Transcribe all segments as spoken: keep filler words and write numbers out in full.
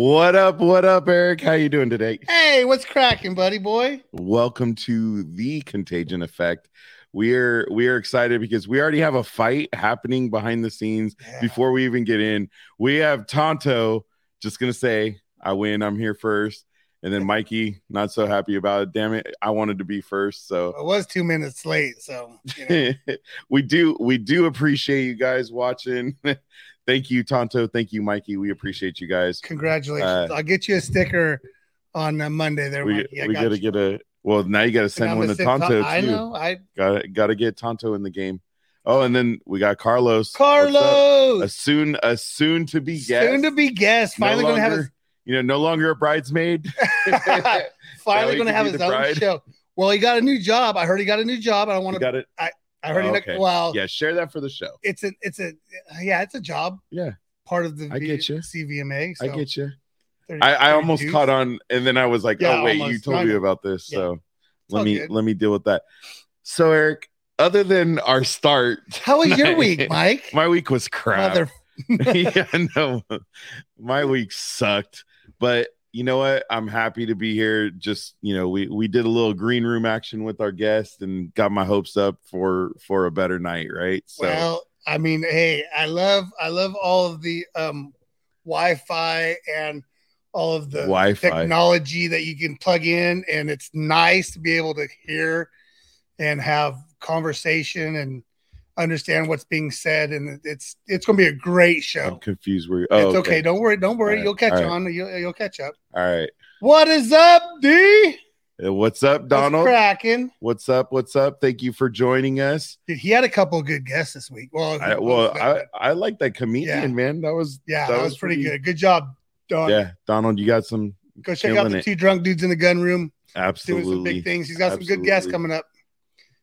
What up, what up, Eric? How you doing today? Hey, what's cracking, buddy boy? Welcome to The Contagion Effect. We're we're excited because we already have a fight happening behind the scenes. Yeah. Before we even get in, we have Tonto just gonna say, I win, I'm here first. And then Mikey, not so happy about it. Damn it, I wanted to be first. So it was two minutes late. So you know. we do we do appreciate you guys watching. Thank you, Tonto. Thank you, Mikey. We appreciate you guys. Congratulations. Uh, I'll get you a sticker on uh, Monday there. We, Mikey. I we got gotta you. get a well now you gotta send one to Tonto t- too. I know. I gotta gotta get Tonto in the game. Oh, and then we got Carlos. Carlos, a soon a soon to be guest. Soon to be guest. Finally no gonna longer, have a You know, no longer a bridesmaid. Finally going to have his own bride. show. Well, he got a new job. I heard he got a new job. I don't want to. Got it. I, I heard oh, he. Okay. Not, well, yeah. Share that for the show. It's a. It's a. Yeah, it's a job. Yeah. Part of the I v- get you. C V M A. So I get you. I, I almost dudes. caught on, and then I was like, yeah, "Oh wait, almost. you told no, me about this." Yeah. So it's let me good. let me deal with that. So Eric, other than our start, how was your week, Mike? My week was crap. Mother- yeah, no, my week sucked. But you know what? I'm happy to be here. Just, you know, we, we did a little green room action with our guest and got my hopes up for, for a better night. Right. So, well, I mean, hey, I love, I love all of the um, Wi-Fi and all of the Wi-Fi technology that you can plug in. And it's nice to be able to hear and have conversation and understand what's being said, and it's it's gonna be a great show. I'm confused where you're oh, it's okay. okay don't worry don't worry right. you'll catch right. on you'll, you'll catch up. All right, what is up, D? What's up, Donald? What's cracking? What's up? What's up? Thank you for joining us. Dude, he had a couple of good guests this week. Well, I, well, I, I like that comedian, yeah. man. That was yeah, that, that was, was pretty, pretty good. Good job, Donald. Yeah, Donald, you got some. Go check out the it. two drunk dudes in the gun room. Absolutely, doing some big things. He's got Absolutely. some good guests coming up.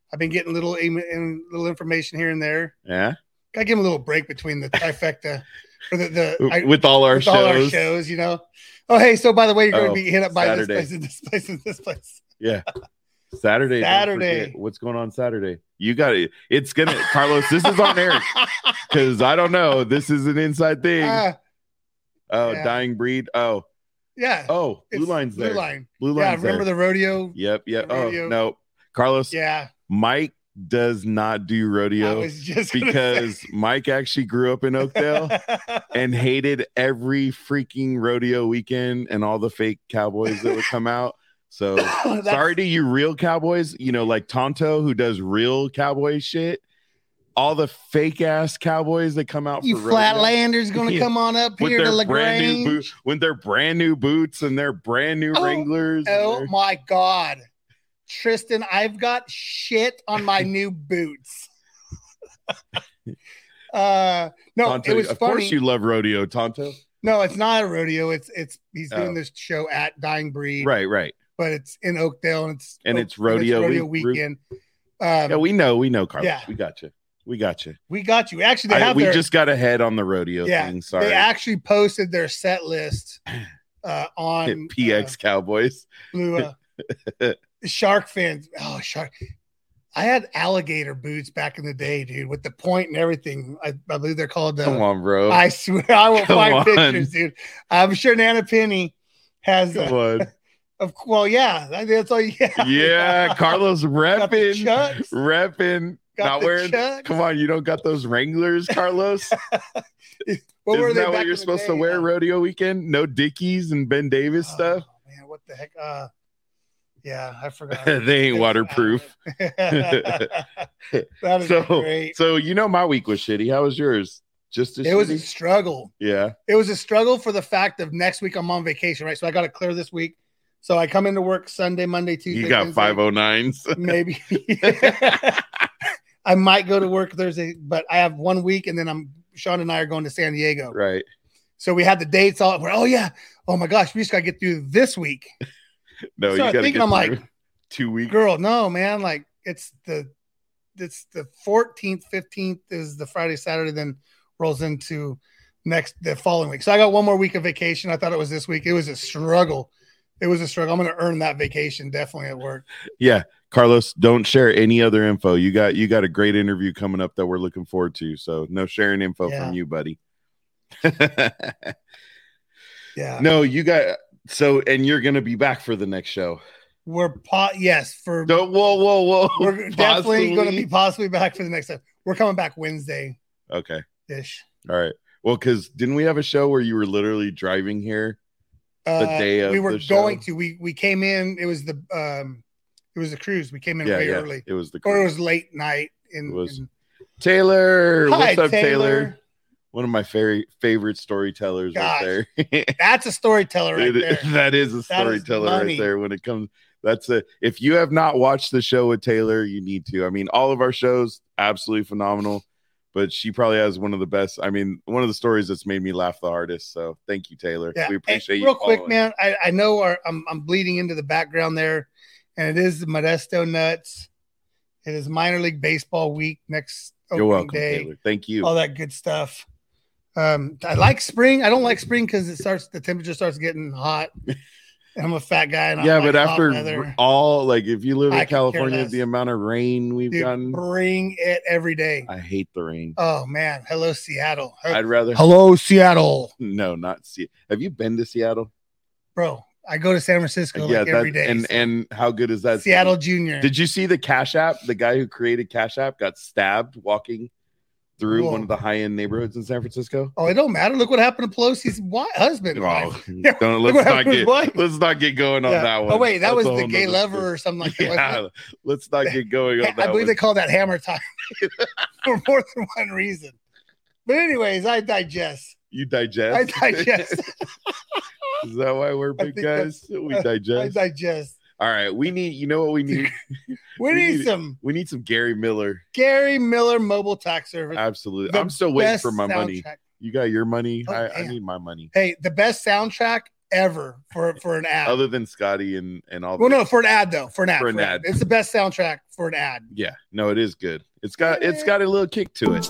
I've been getting little little information here and there. Yeah, gotta give him a little break between the trifecta, or the, the I, with all our with shows. All our shows, you know. Oh, hey, so by the way, you're going to oh, be hit up by Saturday. this place and this place and this place. Yeah, Saturday. Saturday. What's going on Saturday? You got it. It's gonna Carlos. This is on air because I don't know. This is an inside thing. Uh, oh, yeah. Dying breed. Oh, yeah. Oh, blue lines blue there. Line. Blue line. Yeah, remember there. the rodeo? Yep. Yep. Rodeo. Oh no, Carlos. Yeah. Mike does not do rodeo because Mike actually grew up in Oakdale and hated every freaking rodeo weekend and all the fake cowboys that would come out. So sorry to you real cowboys, you know, like Tonto who does real cowboy shit. All the fake ass cowboys that come out. You flatlanders going to yeah. come on up here to LaGrange. Bo- with their brand new boots and their brand new oh, Wranglers. Oh their- my God. Tristan, I've got shit on my new boots. uh, no, Tonto, it was of funny. Of course you love rodeo, Tonto. No, it's not a rodeo. It's it's he's oh. doing this show at Dying Breed. Right, right. But it's in Oakdale and it's and Oak, it's rodeo, and it's rodeo we, weekend. Um, yeah, we know, we know, Carlos. Yeah. We got you. We got you. We got you. Actually, they have I, we their, just got ahead on the rodeo yeah, thing. Sorry, they actually posted their set list uh, on at P X uh, Cowboys. Blue, uh, shark fans. Oh, shark. I had alligator boots back in the day, dude, with the point and everything. I, I believe they're called. Uh, Come on, bro. I swear I will Come find on. pictures, dude. I'm sure Nana Penny has. Uh, of Well, yeah. That's all you have. Yeah. Carlos repping. Repping. Not wearing. Chucks. Come on. You don't got those Wranglers, Carlos. what Isn't that what you're supposed day, to wear uh, rodeo weekend? No Dickies and Ben Davis oh, stuff? Man, what the heck? Uh, Yeah, I forgot. They ain't waterproof. so, great. so you know, my week was shitty. How was yours? Just as it shitty? was a struggle. Yeah, it was a struggle for the fact of next week I'm on vacation, right? So I got to clear this week. So I come into work Sunday, Monday, Tuesday. You got five oh nines, maybe. I might go to work Thursday, but I have one week, and then I'm Sean and I are going to San Diego, right? So we had the dates all. We're, oh yeah, oh my gosh, we just got to get through this week. No, so you gotta thinking, I'm like two weeks. Girl, no, man. Like it's the it's the fourteenth, fifteenth is the Friday, Saturday, then rolls into next the following week. So I got one more week of vacation. I thought it was this week. It was a struggle. It was a struggle. I'm gonna earn that vacation definitely at work. Yeah. Carlos, don't share any other info. You got you got a great interview coming up that we're looking forward to. So no sharing info yeah. from you, buddy. Yeah. No, you got so, and you're going to be back for the next show. We're po- yes for no, whoa whoa whoa. We're definitely going to be possibly back for the next time. We're coming back Wednesday. Okay. Ish. All right. Well, because didn't we have a show where you were literally driving here the day of? Uh, we were the show? going to. We we came in. It was the um, it was the cruise. We came in yeah, way yeah. early. It was the cruise. Or it was late night. In, it was in... Taylor. Hi, what's up, Taylor? Taylor? One of my very favorite storytellers. Gosh, right there. That's a storyteller right there. That is a storyteller right there. When it comes, that's a. If you have not watched the show with Taylor, you need to. I mean, all of our shows absolutely phenomenal, but she probably has one of the best. I mean, one of the stories that's made me laugh the hardest. So thank you, Taylor. Yeah, we appreciate you. Real quick, man. I, I know our, I'm I'm bleeding into the background there, and it is the Modesto Nuts. It is minor league baseball week next. You're welcome, day, Taylor. Thank you. All that good stuff. Um, I like spring. I don't like spring because it starts. The temperature starts getting hot. I'm a fat guy. And yeah, I but like after all, like if you live in I California, the amount of rain we've Dude, gotten, bring it every day. I hate the rain. Oh man, hello Seattle. I'd rather hello Seattle. No, not Seattle. Have you been to Seattle, bro? I go to San Francisco yeah, like that, every day. And so. and how good is that? Seattle Junior. Did you see the Cash App? The guy who created Cash App got stabbed walking through Whoa. one of the high-end neighborhoods in San Francisco. Oh, it don't matter. Look what happened to Pelosi's wife, husband. Oh, don't, let's, not get, let's not get going yeah. on that one. Oh, wait, that That's was the gay lover story. or something like that. Yeah, let's not get going on I that I believe one. They call that hammer time for more than one reason. But anyways, I digest. You digest? I digest. Is that why we're big guys? We digest. I digest. All right, we need. You know what we need? we, we need, need some. We need some Gary Miller. Gary Miller mobile tax service. Absolutely. The I'm still waiting for my soundtrack. money. You got your money. Oh, I, I need my money. Hey, the best soundtrack ever for, for an ad. Other than Scotty and and all. Well, the, no, for an ad though. For an ad. For, for an ad. ad. It's the best soundtrack for an ad. Yeah. No, it is good. It's got it's got a little kick to it.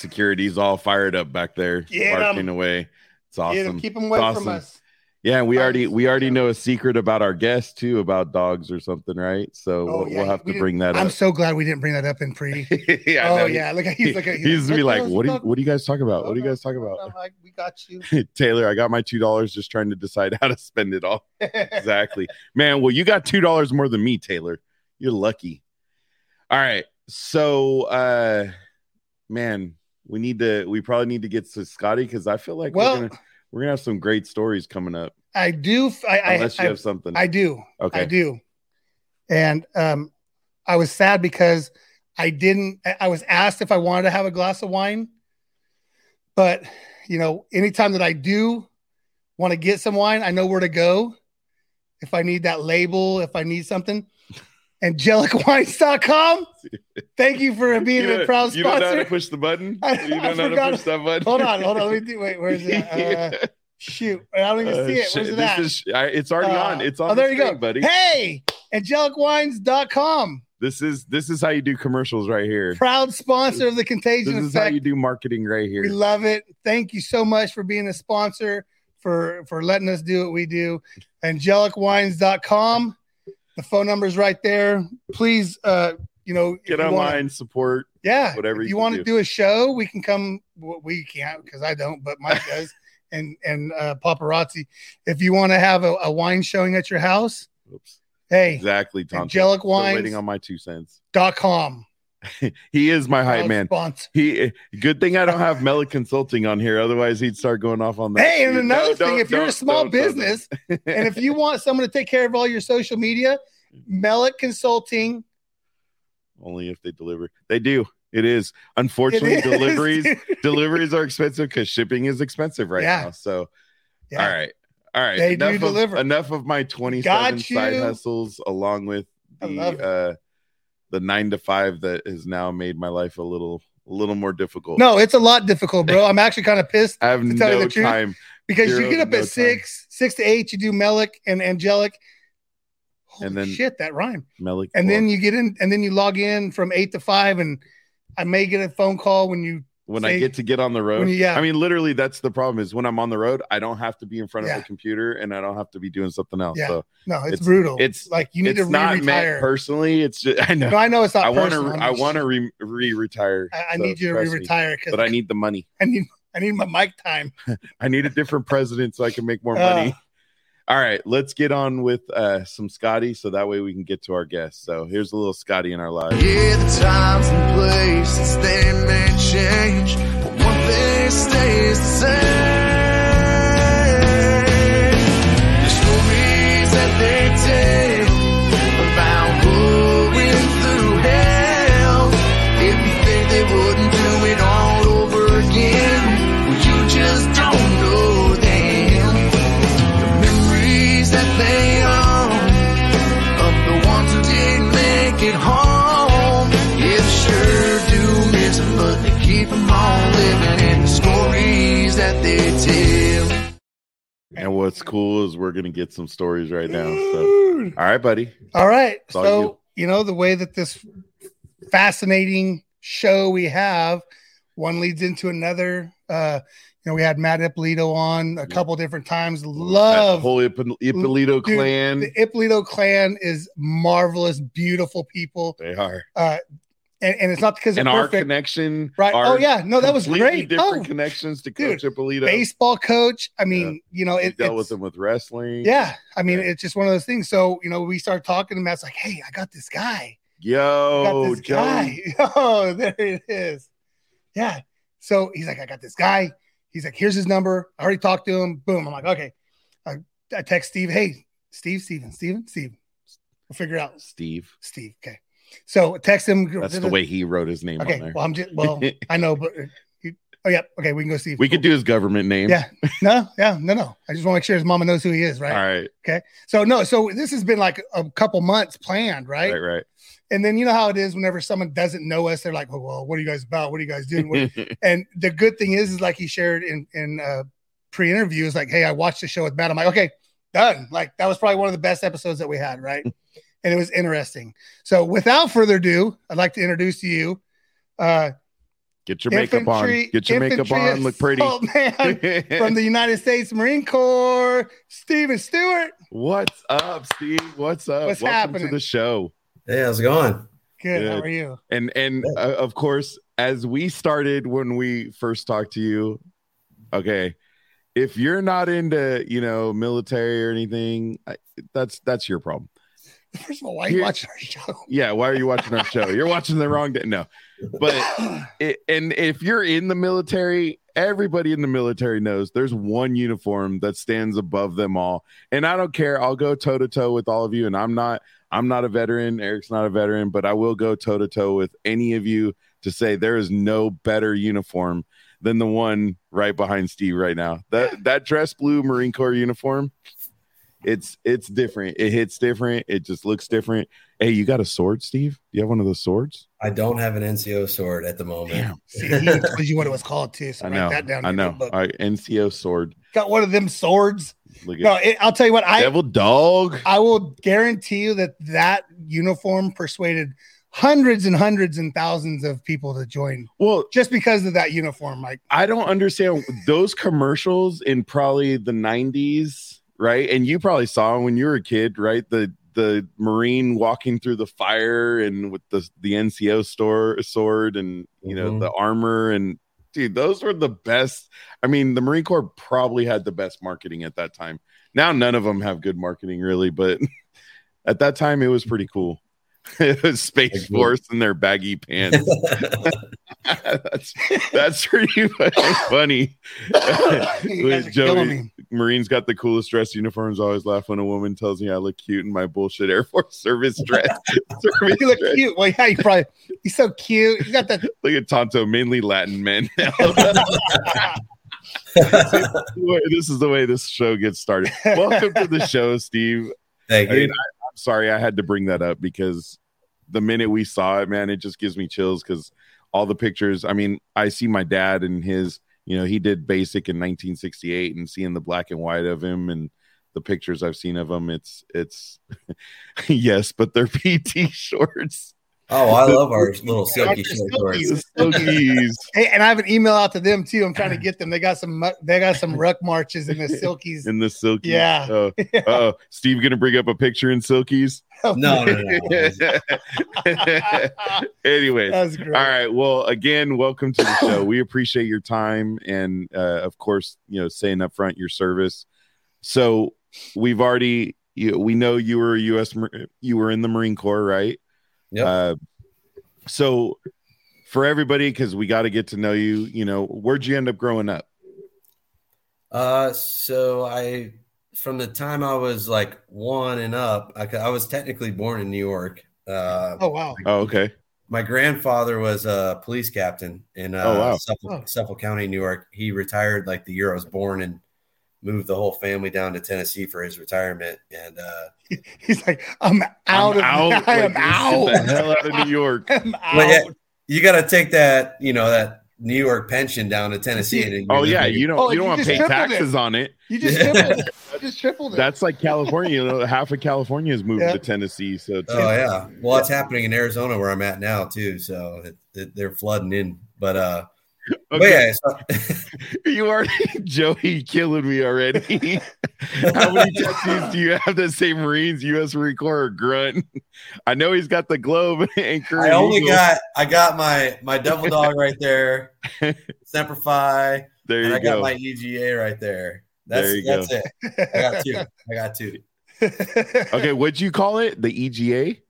Security's all fired up back there, barking away. It's awesome. Them. Keep them away awesome. from us. Yeah, we already we already know a secret about our guests too, about dogs or something, right? So oh, we'll, yeah. we'll have we to bring that. I'm up. I'm so glad we didn't bring that up in pre. yeah, oh no, yeah, look, he's like he's, he's like, be like, what do you, what do you guys talk about? What do you guys talk about? I'm like, we got you, Taylor. I got my two dollars just trying to decide how to spend it all. Exactly, man. Well, you got two dollars more than me, Taylor. You're lucky. All right, so uh, man. We need to. We probably need to get to Scotty because I feel like well, we're gonna we're gonna have some great stories coming up. I do. I, Unless I, you have something. I do. Okay. I do. And um, I was sad because I didn't. I was asked if I wanted to have a glass of wine, but you know, anytime that I do want to get some wine, I know where to go. If I need that label, if I need something. Anjellak Wines dot com. Thank you for being you a proud sponsor. You don't know how to push the button? I, you don't know how to push that button? Hold on, hold on. Let me do, wait, where is it? Uh, shoot. I don't even uh, see it. Where's it at? Is, it's already uh, on. It's on oh, the there screen, you go. buddy. Hey, Anjellak Wines dot com. This is this is how you do commercials right here. Proud sponsor this, of the Contagion Effect. This is effect. how you do marketing right here. We love it. Thank you so much for being a sponsor, for, for letting us do what we do. Anjellak Wines dot com. The phone number is right there. Please, uh, you know, get online, wanna, support. Yeah, whatever if you, you want to do. do a show. We can come. Well, we can't because I don't, but Mike does, and and uh, paparazzi. If you want to have a, a wine showing at your house, Oops. hey, exactly. AnjellakWines. Waiting on my two cents. Dot com. He is my hype man. Sponsor. He good thing I don't have Melic Consulting on here, otherwise he'd start going off on that. Hey, and another no, thing, if you're a small don't, business don't. and if you want someone to take care of all your social media, Melic Consulting. Only if they deliver. They do. It is unfortunately it is. deliveries deliveries are expensive because shipping is expensive right yeah. now. So, yeah. all right, all right. They enough do of, deliver. Enough of my twenty-seven side hustles, along with the uh, the nine to five that has now made my life a little a little more difficult. No, it's a lot difficult, bro. I'm actually kind of pissed. I have to tell no you the truth, time because Zero you get up no at six, time. six to eight, you do Melic and Angelic. Holy and then shit, that rhymed. Melic, and then you get in, and then you log in from eight to five, and I may get a phone call when you. When Say, I get to get on the road, yeah. I mean, literally, that's the problem is when I'm on the road, I don't have to be in front yeah. of the computer and I don't have to be doing something else. Yeah. So no, it's, it's brutal. It's like you need it's to not retire personally. It's just I know. No, I know it's not. I want to. I want to re retire. I, I so need you to re-retire, but I need the money. I need. I need my mic time. I need a different president so I can make more uh, money. All right, let's get on with uh, some Scotty, so that way we can get to our guests. So here's a little Scotty in our lives. Yeah, the times and places, they may change, but one thing stays the same. The stories that they tell about going through hell. If you think they wouldn't do it all over again, well, you just don't know them. That they own of the ones who didn't make it home. It sure do miss them, but they keep them all living in the stories that they tell. And what's cool is we're gonna get some stories right now. So, all right, buddy. All right. It's so all you. you know the way that this fascinating show we have, one leads into another. Uh, you know, we had Matt Ippolito on a couple yeah. different times. Love that whole Ippolito clan. The Ippolito clan is marvelous, beautiful people. They are, uh, and, and it's not because and our perfect. Connection, right? Oh yeah, no, that was great. Different oh, connections to Coach dude, Ippolito, baseball coach. I mean, yeah. you know, it, dealt with him with wrestling. Yeah, I mean, yeah. it's just one of those things. So you know, we started talking to Matt's like, "Hey, I got this guy. Yo, I got this guy. Oh, there it is. Yeah." So he's like, I got this guy. He's like, here's his number. I already talked to him. Boom. I'm like, okay. I, I text Steve. Hey, Steve, Steven, Steven, Steve. We'll figure it out. Steve. Steve. Okay. So text him. That's da-da. The way he wrote his name. Okay. On there. Well, I'm just, well, I know, but he, oh yeah. Okay. We can go Steve. We cool. could do his government name. Yeah. No, yeah, no, no. I just want to make sure his mama knows who he is. Right. All right. Okay. So no, so this has been like a couple months planned. Right. Right. Right. And then you know how it is whenever someone doesn't know us, they're like, well, well what are you guys about? What are you guys doing? What? And the good thing is, is like he shared in, in uh, pre-interview is like, hey, I watched the show with Matt. I'm like, okay, done. Like that was probably one of the best episodes that we had. Right. And it was interesting. So without further ado, I'd like to introduce to you. Uh, Get your makeup on. Get your makeup on. Look pretty. Man from the United States Marine Corps, Steven Stewart. What's up, Steve? What's up? What's Welcome happening? To the show. Hey, how's it going? Good. Good. How are you? And and uh, of course, as we started when we first talked to you, okay, if you're not into you know military or anything, I, that's that's your problem. First of all, why are you Here's, watching our show? Yeah, why are you watching our show? You're watching the wrong day. No, but it, and if you're in the military, everybody in the military knows there's one uniform that stands above them all. And I don't care. I'll go toe to toe with all of you, and I'm not. I'm not a veteran. Eric's not a veteran, but I will go toe to toe with any of you to say there is no better uniform than the one right behind Steve right now. That that dress blue Marine Corps uniform, it's it's different. It hits different. It just looks different. Hey, you got a sword, Steve? You have one of those swords? I don't have an N C O sword at the moment. Damn. See, he you what it was called too. So I know. Write that down. I know. All right, N C O sword. Got one of them swords. No, it, I'll tell you what. I Devil dog. I will guarantee you that that uniform persuaded hundreds and hundreds and thousands of people to join. Well, just because of that uniform, Mike. I don't understand those commercials in probably the nineties, right? And you probably saw them when you were a kid, right? The the Marine walking through the fire and with the the N C O store sword and you know mm-hmm. the armor and. Dude, those were the best. I mean, the Marine Corps probably had the best marketing at that time. Now, none of them have good marketing, really, but at that time, it was pretty cool. It was Space Force in their baggy pants. that's, that's pretty funny. Joey, Marines got the coolest dress uniforms. I always laugh when a woman tells me I look cute in my bullshit Air Force service dress. service you look dress. Cute. Well, yeah, you probably. He's so cute. You got that. Look at Tonto, mainly Latin men. This is the way this show gets started. Welcome to the show, Steve. Thank you. I mean, I, sorry, I had to bring that up because the minute we saw it, man, it just gives me chills because all the pictures. I mean, I see my dad and his, you know, he did basic in nineteen sixty-eight, and seeing the black and white of him and the pictures I've seen of him, it's it's yes, but they're P T shorts. Oh, I love our little silky shorts. Hey, and I have an email out to them too. I'm trying to get them. They got some. They got some ruck marches in the silkies. In the silkies. Yeah. Oh, yeah. Uh-oh. Steve gonna bring up a picture in silkies. No, no, no. no. Anyway, all right. Well, again, welcome to the show. We appreciate your time, and uh, of course, you know, saying up front your service. So we've already. You, we know you were a U S You were in the Marine Corps, right? Yeah. Uh, so for everybody, because we got to get to know you, you know, where'd you end up growing up? Uh, so I, from the time I was like one and up, I, I was technically born in New York. Uh, oh, wow. Oh, okay. My grandfather was a police captain in uh, oh, wow. Suffolk, oh. Suffolk County, New York. He retired like the year I was born and moved the whole family down to Tennessee for his retirement. And uh, he's like, I'm out. I'm of, out. I am like, out. The hell out of New York. I'm out. But yeah, you got to take that, you know, that New York pension down to Tennessee. And oh, yeah. You don't, oh, you don't want to pay taxes it. on it. You just tripled it. You just tripled it. That's like California. You know, half of California has moved yeah. to Tennessee. So, Tennessee. oh, yeah. Well, yeah. It's happening in Arizona where I'm at now, too. So it, it, they're flooding in. But, uh, Okay. Oh, yeah. You are Joey killing me already. How many tattoos do you have that say Marines, U S Marine Corps, or grunt? I know he's got the globe and I only Eagle. got I got my my devil dog right there. Semper Fi. There you and I go. I got my E G A right there. That's there you that's go. it. I got two. I got two. Okay, what'd you call it? The E G A?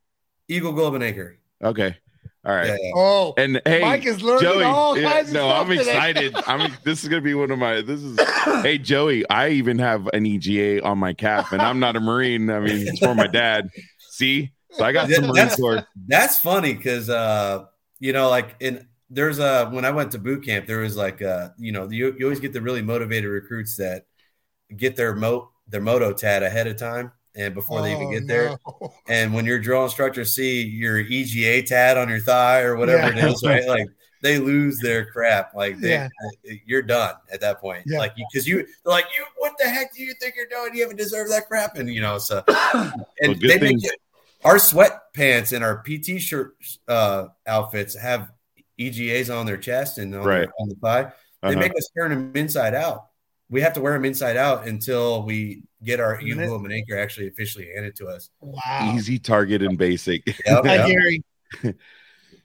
Eagle Globe and Anchor. Okay. All right. Yeah, yeah. Oh, and hey, Mike is learning Joey, all kinds yeah, no, of stuff. No, I'm excited. I'm. This is gonna be one of my. This is. Hey, Joey, I even have an E G A on my cap, and I'm not a Marine. I mean, it's for my dad. See, so I got some Marine that's, Corps. That's funny because uh, you know, like in there's a when I went to boot camp, there was like uh, you know, you, you always get the really motivated recruits that get their mo their moto tat ahead of time. And before they oh, even get there, no. and when your drill instructors see your E G A tat on your thigh or whatever yeah. it is, right? Like they lose their crap. Like they, yeah. you're done at that point. Yeah. Like because you, they're like you, what the heck do you think you're doing? You haven't deserved that crap. And you know, so and well, they make it, our sweatpants and our P T shirt uh, outfits have E G As on their chest and on, right. their, on the thigh. They uh-huh. make us turn them inside out. We have to wear them inside out until we get our emblem and anchor actually officially handed to us. Wow. Easy target and basic. Yep, Hi, yep. Gary.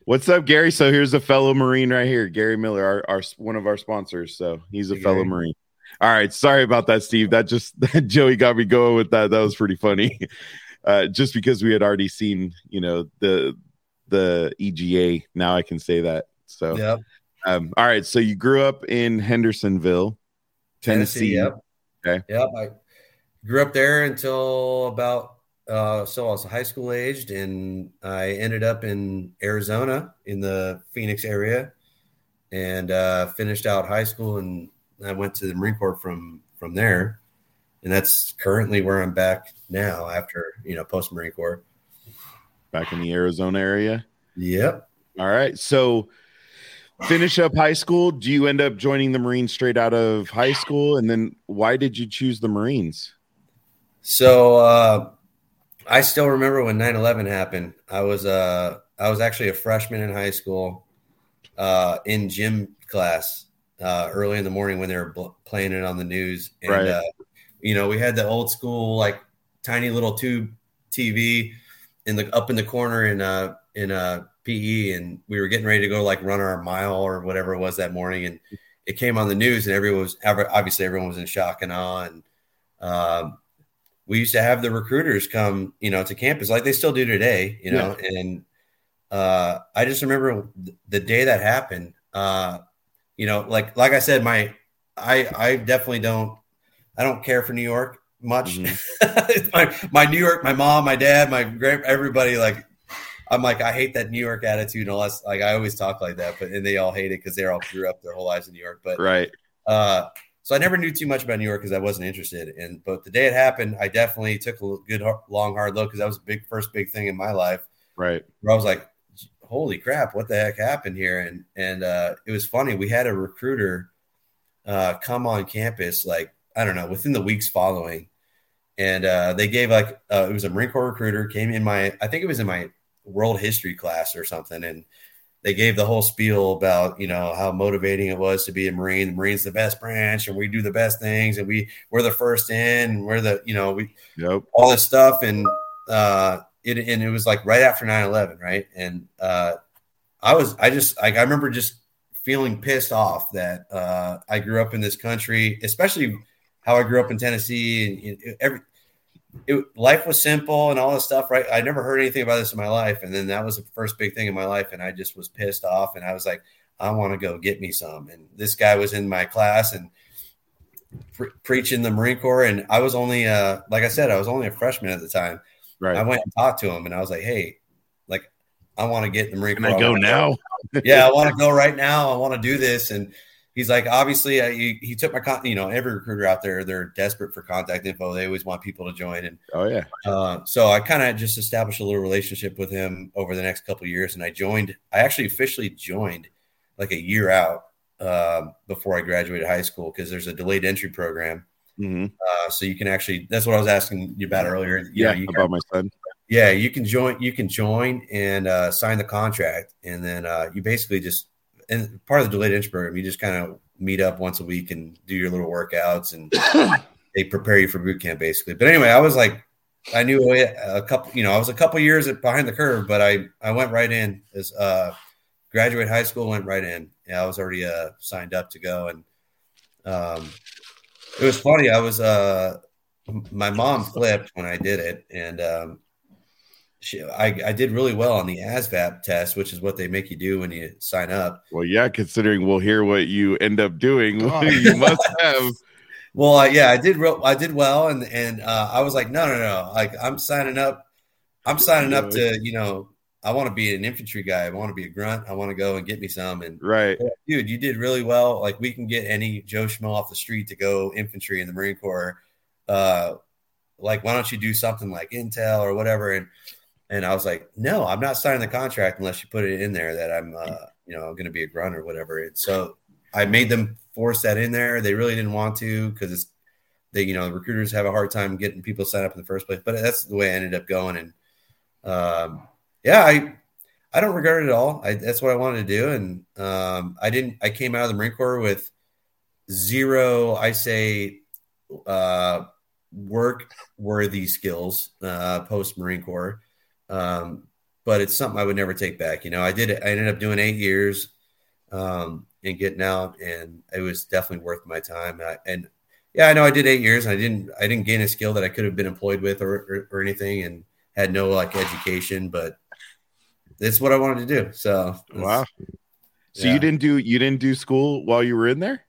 What's up, Gary? So here's a fellow Marine right here, Gary Miller, our, our one of our sponsors. So he's a hey, fellow Gary. Marine. All right. Sorry about that, Steve. That just that Joey got me going with that. That was pretty funny. Uh, just because we had already seen, you know, the the E G A. Now I can say that. So yep. um, all right. So you grew up in Hendersonville, Tennessee. Tennessee. Yep. Okay. Yep. I grew up there until about uh, so I was high school aged, and I ended up in Arizona in the Phoenix area, and uh, finished out high school, and I went to the Marine Corps from from there, and that's currently where I'm back now after you know post Marine Corps. Back in the Arizona area. Yep. All right. So. Finish up high school. Do you end up joining the Marines straight out of high school? And then why did you choose the Marines? So uh, I still remember when nine eleven happened. I was uh, I was actually a freshman in high school uh, in gym class uh, early in the morning when they were bl- playing it on the news. And, right. uh, you know, we had the old school, like tiny little tube T V in the up in the corner in uh, in uh, P E, and we were getting ready to go like run our mile or whatever it was that morning, and it came on the news, and everyone was obviously everyone was in shock and awe. And um, we used to have the recruiters come, you know, to campus like they still do today, you know. Yeah. And uh, I just remember the day that happened. Uh, you know, like like I said, my I I definitely don't I don't care for New York much. Mm-hmm. my, my New York, my mom, my dad, my grand, everybody like. I'm like, I hate that New York attitude. And all that. Like I always talk like that, but and they all hate it because they all grew up their whole lives in New York. But right, uh, So I never knew too much about New York because I wasn't interested. And but the day it happened, I definitely took a good long hard look because that was the big first big thing in my life. Right. Where I was like, holy crap, what the heck happened here? And and uh, it was funny. We had a recruiter uh, come on campus, like, I don't know, within the weeks following. And uh, they gave like uh, it was a Marine Corps recruiter came in my I think it was in my world history class or something. And they gave the whole spiel about, you know, how motivating it was to be a Marine. The Marine's the best branch and we do the best things and we we're the first in and we're the, you know, we yep. all this stuff. And uh, it and it was like right after nine eleven. Right. And uh, I was I just like I remember just feeling pissed off that uh, I grew up in this country, especially how I grew up in Tennessee, and it, every it, life was simple and all this stuff, right? I never heard anything about this in my life. And then that was the first big thing in my life. And I just was pissed off and I was like, I want to go get me some. And this guy was in my class and pre- preaching the Marine Corps. And I was only, uh, like I said, I was only a freshman at the time. Right. I went and talked to him and I was like, hey, like, I want to get the Marine Corps. Can I go now? Yeah, I want to go right now. I want to do this. And he's like, obviously, I, he, he took my con- – you know, every recruiter out there, they're desperate for contact info. They always want people to join. And oh, yeah. Uh, so I kind of just established a little relationship with him over the next couple of years, and I joined – I actually officially joined like a year out uh, before I graduated high school because there's a delayed entry program. Mm-hmm. Uh, so you can actually – that's what I was asking you about earlier. You yeah, know, you about can, my son. Yeah, you can join, you can join and uh, sign the contract, and then uh, you basically just – and part of the delayed entry program, you just kind of meet up once a week and do your little workouts, and they prepare you for boot camp basically. But anyway, I was like, I knew a couple, you know, I was a couple years behind the curve, but I, I went right in as uh graduate high school, went right in. Yeah, I was already uh, signed up to go. And um, it was funny. I was, uh, my mom flipped when I did it. And um, She, I, I did really well on the ASVAB test, which is what they make you do when you sign up. Well, yeah, considering we'll hear what you end up doing, oh. you must have. Well, uh, yeah, I did. Real, I did well, and and uh, I was like, no, no, no, like I'm signing up. I'm signing up to, you know, I want to be an infantry guy. I want to be a grunt. I want to go and get me some. And right, dude, you did really well. Like we can get any Joe Schmo off the street to go infantry in the Marine Corps. Uh, like, why don't you do something like Intel or whatever? And And I was like, no, I'm not signing the contract unless you put it in there that I'm, uh, you know, I'm going to be a grunt or whatever. And so I made them force that in there. They really didn't want to because it's they, you know, the recruiters have a hard time getting people signed up in the first place. But that's the way I ended up going. And um, yeah, I I don't regret it at all. I, that's what I wanted to do. And um, I didn't. I came out of the Marine Corps with zero, I say, uh, work-worthy skills uh, post Marine Corps. Um, but it's something I would never take back. You know, I did I ended up doing eight years, um, and getting out, and it was definitely worth my time. I, and yeah, I know I did eight years and I didn't, I didn't gain a skill that I could have been employed with or, or, or anything, and had no like education, but that's what I wanted to do. So, wow. So yeah. you didn't do, you didn't do school while you were in there?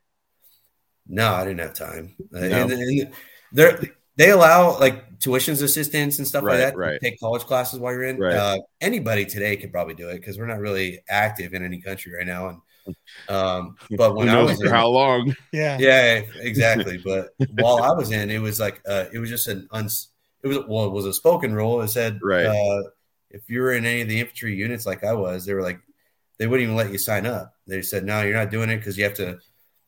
No, I didn't have time. No. And, and there, They allow like tuitions assistance and stuff right, like that. Right. Take college classes while you're in. Right. Uh, anybody today could probably do it because we're not really active in any country right now. And um, but when Who knows I was for in, how long? Yeah, yeah, exactly. But while I was in, it was like uh, it was just an uns. It was well, it was a spoken rule. It said right. uh, if you were in any of the infantry units like I was, they were like they wouldn't even let you sign up. They said no, you're not doing it because you have to.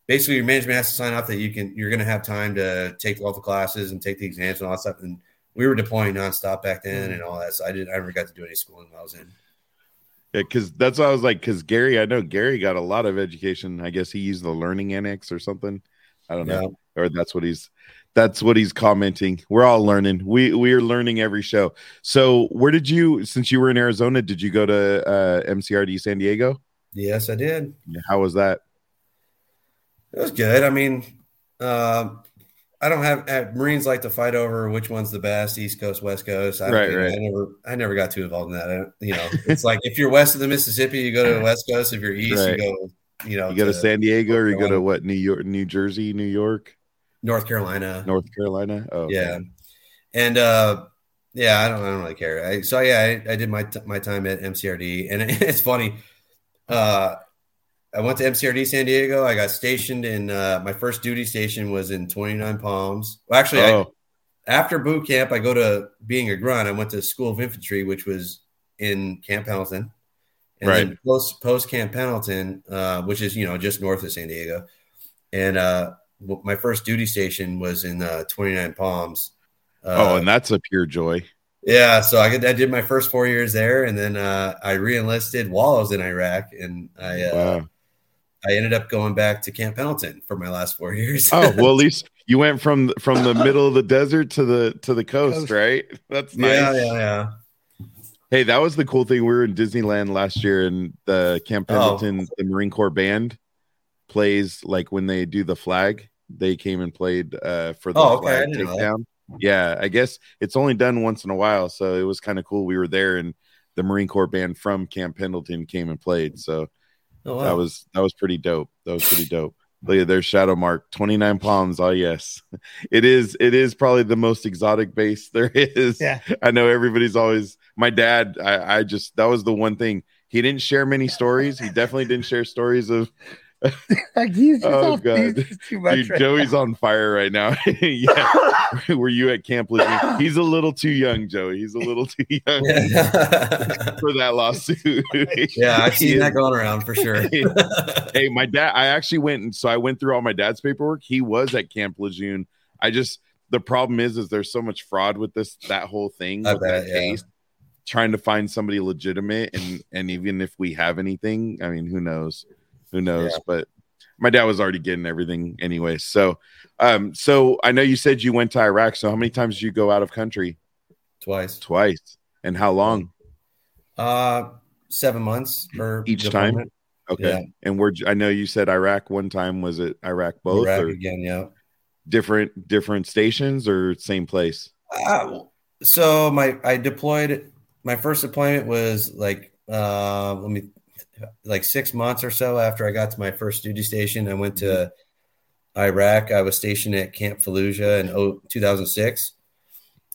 Basically, your management has to sign off that you can, you're going to have time to take all the classes and take the exams and all that stuff. And we were deploying nonstop back then and all that. So I didn't, I never got to do any schooling while I was in. Yeah, because that's what I was like. Because Gary, I know Gary got a lot of education. I guess he used the learning annex or something. I don't yeah. know, or that's what he's, that's what he's commenting. We're all learning. We we are learning every show. So where did you, since you were in Arizona, did you go to uh, M C R D San Diego? Yes, I did. How was that? It was good. I mean, uh, I don't have uh, Marines like to fight over which one's the best, East Coast, West Coast. I, right, right. I never, I never got too involved in that. I, you know, it's like if you're west of the Mississippi, you go to the West Coast. If you're east, right. you go, you know, you go to, to San Diego or you go to what? New York, New Jersey, New York, North Carolina, North Carolina. Oh, yeah, okay. and uh, yeah, I don't, I don't really care. I, so yeah, I, I did my t- my time at M C R D, and it, it's funny. Uh, I went to M C R D San Diego. I got stationed in uh, my first duty station was in twenty-nine Palms. Well, actually, oh. I, after boot camp, I go to being a grunt. I went to School of Infantry, which was in Camp Pendleton, and right. then post post Camp Pendleton, uh, which is you know just north of San Diego. And uh, my first duty station was in uh, twenty-nine Palms. Uh, oh, and that's a pure joy. Yeah, so I, I did my first four years there, and then uh, I re-enlisted while I was in Iraq, and I. Uh, wow. I ended up going back to Camp Pendleton for my last four years. Oh, well, at least you went from from the middle of the desert to the to the coast, right? That's nice. Yeah, yeah, yeah. Hey, that was the cool thing. We were in Disneyland last year, and the Camp Pendleton, oh. the Marine Corps band plays like when they do the flag. They came and played uh, for the oh, flag okay. takedown. Yeah, I guess it's only done once in a while, so it was kind of cool. We were there, and the Marine Corps band from Camp Pendleton came and played. So. Oh, wow. That was that was pretty dope. That was pretty dope. Look at their Shadowmark, twenty-nine Palms. Oh yes, it is. It is probably the most exotic base there is. Yeah. I know everybody's always. My dad, I, I just that was the one thing he didn't share many stories. He definitely didn't share stories of. Like he's just oh god, he's too much. Dude, right Joey's now. On fire right now. Yeah, were you at Camp Lejeune? He's a little too young, Joey. He's a little too young for that lawsuit. Yeah, I've seen that going around for sure. Hey, my dad. I actually went and so I went through all my dad's paperwork. He was at Camp Lejeune. I just the problem is is there's so much fraud with this that whole thing. I with bet, that case. Yeah. Trying to find somebody legitimate and and even if we have anything, I mean, who knows. Who knows? Yeah. But my dad was already getting everything anyway. So, um, so I know you said you went to Iraq. So how many times did you go out of country? Twice. Twice. And how long? Uh, seven months for each deployment. Time. Okay. Yeah. And where I know you said Iraq one time. Was it Iraq both? Iraq or again, yeah. Different different stations or same place? Uh, so my I deployed. My first deployment was like uh, let me. like six months or so after I got to my first duty station, I went to Iraq. I was stationed at Camp Fallujah in two thousand six.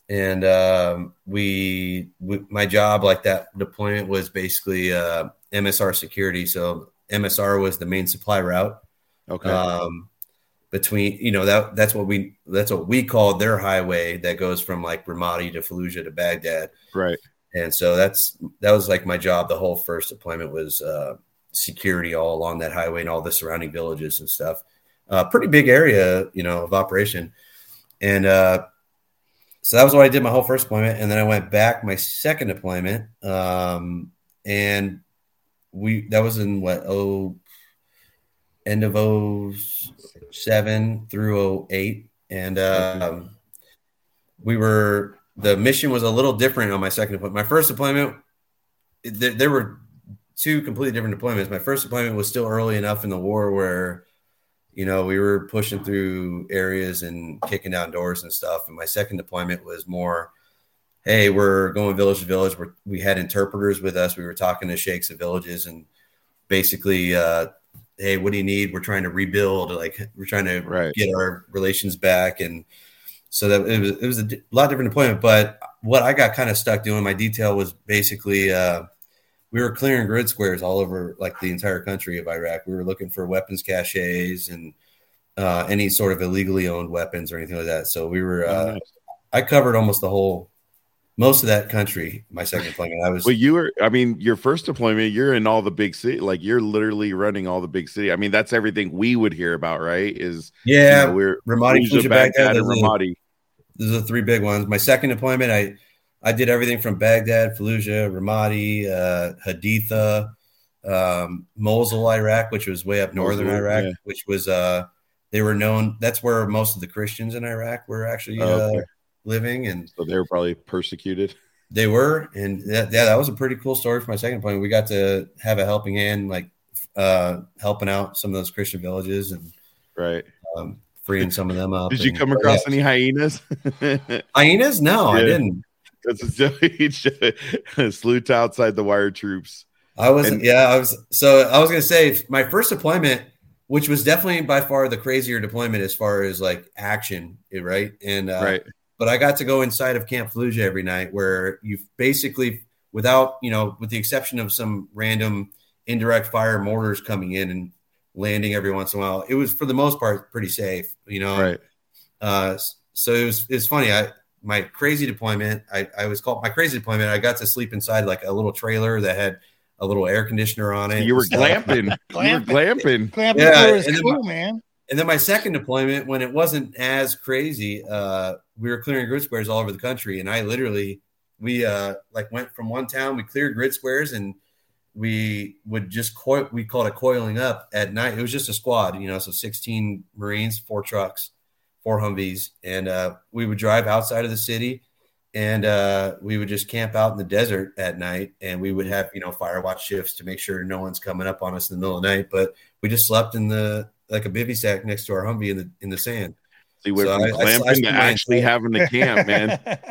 And um, we, we, my job like that deployment was basically uh, M S R security. So M S R was the main supply route. Okay. Um, between, you know, that that's what we, that's what we called their highway that goes from like Ramadi to Fallujah to Baghdad. Right. And so that's that was like my job. The whole first deployment was uh, security all along that highway and all the surrounding villages and stuff. Uh, pretty big area, you know, of operation. And uh, so that was what I did my whole first deployment. And then I went back my second deployment. Um, and we that was in what, oh, end of oh seven through oh eight. And um, we were. The mission was a little different on my second deployment. My first deployment, th- there were two completely different deployments. My first deployment was still early enough in the war where, you know, we were pushing through areas and kicking down doors and stuff. And my second deployment was more, hey, we're going village to village. We're, we had interpreters with us. We were talking to sheikhs of villages and basically, uh, hey, what do you need? We're trying to rebuild. Like we're trying to right. get our relations back and, so that it was it was a d- lot different deployment, but what I got kind of stuck doing my detail was basically uh, we were clearing grid squares all over like the entire country of Iraq. We were looking for weapons caches and uh, any sort of illegally owned weapons or anything like that. So we were uh, I covered almost the whole most of that country. My second deployment, I was. Well, you were. I mean, your first deployment, you're in all the big city. Like you're literally running all the big city. I mean, that's everything we would hear about, right? Is yeah, you know, we're Ramadi, Fallujah, Baghdad, and Ramadi. Those are the three big ones. My second deployment, I, I did everything from Baghdad, Fallujah, Ramadi, uh, Haditha, um, Mosul, Iraq, which was way up northern Mosul, Iraq, yeah. which was uh, they were known. That's where most of the Christians in Iraq were actually uh, okay. uh, living, and so they were probably persecuted. They were, and that, yeah, that was a pretty cool story for my second deployment. We got to have a helping hand, like uh, helping out some of those Christian villages, and right. Um, freeing some of them up. Did and, you come across yeah. any hyenas? Hyenas? No, yeah. I didn't. Slew outside the wire troops. I was, and, yeah, I was. So I was going to say my first deployment, which was definitely by far the crazier deployment as far as like action, right? And uh, right. But I got to go inside of Camp Fallujah every night, where you basically, without you know, with the exception of some random indirect fire mortars coming in and landing every once in a while. It was, for the most part, pretty safe, you know? Right. Uh, so it was, it's funny. I, my crazy deployment, I, I was called my crazy deployment. I got to sleep inside like a little trailer that had a little air conditioner on it. You were glamping. glamping. You were glamping. Glamping yeah, was cool, my, man. And then my second deployment, when it wasn't as crazy, uh, we were clearing grid squares all over the country. And I literally, we uh, like went from one town, we cleared grid squares, and we would just coil, we called it coiling up at night. It was just a squad, you know, so sixteen Marines, four trucks, four Humvees. And uh, we would drive outside of the city, and uh, we would just camp out in the desert at night. And we would have, you know, fire watch shifts to make sure no one's coming up on us in the middle of the night. But we just slept in the, like a bivy sack next to our Humvee in the, in the sand. So you went so from I, clamping I, I to actually head. having to camp, man.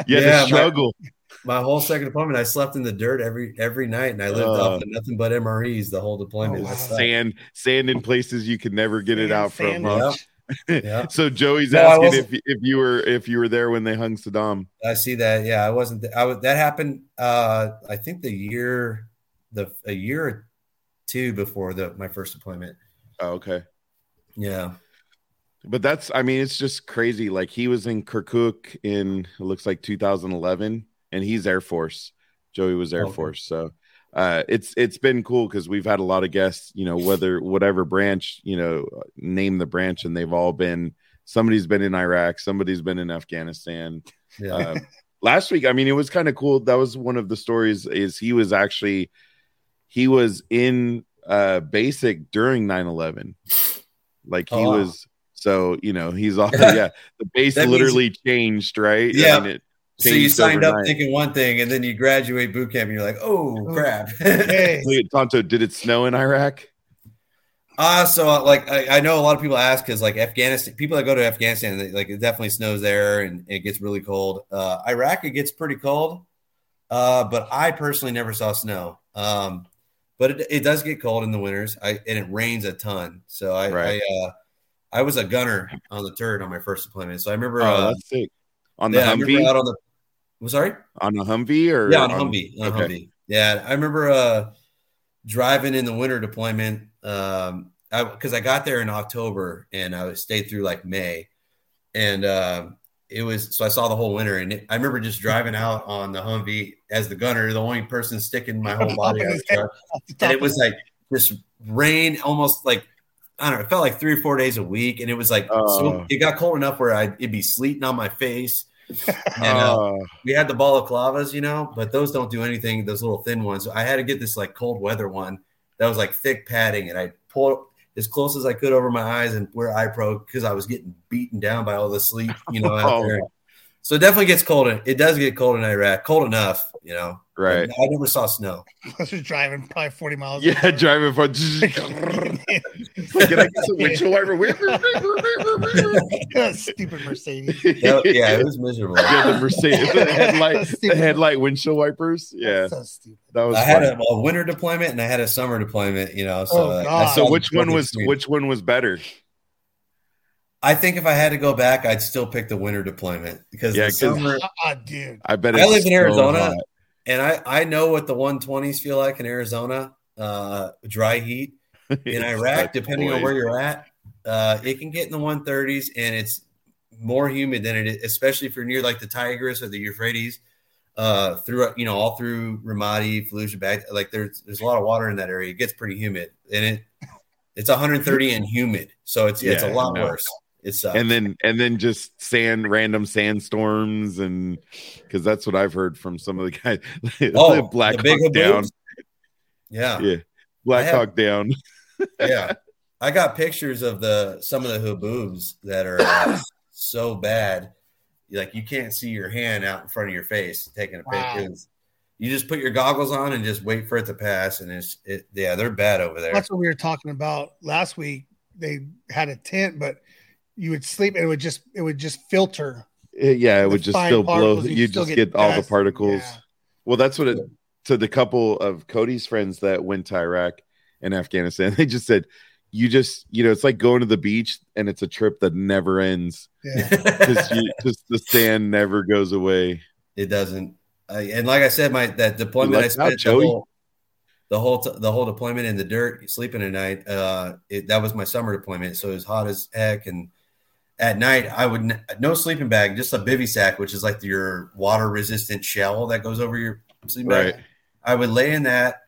You had yeah, to struggle. My, My whole second deployment, I slept in the dirt every every night, and I lived uh, off of nothing but M R Es the whole deployment. Wow. Sand, sand in places you could never get sand, it out from. Yep. Yep. So Joey's no, asking if if you were if you were there when they hung Saddam. I see that. Yeah, I wasn't. Th- I was. That happened. Uh, I think the year, the a year or two before the my first deployment. Oh, okay. Yeah. But that's. I mean, it's just crazy. Like, he was in Kirkuk in, it looks like two thousand eleven. And he's Air Force. Joey was Air okay. Force. So uh, it's it's been cool because we've had a lot of guests, you know, whether whatever branch, you know, name the branch, and they've all been, somebody's been in Iraq, somebody's been in Afghanistan. Yeah. Uh, last week, I mean, it was kind of cool. That was one of the stories, is he was actually, he was in uh, basic during nine eleven. Like he oh, wow. was, so, you know, he's all, yeah, the base literally means- changed, right? Yeah. I mean, it, So you signed overnight. up thinking one thing, and then you graduate boot camp, and you're like, "Oh crap!" Hey, Tonto, did it snow in Iraq? Ah, uh, so uh, like I, I know a lot of people ask, because like Afghanistan, people that go to Afghanistan, they, like it definitely snows there, and it gets really cold. Uh, Iraq, it gets pretty cold, uh, but I personally never saw snow. Um, but it, it does get cold in the winters, I, and it rains a ton. So I, right. I, uh, I was a gunner on the turret on my first deployment, so I remember. Oh, uh, that's sick. On the yeah, Humvee. Out on the I'm sorry? On a Humvee? Or yeah, on a Humvee. On okay. a Humvee. Yeah, I remember uh, driving in the winter deployment um, I, because I got there in October, and I stayed through like May. And uh, it was – so I saw the whole winter. And it, I remember just driving out on the Humvee as the gunner, the only person sticking my whole body out of the truck. And it was like this rain, almost like – I don't know, it felt like three or four days a week. And it was like uh. – so it got cold enough where I'd, it'd be sleeting on my face. And uh, uh, we had the balaclavas, you know, but those don't do anything. Those little thin ones. I had to get this like cold weather one that was like thick padding, and I pulled as close as I could over my eyes and wear eye probe because I was getting beaten down by all the sleep, you know. Out there. So it definitely gets cold. In, it does get cold in Iraq, cold enough, you know. Right. I, I never saw snow. I was just driving probably forty miles. Yeah, away. driving for. Can I get some windshield wiper? Stupid Mercedes. That, yeah, it was miserable. Yeah, the Mercedes, the headlight, the headlight windshield wipers. Yeah, so stupid. That was. I funny. had a, a winter deployment and I had a summer deployment. You know, so oh, uh, so which one was screen. which one was better? I think if I had to go back, I'd still pick the winter deployment because yeah, the summer. Uh, dude, I bet I live in Arizona, hot. and I, I know what the one twenties feel like in Arizona. Uh, dry heat in Iraq, depending boy. on where you're at, uh, it can get in the one thirties, and it's more humid than it is, especially if you're near like the Tigris or the Euphrates. Uh, through you know all through Ramadi, Fallujah, Baghdad, like there's there's a lot of water in that area. It gets pretty humid, and it it's one thirty and humid, so it's yeah, it's a lot no. worse. It's and then and then just sand, random sandstorms, and because that's what I've heard from some of the guys. Oh, Black the big Hawk Down. Yeah, yeah, Black have, Hawk Down. Yeah, I got pictures of the some of the haboobs that are uh, so bad, like you can't see your hand out in front of your face taking a wow. picture. You just put your goggles on and just wait for it to pass, and it's it, yeah, they're bad over there. That's what we were talking about last week. They had a tent, but you would sleep and it would just it would just filter. It, yeah, it would just still blow. You just get, get all the particles. Yeah. Well, that's what it to the couple of Cody's friends that went to Iraq and Afghanistan. They just said, you just, you know, it's like going to the beach and it's a trip that never ends. Yeah. Cuz just the sand never goes away. It doesn't. I, and like I said, my that deployment I spent the whole, the whole t- the whole deployment in the dirt, sleeping at night. Uh, it, that was my summer deployment, so it was hot as heck. And at night, I would n- no sleeping bag, just a bivy sack, which is like your water resistant shell that goes over your sleeping bag. Right. I would lay in that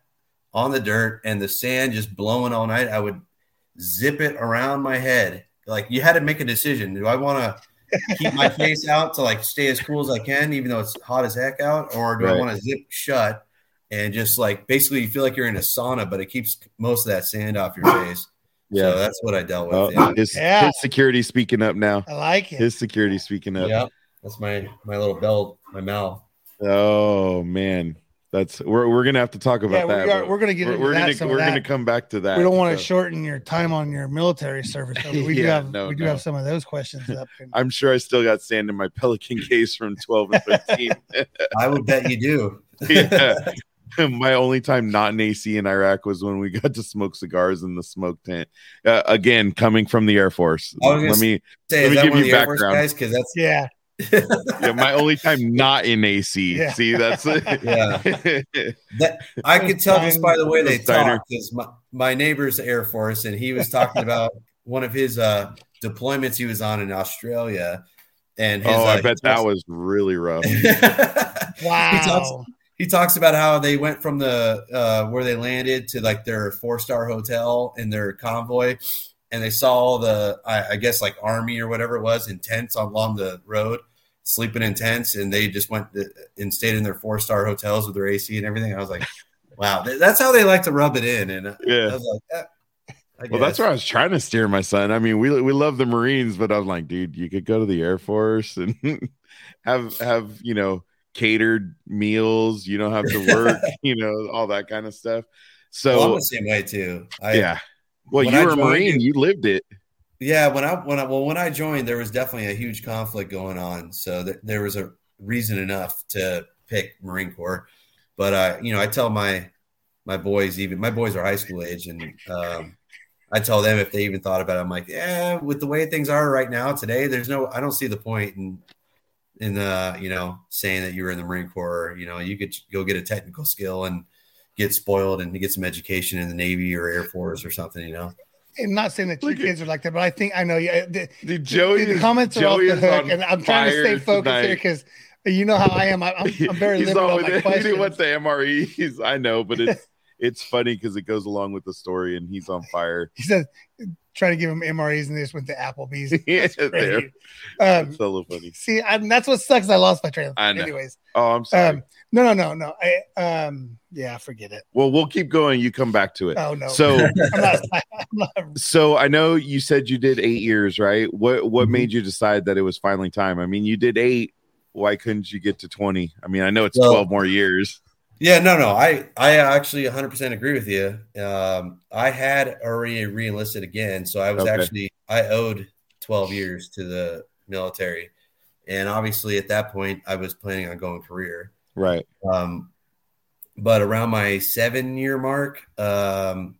on the dirt, and the sand just blowing all night. I would zip it around my head. Like, you had to make a decision. Do I want to keep my face out to like stay as cool as I can, even though it's hot as heck out, or do right. I want to zip shut and just like basically you feel like you're in a sauna, but it keeps most of that sand off your face. Yeah, so that's what I dealt with. Oh, yeah. His, yeah. his security speaking up now. I like it. His security speaking up. Yep, that's my my little belt, my mouth. Oh man. That's we're we're gonna have to talk about yeah, that. We are, we're gonna get we're, into we're that, gonna some we're of that. gonna come back to that. We don't want so. to shorten your time on your military service. Though, but we yeah, do have no, we do no. have some of those questions up. And- I'm sure I still got sand in my Pelican case from twelve and thirteen. I would bet you do. yeah. My only time not in A C in Iraq was when we got to smoke cigars in the smoke tent. Uh, again, coming from the Air Force. I was let me say, let me give you background, guys, because that's yeah. yeah, my only time not in A C. Yeah. See, that's it. yeah. That, I could tell just by the way they talk, because my, my neighbor's Air Force, and he was talking about one of his uh, deployments he was on in Australia. And his, oh, I uh, bet that was really rough. wow. He talks, he talks about how they went from the uh, where they landed to like their four star hotel in their convoy. And they saw all the, I, I guess, like army or whatever it was, in tents along the road, sleeping in tents. And they just went to, and stayed in their four-star hotels with their A C and everything. I was like, wow, that's how they like to rub it in. And yeah. I was like, eh, I well, guess. That's where I was trying to steer my son. I mean, we we love the Marines, but I was like, dude, you could go to the Air Force and have have, you know, catered meals. You don't have to work, you know, all that kind of stuff. So well, I'm the same way too. I, yeah. Well, when you were a Marine, you lived it. Yeah, when I when I well when I joined, there was definitely a huge conflict going on, so th- there was a reason enough to pick Marine Corps. But uh, you know, I tell my my boys, even my boys are high school age, and um, I tell them if they even thought about it, I'm like, yeah, with the way things are right now today, there's no, I don't see the point in in the you know saying that you were in the Marine Corps. You know, you could go get a technical skill and get spoiled and get some education in the Navy or Air Force or something, you know. I'm not saying that your kids are like that, but I think I know you. The, Dude, Joey the, the comments is, are Joey off the hook, and I'm trying to stay focused tonight. Here because you know how I am. I'm, I'm very He's limited on my questions. He went to M R E. He's, I know, but it's it's funny because it goes along with the story, and he's on fire. He says, trying to give him M R Es, and they just went to Applebee's. Yeah, there. Um, that's a little funny. See, I'm, that's what sucks. I lost my train of thought. Anyways. Oh, I'm sorry. Um, no, no, no, no. I, um, yeah, forget it. Well, we'll keep going. You come back to it. Oh no. So, I'm not, I'm not... so I know you said you did eight years, right? What what made you decide that it was finally time? I mean, you did eight. Why couldn't you get to twenty? I mean, I know it's well, twelve more years. Yeah, no, no. I, I actually one hundred percent agree with you. Um, I had already re-enlisted again, so I was okay. actually I owed twelve years to the military, and obviously at that point I was planning on going career. Right. Um, but around my seven year mark, um,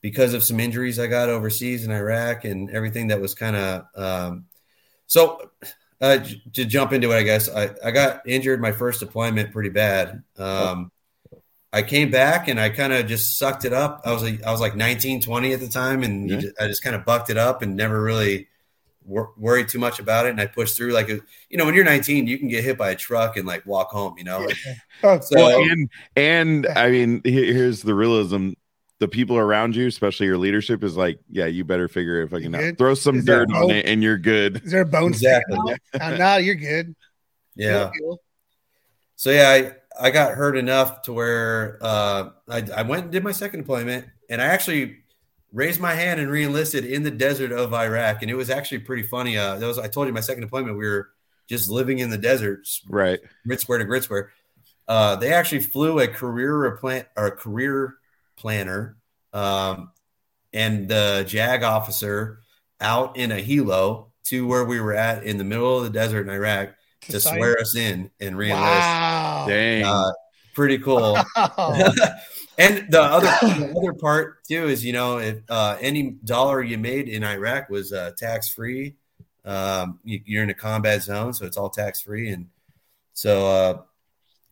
because of some injuries I got overseas in Iraq and everything that was kind of, um, so, uh, j- to jump into it, I guess I, I got injured my first deployment pretty bad. Um, I came back and I kind of just sucked it up. I was, I was like nineteen, twenty at the time. And yeah. just, I just kind of bucked it up and never really worried too much about it, and I pushed through. Like, you know, when you're nineteen, you can get hit by a truck and like walk home, you know. Like, oh, so well, and and I mean, here's the realism: the people around you, especially your leadership, is like, yeah, you better figure it fucking out. Throw some is dirt on it, and you're good. Is there a bone? Exactly. Yeah. No, you're good. Yeah. So yeah, I I got hurt enough to where uh I I went and did my second deployment, and I actually raised my hand and re-enlisted in the desert of Iraq. And it was actually pretty funny. Uh, that was, I told you my second deployment, we were just living in the desert, right? Grit square to grit square. Uh, they actually flew a career plan or a career planner um, and the JAG officer out in a helo to where we were at in the middle of the desert in Iraq to, to swear us in and re-enlist. Wow. Dang. Uh, pretty cool. Wow. And the other the other part too is, you know, if uh, any dollar you made in Iraq was uh, tax free. Um, you, you're in a combat zone, so it's all tax free. And so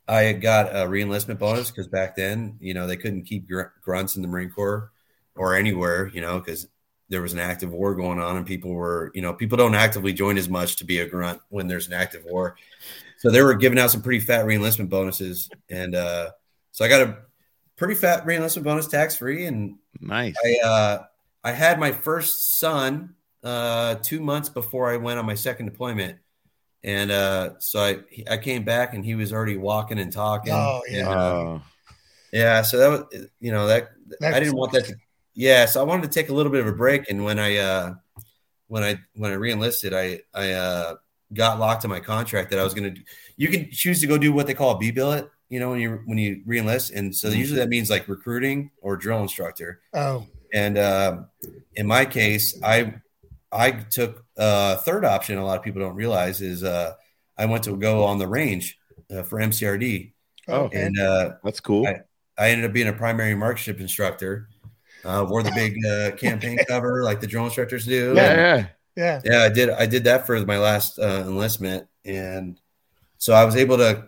uh, I got a reenlistment bonus because back then, you know, they couldn't keep gr- grunts in the Marine Corps or anywhere, you know, because there was an active war going on and people were, you know, people don't actively join as much to be a grunt when there's an active war. So they were giving out some pretty fat reenlistment bonuses. And uh, so I got a pretty fat reenlistment bonus tax free. And nice. I, uh, I had my first son uh, two months before I went on my second deployment. And uh, so I I came back and he was already walking and talking. Oh yeah, and, oh. yeah. So that was you know that That's I didn't want that. to Yeah, so I wanted to take a little bit of a break. And when I uh, when I when I reenlisted, I I uh, got locked in my contract that I was going to. You can choose to go do what they call a B billet. You know when you when you reenlist, and so usually that means like recruiting or drill instructor. Oh, and uh, in my case, I. I took a uh, third option. A lot of people don't realize is uh, I went to go on the range uh, for M C R D. Oh, okay. And uh, that's cool. I, I ended up being a primary marksmanship instructor. Uh, wore the big uh, campaign cover like the drill instructors do. Yeah, and, yeah, yeah. Yeah, I did. I did that for my last uh, enlistment, and so I was able to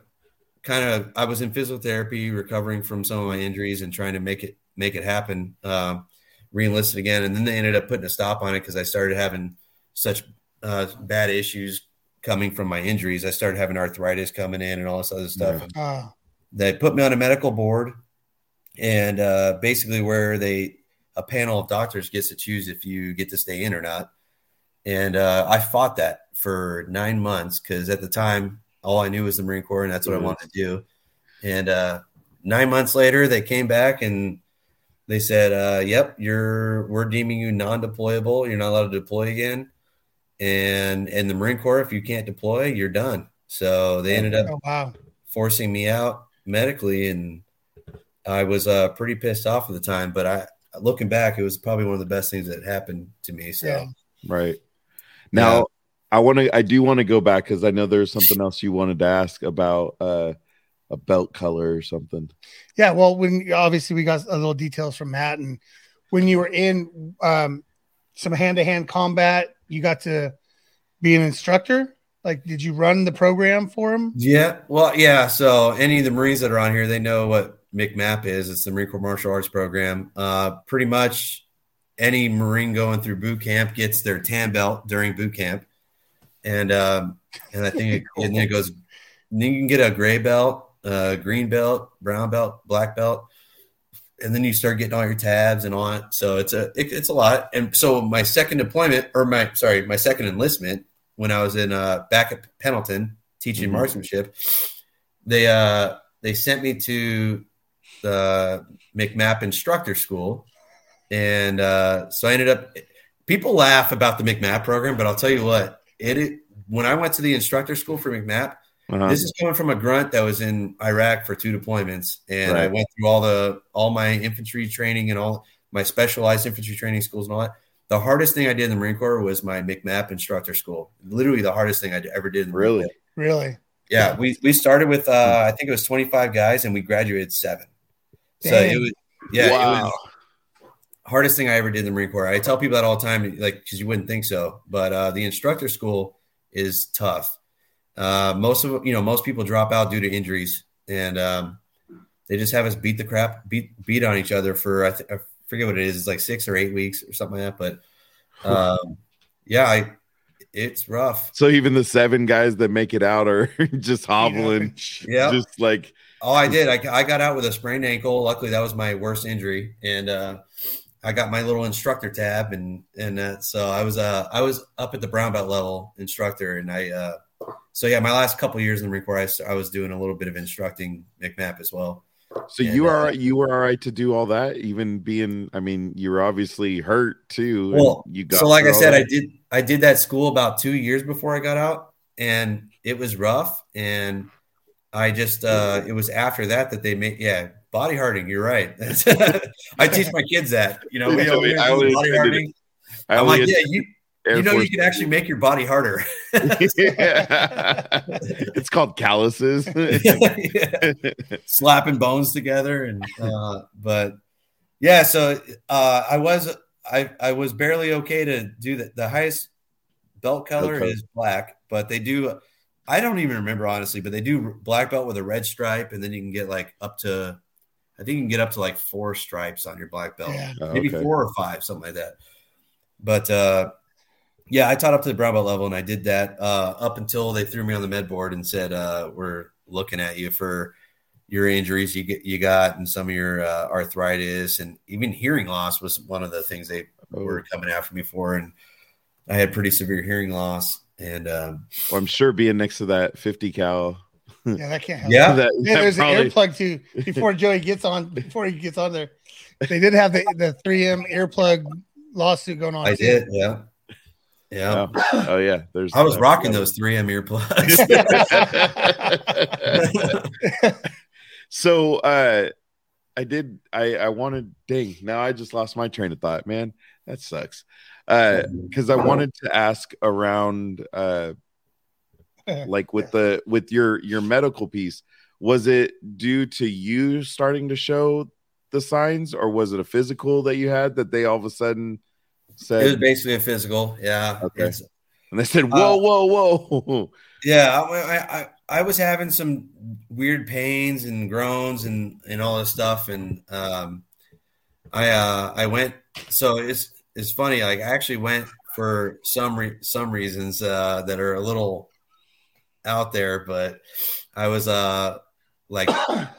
kind of. I was in physical therapy, recovering from some of my injuries, and trying to make it make it happen. Um, Reenlisted again, and then they ended up putting a stop on it because I started having such uh, bad issues coming from my injuries. I started having arthritis coming in and all this other stuff. Yeah. Uh, they put me on a medical board, and uh, basically where they a panel of doctors gets to choose if you get to stay in or not. And uh, I fought that for nine months because at the time all I knew was the Marine Corps, and that's what mm-hmm. I wanted to do. And uh, nine months later, they came back and. They said, uh, yep, you're, we're deeming you non-deployable. You're not allowed to deploy again. And in the Marine Corps, if you can't deploy, you're done. So they ended up oh, wow. forcing me out medically. And I was uh, pretty pissed off at the time, but I, looking back, it was probably one of the best things that happened to me. So, yeah. Right now yeah. I want to, I do want to go back cause I know there's something else you wanted to ask about, uh, a belt color or something. Yeah. Well, when obviously we got a little details from Matt and when you were in um, some hand-to-hand combat, you got to be an instructor. Like, did you run the program for him? Yeah. Well, yeah. So any of the Marines that are on here, they know what McMap is. It's the Marine Corps Martial Arts Program. Uh, pretty much any Marine going through boot camp gets their tan belt during boot camp. And, um, and I think it, cool. and then it goes, then you can get a gray belt, Uh, green belt, brown belt, black belt, and then you start getting all your tabs and on. So it's a it, it's a lot. And so my second deployment, or my sorry, my second enlistment, when I was in uh, back at Pendleton teaching mm-hmm. marksmanship, they uh, they sent me to the McMap instructor school, and uh, so I ended up. People laugh about the McMap program, but I'll tell you what, it, it when I went to the instructor school for McMap. Uh-huh. This is coming from a grunt that was in Iraq for two deployments, and right. I went through all the all my infantry training and all my specialized infantry training schools and all that. The hardest thing I did in the Marine Corps was my McMap instructor school. Literally the hardest thing I ever did. In the really, Marine Corps. really, yeah. yeah. We we started with uh, I think it was twenty-five guys, and we graduated seven. Dang. So it was yeah, wow. it was the hardest thing I ever did in the Marine Corps. I tell people that all the time, like because you wouldn't think so, but uh, the instructor school is tough. Uh, most of you know, most people drop out due to injuries, and um, they just have us beat the crap, beat beat on each other for I, th- I forget what it is. It's like six or eight weeks or something like that. But um, yeah, I, it's rough. So even the seven guys that make it out are just hobbling. Yeah, yep. just like oh, I did. I I got out with a sprained ankle. Luckily, that was my worst injury, and uh, I got my little instructor tab, and and uh, so I was uh I was up at the brown belt level instructor, and I. Uh, So, yeah, my last couple of years in the Marine Corps, I, I was doing a little bit of instructing McMap as well. So and, you are uh, you were all right to do all that, even being – I mean, you were obviously hurt too. Well, you got so like I said, that. I did I did that school about two years before I got out, and it was rough. And I just uh, – it was after that that they made – yeah, body hardening, you're right. I teach my kids that. You know, we all do body hardening. I I'm like, had- yeah, you – Air you know, Force you can actually make your body harder. It's called calluses. yeah. Slapping bones together. And, uh, but yeah, so uh, I was, I, I was barely okay to do that. The highest belt color okay. is black, but they do I don't even remember, honestly, but they do black belt with a red stripe, and then you can get like up to, I think you can get up to like four stripes on your black belt, yeah. oh, maybe okay. four or five, something like that. But uh, yeah, I taught up to the brown belt level, and I did that uh, up until they threw me on the med board and said, uh, we're looking at you for your injuries you get, you got, and some of your uh, arthritis, and even hearing loss was one of the things they were coming after me for. And I had pretty severe hearing loss. And um, well, I'm sure being next to that fifty cal, yeah, that can't help. Yeah, that, yeah that there's probably... an earplug too. Before Joey gets on, before he gets on there, they did have the, the three M earplug lawsuit going on. I too. did, yeah, yeah. Oh, oh yeah, there's. I was uh, rocking those three M earplugs. So uh, I did. I I wanted. Dang! Now I just lost my train of thought, man. That sucks. Uh, because I wanted to ask around, uh, like with the with your your medical piece, was it due to you starting to show the signs, or was it a physical that you had that they all of a sudden said? It was basically a physical, yeah. Okay. And they said, "Whoa, uh, whoa, whoa!" Yeah, I, I I was having some weird pains and groans and and all this stuff, and um, I uh I went so it's. It's funny. Like I actually went for some re- some reasons uh, that are a little out there, but I was uh like I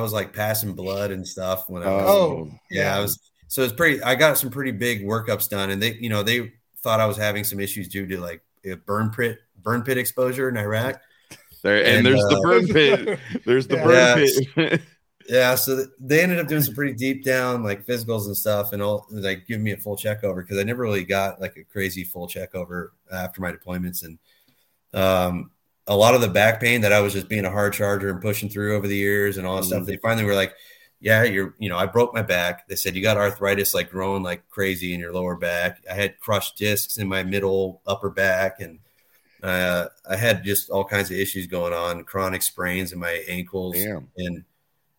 was like passing blood and stuff when I was. Oh yeah, I was. So it's pretty. I got some pretty big workups done, and they, you know, they thought I was having some issues due to like a burn pit burn pit exposure in Iraq. There and, and there's uh, the burn pit. There's the yeah. burn yeah, pit. Yeah, so they ended up doing some pretty deep down like physicals and stuff, and all like giving me a full check over because I never really got like a crazy full check over after my deployments. And um, a lot of the back pain that I was just being a hard charger and pushing through over the years and all that mm-hmm. stuff, they finally were like, "Yeah, you're you know I broke my back." They said you got arthritis like growing like crazy in your lower back. I had crushed discs in my middle upper back, and uh, I had just all kinds of issues going on, chronic sprains in my ankles. Damn. and.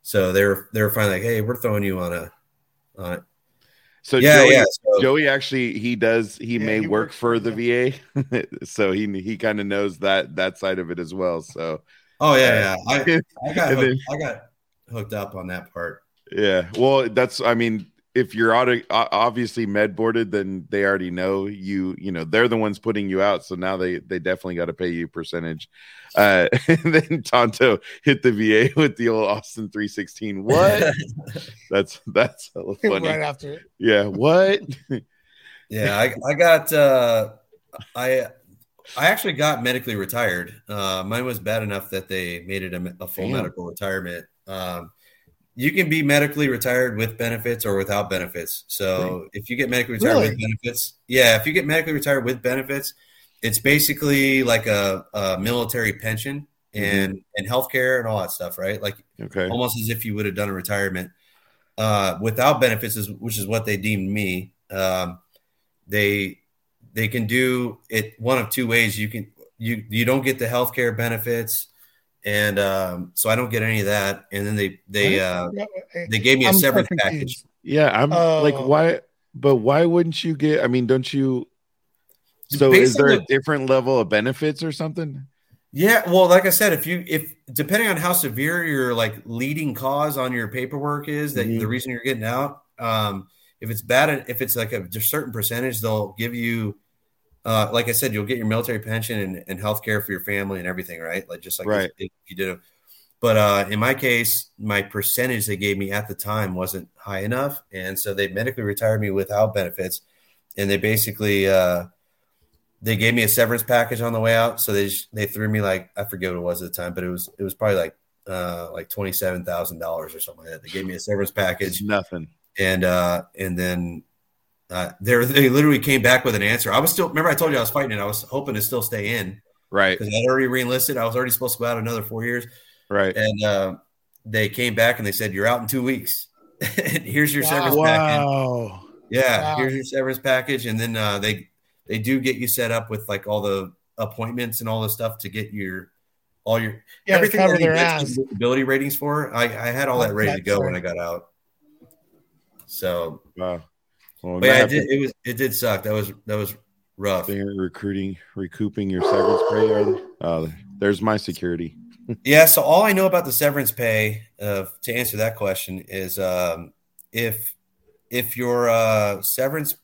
So they're they're finally like, "Hey, we're throwing you on a." Uh, so yeah, Joey, yeah. So, Joey actually he does he yeah, may he work works, for the yeah. V A, so he he kind of knows that that side of it as well. So oh yeah, uh, yeah. I, I got hooked, I got hooked up on that part. Yeah, well, that's I mean, if you're auto, obviously med boarded, then they already know you. You know, they're the ones putting you out, so now they they definitely got to pay you percentage. Uh, and then Tonto hit the V A with the old Austin three sixteen. What? that's that's hella funny. Right after it. Yeah. What? yeah, I I got uh, I I actually got medically retired. Uh, mine was bad enough that they made it a, a full Damn. medical retirement. Um, You can be medically retired with benefits or without benefits. So right. if you get medically retired really? with benefits, yeah, if you get medically retired with benefits, it's basically like a, a military pension and, mm-hmm. and healthcare and all that stuff, right? Like okay. almost as if you would have done a retirement uh, without benefits, is, which is what they deemed me. Um, they they can do it one of two ways. You can you you don't get the healthcare benefits. And um, so I don't get any of that. And then they they uh, they gave me a I'm severance so package. Yeah, I'm uh, like, why? But why wouldn't you get? I mean, don't you? So is there the, a different level of benefits or something? Yeah, well, like I said, if you if depending on how severe your like leading cause on your paperwork is, that mm-hmm. the reason you're getting out. Um, if it's bad, if it's like a certain percentage, they'll give you. Uh, like I said, you'll get your military pension and, and health care for your family and everything, right? Like just like right. if, if you did. But uh, in my case, my percentage they gave me at the time wasn't high enough. And so they medically retired me without benefits. And they basically uh, they gave me a severance package on the way out. So they just, they threw me like I forget what it was at the time, but it was it was probably like uh, like twenty seven thousand dollars or something like that. They gave me a severance package. It's nothing. And uh, and then. Uh, there, they literally came back with an answer. I was still, remember I told you I was fighting it. I was hoping to still stay in. Right. Because I'd already reenlisted. I was already supposed to go out another four years. Right. And uh, they came back and they said, "You're out in two weeks. and here's your wow. severance wow. package. Yeah. Wow. Here's your severance package." And then uh, they, they do get you set up with like all the appointments and all the stuff to get your, all your, yeah, everything that you get disability ratings for. I, I had all that ready That's to go right. when I got out. So, wow. Well, but yeah, it did, to, it was it did suck. That was that was rough. They're recruiting recouping your severance pay. Are they? Oh, There's my security. Yeah. So all I know about the severance pay, uh, to answer that question, is um, if if your uh, severance,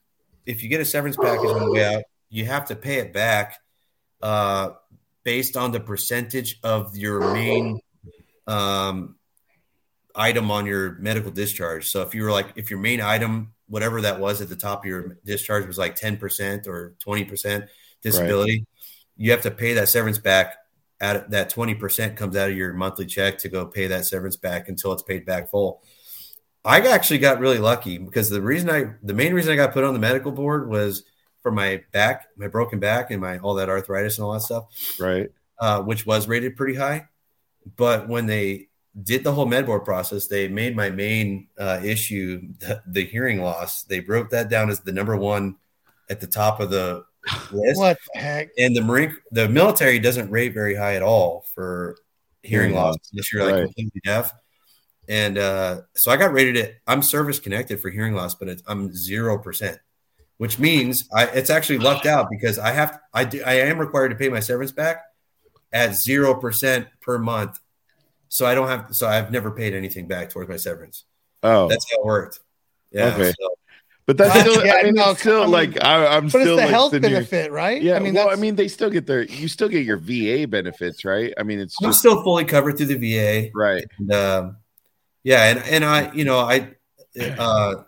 if you get a severance package on the way out, you have to pay it back uh, based on the percentage of your main um, item on your medical discharge. So if you were like, if your main item, whatever that was at the top of your discharge, was like ten percent or twenty percent disability, right, you have to pay that severance back. Out of that twenty percent comes out of your monthly check to go pay that severance back until it's paid back full. I actually got really lucky because the reason I, the main reason I got put on the medical board was for my back, my broken back and my, all that arthritis and all that stuff. Right. Uh, which was rated pretty high. But when they did the whole med board process, they made my main uh, issue, the, the hearing loss. They broke that down as the number one at the top of the list. What the heck? And the Marine, the military doesn't rate very high at all for hearing mm-hmm. loss unless you're like right. completely deaf. And uh, so I got rated at, I'm service connected for hearing loss, but it's, I'm zero percent, which means I it's actually lucked out because I have I do, I am required to pay my severance back at zero percent per month. So I don't have so I've never paid anything back towards my severance. Oh, that's how it worked. Yeah. Okay. So. But that's still, yeah, I mean, no, it's still I mean, like I, I'm but still. But it's the like health benefit, here. Right? Yeah. I mean, well, I mean, they still get their. You still get your V A benefits, right? I mean, it's. I'm just, still fully covered through the V A, right? And, uh, yeah, and and I, you know, I, uh,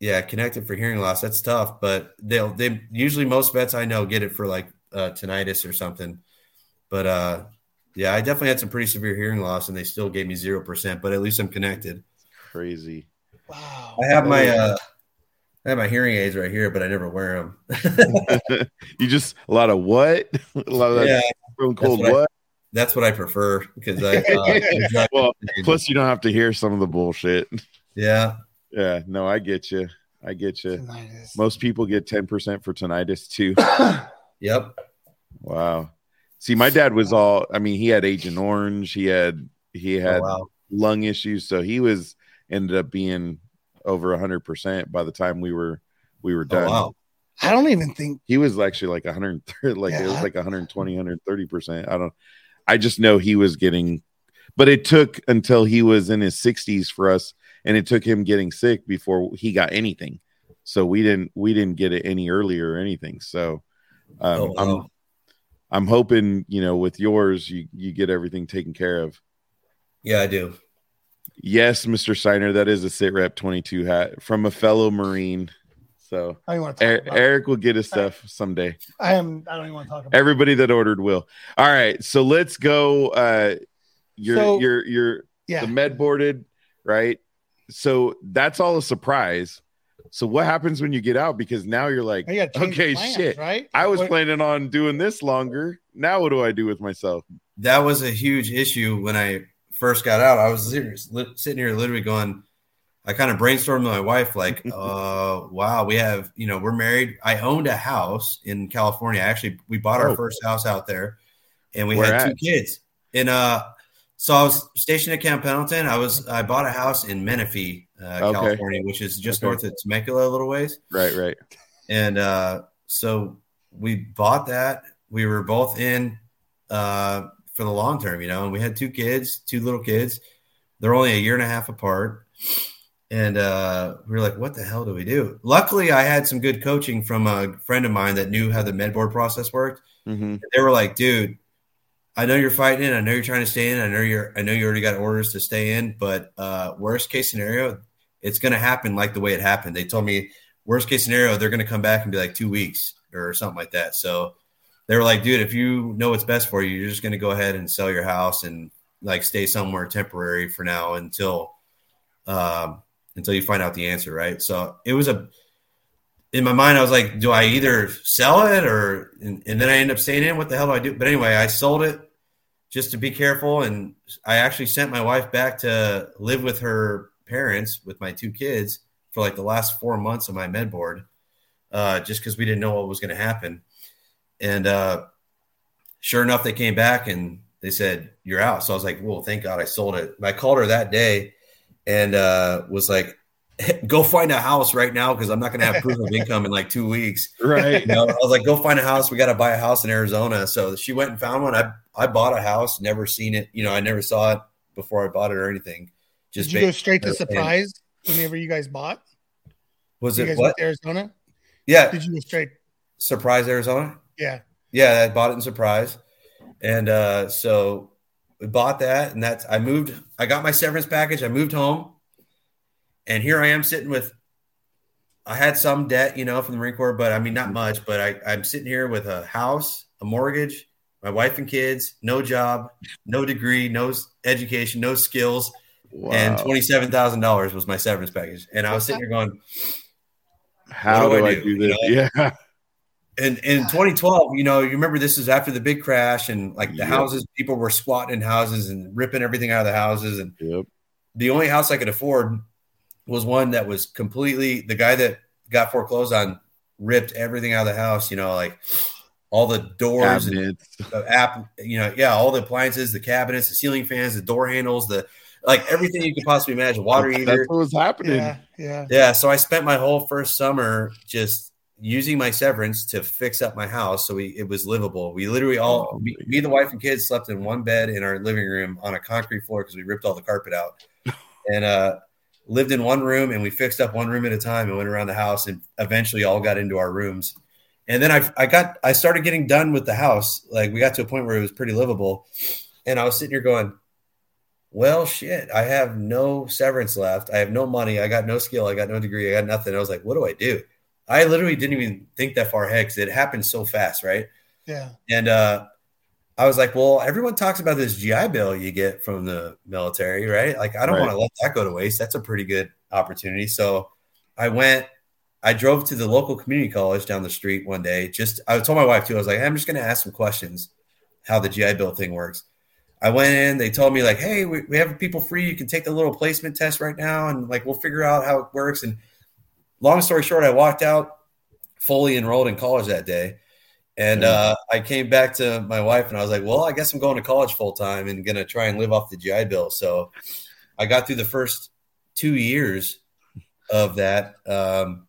yeah, connected for hearing loss. That's tough, but they'll they usually most vets I know get it for like uh, tinnitus or something. But uh, yeah, I definitely had some pretty severe hearing loss, and they still gave me zero percent. But at least I'm connected. Crazy. Wow. I have my uh, I have my hearing aids right here, but I never wear them. You just a lot of what? A lot of yeah, that cold what? what? I, that's what I prefer because I. Uh, well, plus you don't have to hear some of the bullshit. Yeah. Yeah. No, I get you. I get you. Tinnitus. Most people get ten percent for tinnitus too. Yep. Wow. See, my dad was all. I mean, he had Agent Orange. He had he had oh, wow. lung issues, so he was. Ended up being over one hundred percent by the time we were we were done. Oh, wow. I don't even think he was actually like one hundred thirty, like yeah, it was like one hundred twenty, one hundred thirty percent. I don't. I just know he was getting, but it took until he was in his sixties for us, and it took him getting sick before he got anything. So we didn't we didn't get it any earlier or anything. So um, oh, wow. I'm I'm hoping you know with yours you you get everything taken care of. Yeah, I do. Yes, Mister Steiner, that is a Sit Rep twenty-two hat from a fellow Marine. So I want to talk er- Eric will get his stuff someday. I am. I don't even want to talk about everybody it. That ordered will. All right, so let's go. Uh, you're so, you're you're yeah. the med boarded, right? So that's all a surprise. So what happens when you get out? Because now you're like, you okay, plans, shit. Right? I was what? planning on doing this longer. Now what do I do with myself? That was a huge issue when I. First got out, I was sitting here literally going, I kind of brainstormed with my wife, like, uh, wow, we have, you know, we're married. I owned a house in California. Actually, we bought our oh. first house out there and we Where had at? two kids. And uh, so I was stationed at Camp Pendleton. I was, I bought a house in Menifee, uh, okay. California, which is just okay. north of Temecula a little ways. Right, right. And uh, so we bought that. We were both in, uh, for the long term, you know, and we had two kids, two little kids. They're only a year and a half apart. And uh, we were like, what the hell do we do? Luckily, I had some good coaching from a friend of mine that knew how the med board process worked. Mm-hmm. They were like, dude, I know you're fighting it. I know you're trying to stay in. I know you're, I know you already got orders to stay in, but uh, worst case scenario, it's going to happen like the way it happened. They told me worst case scenario, they're going to come back and be like two weeks or something like that. So they were like, dude, if you know what's best for you, you're just going to go ahead and sell your house and like stay somewhere temporary for now until, um, until you find out the answer. Right. So it was a, in my mind, I was like, do I either sell it or, and, and then I end up staying in, what the hell do I do? But anyway, I sold it just to be careful. And I actually sent my wife back to live with her parents with my two kids for like the last four months of my med board, uh, just cause we didn't know what was going to happen. And uh, sure enough, they came back and they said, you're out. So I was like, well, thank God I sold it. And I called her that day and uh, was like, go find a house right now because I'm not going to have proof of income in like two weeks. Right. You know, I was like, go find a house. We got to buy a house in Arizona. So she went and found one. I I bought a house, never seen it. You know, I never saw it before I bought it or anything. Just Did you go straight to Surprise whenever you guys bought? Was it what? Arizona? Yeah. Did you go straight? Surprise, Arizona? Yeah. Yeah, I bought it in Surprise. And uh, so we bought that. And that's, I moved, I got my severance package. I moved home. And here I am sitting with, I had some debt, you know, from the Marine Corps, but I mean, not much, but I, I'm sitting here with a house, a mortgage, my wife and kids, no job, no degree, no education, no skills. Wow. And twenty-seven thousand dollars was my severance package. And I was sitting here going, how do, do I do, I do this? You know? Yeah. And in twenty twelve, you know, you remember this is after the big crash and like the yep. houses, people were squatting in houses and ripping everything out of the houses. And yep. the only house I could afford was one that was completely, the guy that got foreclosed on ripped everything out of the house, you know, like all the doors cabinets. and the app, you know, yeah, all the appliances, the cabinets, the ceiling fans, the door handles, the like everything you could possibly imagine, water heater. That's what was happening. Yeah, yeah. Yeah. So I spent my whole first summer just using my severance to fix up my house. So we, it was livable. We literally all, me, me, the wife and kids slept in one bed in our living room on a concrete floor because we ripped all the carpet out. And, uh, lived in one room and we fixed up one room at a time and went around the house and eventually all got into our rooms. And then I I got, I started getting done with the house. Like we got to a point where it was pretty livable and I was sitting here going, well, shit, I have no severance left. I have no money. I got no skill. I got no degree. I got nothing. I was like, what do I do? I literally didn't even think that far ahead because it happened so fast. Right. Yeah. And, uh, I was like, well, everyone talks about this G I Bill you get from the military, right? Like, I don't right. want to let that go to waste. That's a pretty good opportunity. So I went, I drove to the local community college down the street one day. Just, I told my wife too, I was like, hey, I'm just going to ask some questions how the G I Bill thing works. I went in, they told me like, hey, we, we have people free. You can take the little placement test right now. And like, we'll figure out how it works. And long story short, I walked out fully enrolled in college that day. And uh, I came back to my wife and I was like, well, I guess I'm going to college full time and going to try and live off the G I Bill. So I got through the first two years of that, um,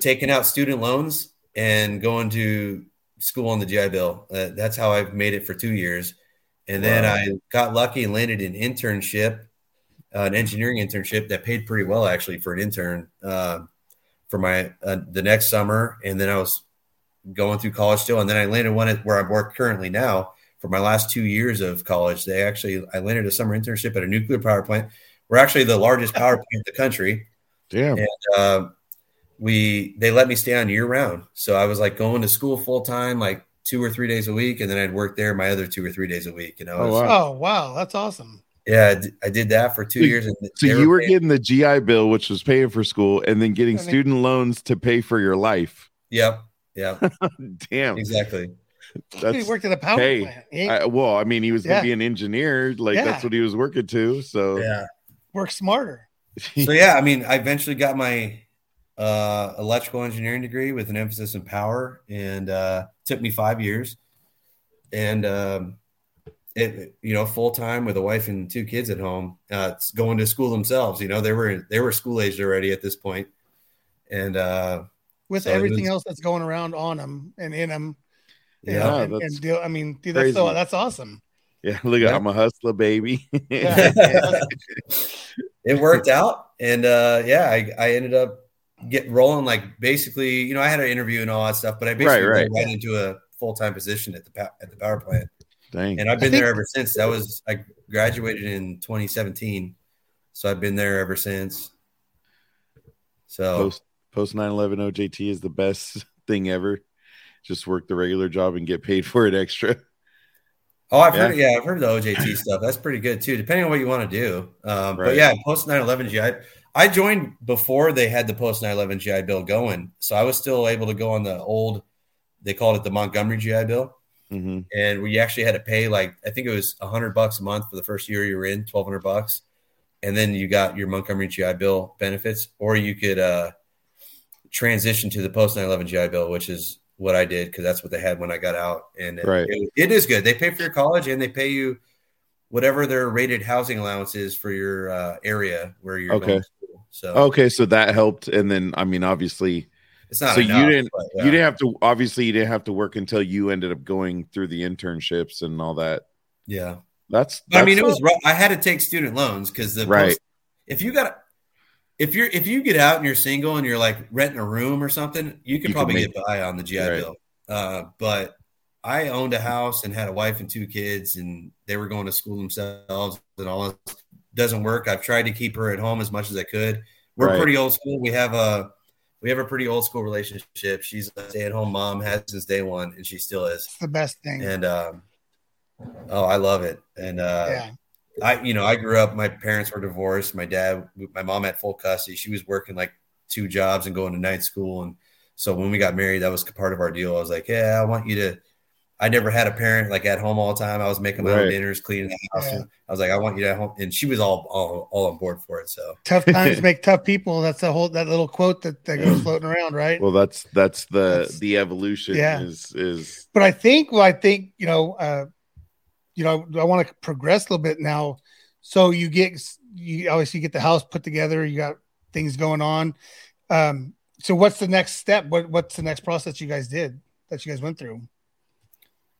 taking out student loans and going to school on the G I Bill. Uh, that's how I've made it for two years. And then wow. I got lucky and landed an internship, uh, an engineering internship that paid pretty well actually for an intern uh, for my uh, the next summer. And then I was going through college still. And then I landed one at where I work currently now for my last two years of college. They actually, I landed a summer internship at a nuclear power plant. We're actually the largest power plant in the country. Damn. And, uh, we, they let me stay on year round. So I was like going to school full time, like two or three days a week. And then I'd work there my other two or three days a week. You know? Oh, wow. Oh, wow. That's awesome. Yeah. I did, I did that for two so, years. And so you were paying. Getting the G I Bill, which was paying for school and then getting I mean, student loans to pay for your life. Yep. Yeah. Damn. Exactly. That's, he worked at a power hey, plant. He, I, well, I mean, he was yeah. going to be an engineer. Like yeah. that's what he was working to. So yeah, work smarter. So yeah, I mean, I eventually got my uh, electrical engineering degree with an emphasis in power, and uh, took me five years. And um, it, you know, full time with a wife and two kids at home, uh, going to school themselves. You know, they were they were school aged already at this point, and. Uh, With so everything was, else that's going around on them and in them, yeah. And, and deal, I mean, dude, that's so, that's awesome. Yeah, look, yeah. I'm a hustler, baby. Yeah. It worked out, and uh, yeah, I, I ended up get rolling. Like basically, you know, I had an interview and all that stuff, but I basically right, right. went right into a full time position at the at the power plant. Dang. And I've been think- there ever since. That was I graduated in twenty seventeen, so I've been there ever since. So. Post- Post nine eleven O J T is the best thing ever. Just work the regular job and get paid for it extra. Oh, I've yeah. heard, yeah, I've heard the O J T stuff. That's pretty good too, depending on what you want to do. Um, right. But yeah, post nine eleven G I. I joined before they had the post nine eleven G I Bill going, so I was still able to go on the old. They called it the Montgomery G I Bill, mm-hmm. and we actually had to pay like I think it was a hundred bucks a month for the first year you were in, twelve hundred bucks, and then you got your Montgomery G I Bill benefits, or you could. Uh, transition to the post nine eleven G I Bill, which is what I did because that's what they had when I got out. And right. it, it is good. They pay for your college and they pay you whatever their rated housing allowance is for your uh, area where you're okay. going to school. So okay, so that helped. And then, I mean, obviously, it's not so enough, you didn't but, yeah. you didn't have to obviously you didn't have to work until you ended up going through the internships and all that. Yeah, that's. that's I mean, it was rough. I had to take student loans because the right. Post, if you got if you're if you get out and you're single and you're like renting a room or something, you could you probably can make, get by on the G I right. Bill. Uh, but I owned a house and had a wife and two kids, and they were going to school themselves and all this. Doesn't work. I've tried to keep her at home as much as I could. We're right. pretty old school. We have a we have a pretty old school relationship. She's a stay-at-home mom, has since day one, and she still is. It's the best thing. And um, oh, I love it. And uh, yeah. I, you know, I grew up. My parents were divorced. My dad, my mom had full custody. She was working like two jobs and going to night school. And so when we got married, that was part of our deal. I was like, yeah, I want you to. I never had a parent like at home all the time. I was making my right. own dinners, cleaning the house. Yeah. I was like, I want you to at home. And she was all, all, all on board for it. So tough times make tough people. That's the whole, that little quote that, that goes floating around. Right. Well, that's, that's the, that's, the evolution yeah. is, is, but I think, well, I think, you know, uh, you know, I want to progress a little bit now. So you get, you obviously get the house put together. You got things going on. Um, so what's the next step? What, what's the next process you guys did that you guys went through?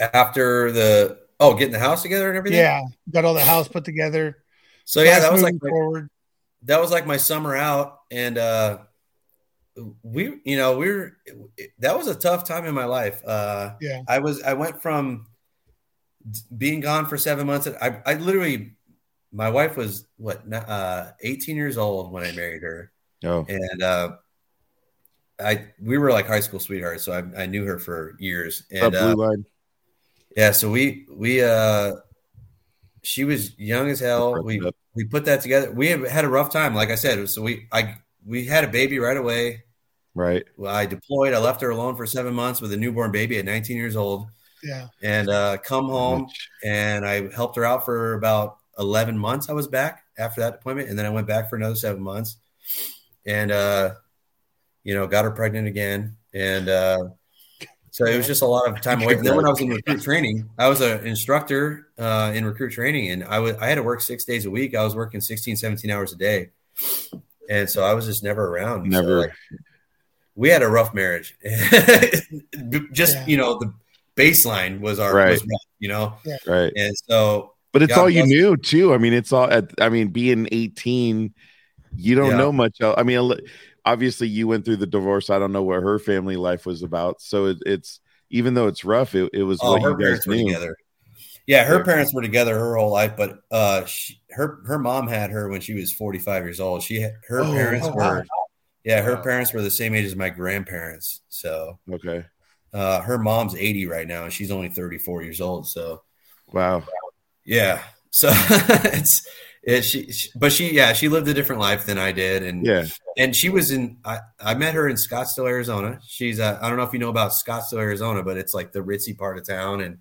After the oh, getting the house together and everything. Yeah, got all the house put together. So yeah, that was like forward. That was like my summer out, and uh, we, you know, we we're that was a tough time in my life. Uh, yeah, I was. I went from being gone for seven months. I, I literally, my wife was what uh, eighteen years old when I married her. Oh, and uh, I we were like high school sweethearts, so I, I knew her for years. And uh, blue line. Yeah, so we we uh, she was young as hell. We we put that together. We had a rough time, like I said. So we I we had a baby right away. Right. I deployed. I left her alone for seven months with a newborn baby at nineteen years old. Yeah. And uh, come home and I helped her out for about eleven months. I was back after that deployment, and then I went back for another seven months, and uh, you know, got her pregnant again, and. Uh, So it was just a lot of time away. And then when I was in recruit training, I was an instructor uh, in recruit training, and I was I had to work six days a week. I was working sixteen, seventeen hours a day. And so I was just never around. Never. So like, we had a rough marriage. just, yeah. you know, the baseline was our, right. was rough, you know? Yeah. Right. And so. But it's God all you knew, it. Too. I mean, it's all, at, I mean, being eighteen, you don't yeah. know much else. I mean, obviously, you went through the divorce. I don't know what her family life was about. So it, it's even though it's rough, it, it was oh, what her you parents guys were knew. Together. Yeah, her yeah. parents were together her whole life, but uh, she, her her mom had her when she was forty-five years old. She had, her oh, parents oh, were, wow. yeah, her wow. parents were the same age as my grandparents. So okay, uh, her mom's eighty right now, and she's only thirty-four years old. So wow, yeah. So it's. It, she, she, but she, yeah, she lived a different life than I did, and yeah, and she was in. I, I met her in Scottsdale, Arizona. She's, uh, I don't know if you know about Scottsdale, Arizona, but it's like the ritzy part of town, and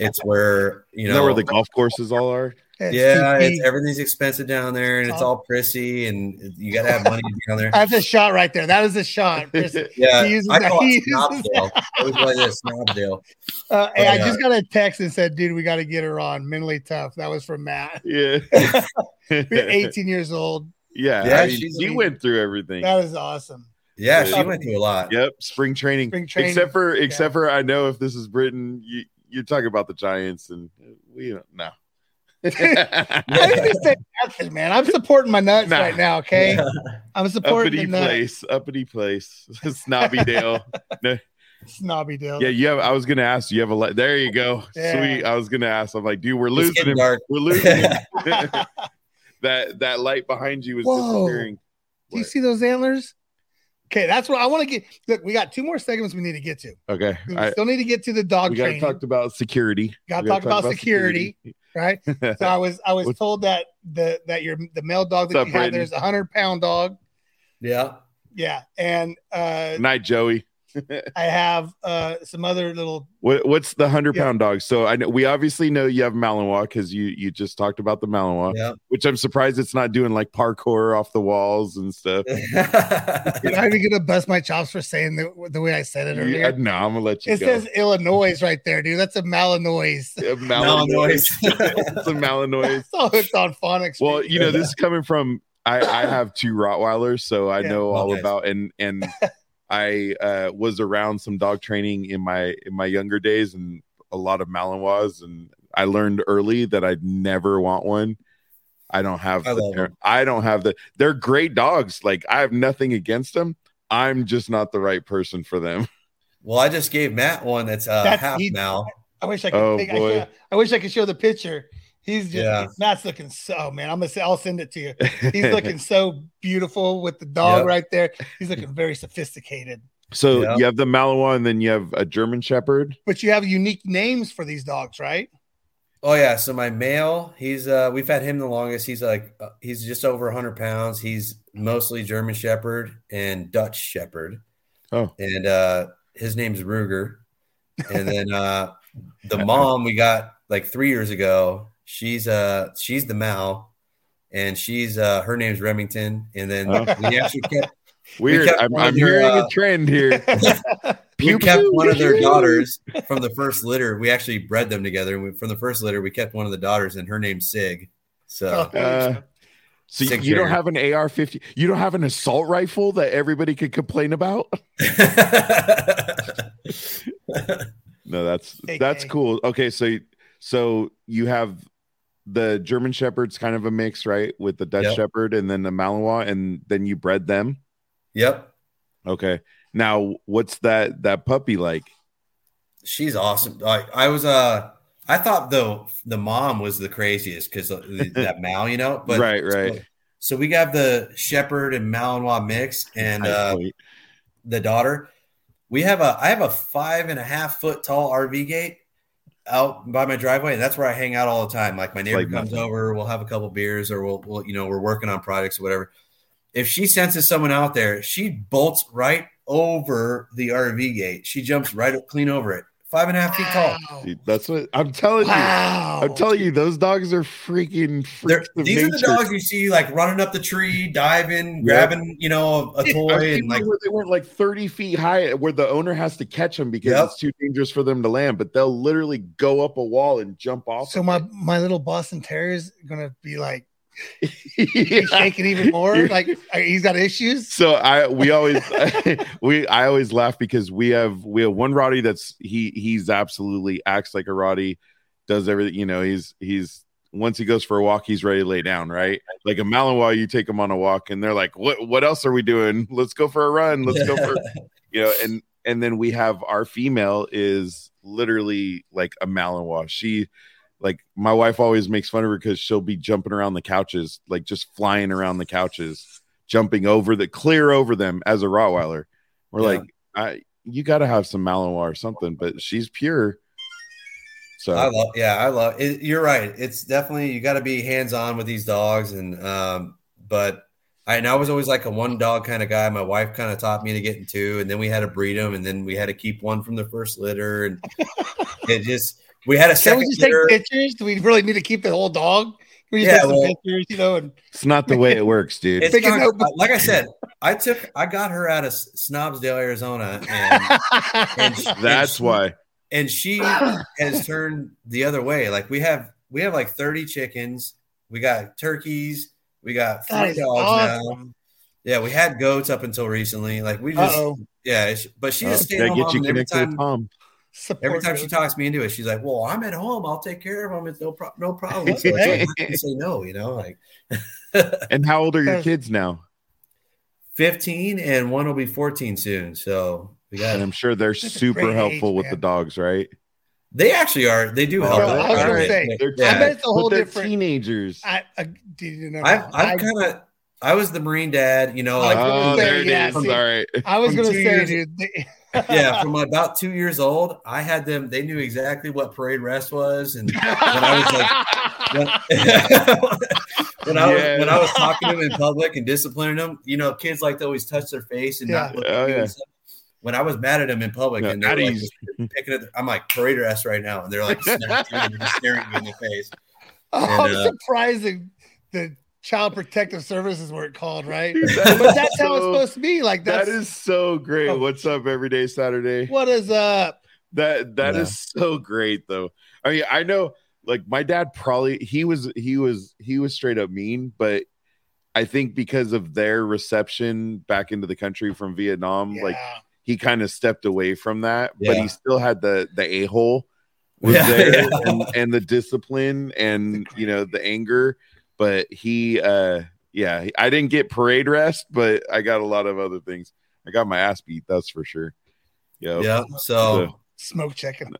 it's where you know, you know where the golf courses all are. It's yeah, it's, everything's expensive down there, and it's all prissy, and you gotta have money down there. That's a shot right there. That was a shot. yeah, he uses I that. call it Snobdale. It was like this Snobdale. Uh, hey, I uh, just got a text and said, "Dude, we got to get her on. Mentally tough." That was from Matt. Yeah, we're eighteen years old. Yeah, yeah, I mean, she amazing. went through everything. That was awesome. Yeah, she, she went through a lot. Yep, spring training. Spring training. Except for, yeah. except for, I know if this is Britain, you you're talking about the Giants, and we don't know. I didn't say nothing, man. I'm supporting my nuts nah. right now, okay? Yeah. I'm supporting uppity the nuts. place, uppity place, Snobby Dale, no. Snobby Dale. Yeah, you have. I was gonna ask. You have a. Le- there you go. Yeah. Sweet. I was gonna ask. I'm like, dude, we're it's losing him. Dark. We're losing him. that that light behind you is Whoa. disappearing. What? Do you see those antlers? Okay, that's what I want to get. Look, we got two more segments we need to get to. Okay, we I, still need to get to the dog. We got talked about security. Got talked about, about security. security. Right, so I was I was told that the that your the male dog that What's you up, have there's a hundred pound dog. Yeah, yeah, and uh, night Joey. I have uh, some other little. What, what's the hundred yeah. pound dog? So I know we obviously know you have Malinois because you you just talked about the Malinois, yeah. which I'm surprised it's not doing like parkour off the walls and stuff. You're not even gonna bust my chops for saying the the way I said it earlier. Yeah, no, I'm gonna let you. It go. says Illinois right there, dude. That's a Malinois. Yeah, Malinois. Malinois. It's a Malinois. Oh, it's on phonics. Well, you know, this is coming from. I, I have two Rottweilers, so I yeah, know all guys. about and and I uh, was around some dog training in my in my younger days, and a lot of Malinois, and I learned early that I'd never want one. I don't have I, the, I don't have the they're great dogs. Like, I have nothing against them. I'm just not the right person for them. Well, I just gave Matt one that's uh that's half now. I wish I could oh, think, boy. I, I wish I could show the picture. He's just yeah. Matt's looking so man. I'm gonna say I'll send it to you. He's looking so beautiful with the dog yep. right there. He's looking very sophisticated. So yep. you have the Malinois, and then you have a German Shepherd. But you have unique names for these dogs, right? Oh yeah. So my male, he's uh, we've had him the longest. He's like uh, he's just over a hundred pounds. He's mostly German Shepherd and Dutch Shepherd. Oh, and uh, his name's Ruger. And then uh, the mom we got like three years ago. She's uh she's the Mal, and she's uh her name's Remington. And then oh. we actually kept weird. We kept I'm, I'm their, hearing uh, a trend here. We kept one of their daughters from the first litter. We actually bred them together. We, from the first litter, we kept one of the daughters, and her name's Sig. So, uh, so Sig you Trader. Don't have an A R fifty. You don't have an assault rifle that everybody could complain about. No, that's that's cool. Okay, so so you have the German Shepherd's kind of a mix, right, with the Dutch yep. Shepherd, and then the Malinois, and then you bred them. Yep. Okay. Now, what's that that puppy like? She's awesome. I, I was uh I thought the the mom was the craziest because that Mal, you know. But right, right. So, so we got the Shepherd and Malinois mix, and uh, the daughter. We have a I have a five and a half foot tall R V gate out by my driveway, and that's where I hang out all the time. Like, my neighbor like comes nothing. over, we'll have a couple beers, or we'll, we'll you know we're working on projects or whatever. If she senses someone out there, she bolts right over the R V gate. She jumps right up, clean over it. Five and a half feet wow. tall. Dude, that's what I'm telling wow. you. I'm telling you, those dogs are freaking freaks of These nature. Are the dogs you see like running up the tree, diving, grabbing, yep. you know, a toy. I've seen and like where they weren't like thirty feet high, where the owner has to catch them because yep. it's too dangerous for them to land. But they'll literally go up a wall and jump off. So of my it. my little Boston Terrier is gonna be like. yeah. shaking even more, like he's got issues. So I we always we I always laugh because we have we have one Roddy that's he he's absolutely acts like a Roddy, does everything, you know. He's he's once he goes for a walk, he's ready to lay down, right? Like a Malinois, you take him on a walk and they're like, what what else are we doing? Let's go for a run. Let's go for you know. And and then we have our female is literally like a Malinois. She Like, my wife always makes fun of her because she'll be jumping around the couches, like just flying around the couches, jumping over the clear over them as a Rottweiler. We're yeah. like, I, you got to have some Malinois or something, but she's pure. So, I love, yeah, I love it. You're right. It's definitely, you got to be hands on with these dogs. And, um, but I, and I was always like a one dog kind of guy. My wife kind of taught me to get in two, and then we had to breed them, and then we had to keep one from the first litter. And it just, we had a second. Can we just litter. Take pictures? Do we really need to keep the whole dog? Can we just yeah, take well, some pictures, you know, and it's not the way it works, dude. It's not, like I said, I took, I got her out of Scottsdale, Arizona, and, and she, that's and she, why. And she has turned the other way. Like we have, we have like thirty chickens. We got turkeys. We got three dogs awesome. now. Yeah, we had goats up until recently. Like we just, Uh-oh. yeah. But she just oh, stayed home. Get you every time, with Tom. Support Every time her. She talks me into it, she's like, "Well, I'm at home. I'll take care of them. It's no, pro- no problem." So I can say no, you know. Like, and how old are your kids now? fifteen, and one will be fourteen soon. So we got. And I'm sure they're That's super helpful age, with man. the dogs, right? They actually are. They do help. Bro, I was gonna say, they're, yeah. I bet it's a whole different teenagers. I, I didn't know. I've, I've kind of. I was the Marine dad, you know. Like, oh, there it yeah, is. All right. I was gonna say, years, dude. They- yeah, from about two years old, I had them. They knew exactly what parade rest was, and when I was like, when, when I was yeah. when I was talking to them in public and disciplining them, you know, kids like to always touch their face and yeah. not look at oh, yeah. them. When I was mad at them in public, no, and they're like picking at, I'm like parade rest right now, and they're like snapping, staring me in the face. Oh, and, uh, surprising the. Child Protective Services were it called, right? That but that's so, how it's supposed to be. Like that's, that is so great. Oh, what's up, Everyday Saturday? What is up? That that yeah. is so great, though. I mean, I know, like my dad probably he was he was he was straight up mean, but I think because of their reception back into the country from Vietnam, yeah. like he kind of stepped away from that, yeah. but he still had the, the a-hole was yeah, there yeah. And, and the discipline and, you know, the anger, but he, uh, yeah, I didn't get parade rest, but I got a lot of other things. I got my ass beat. That's for sure. Yeah. Yep, so, so smoke checking.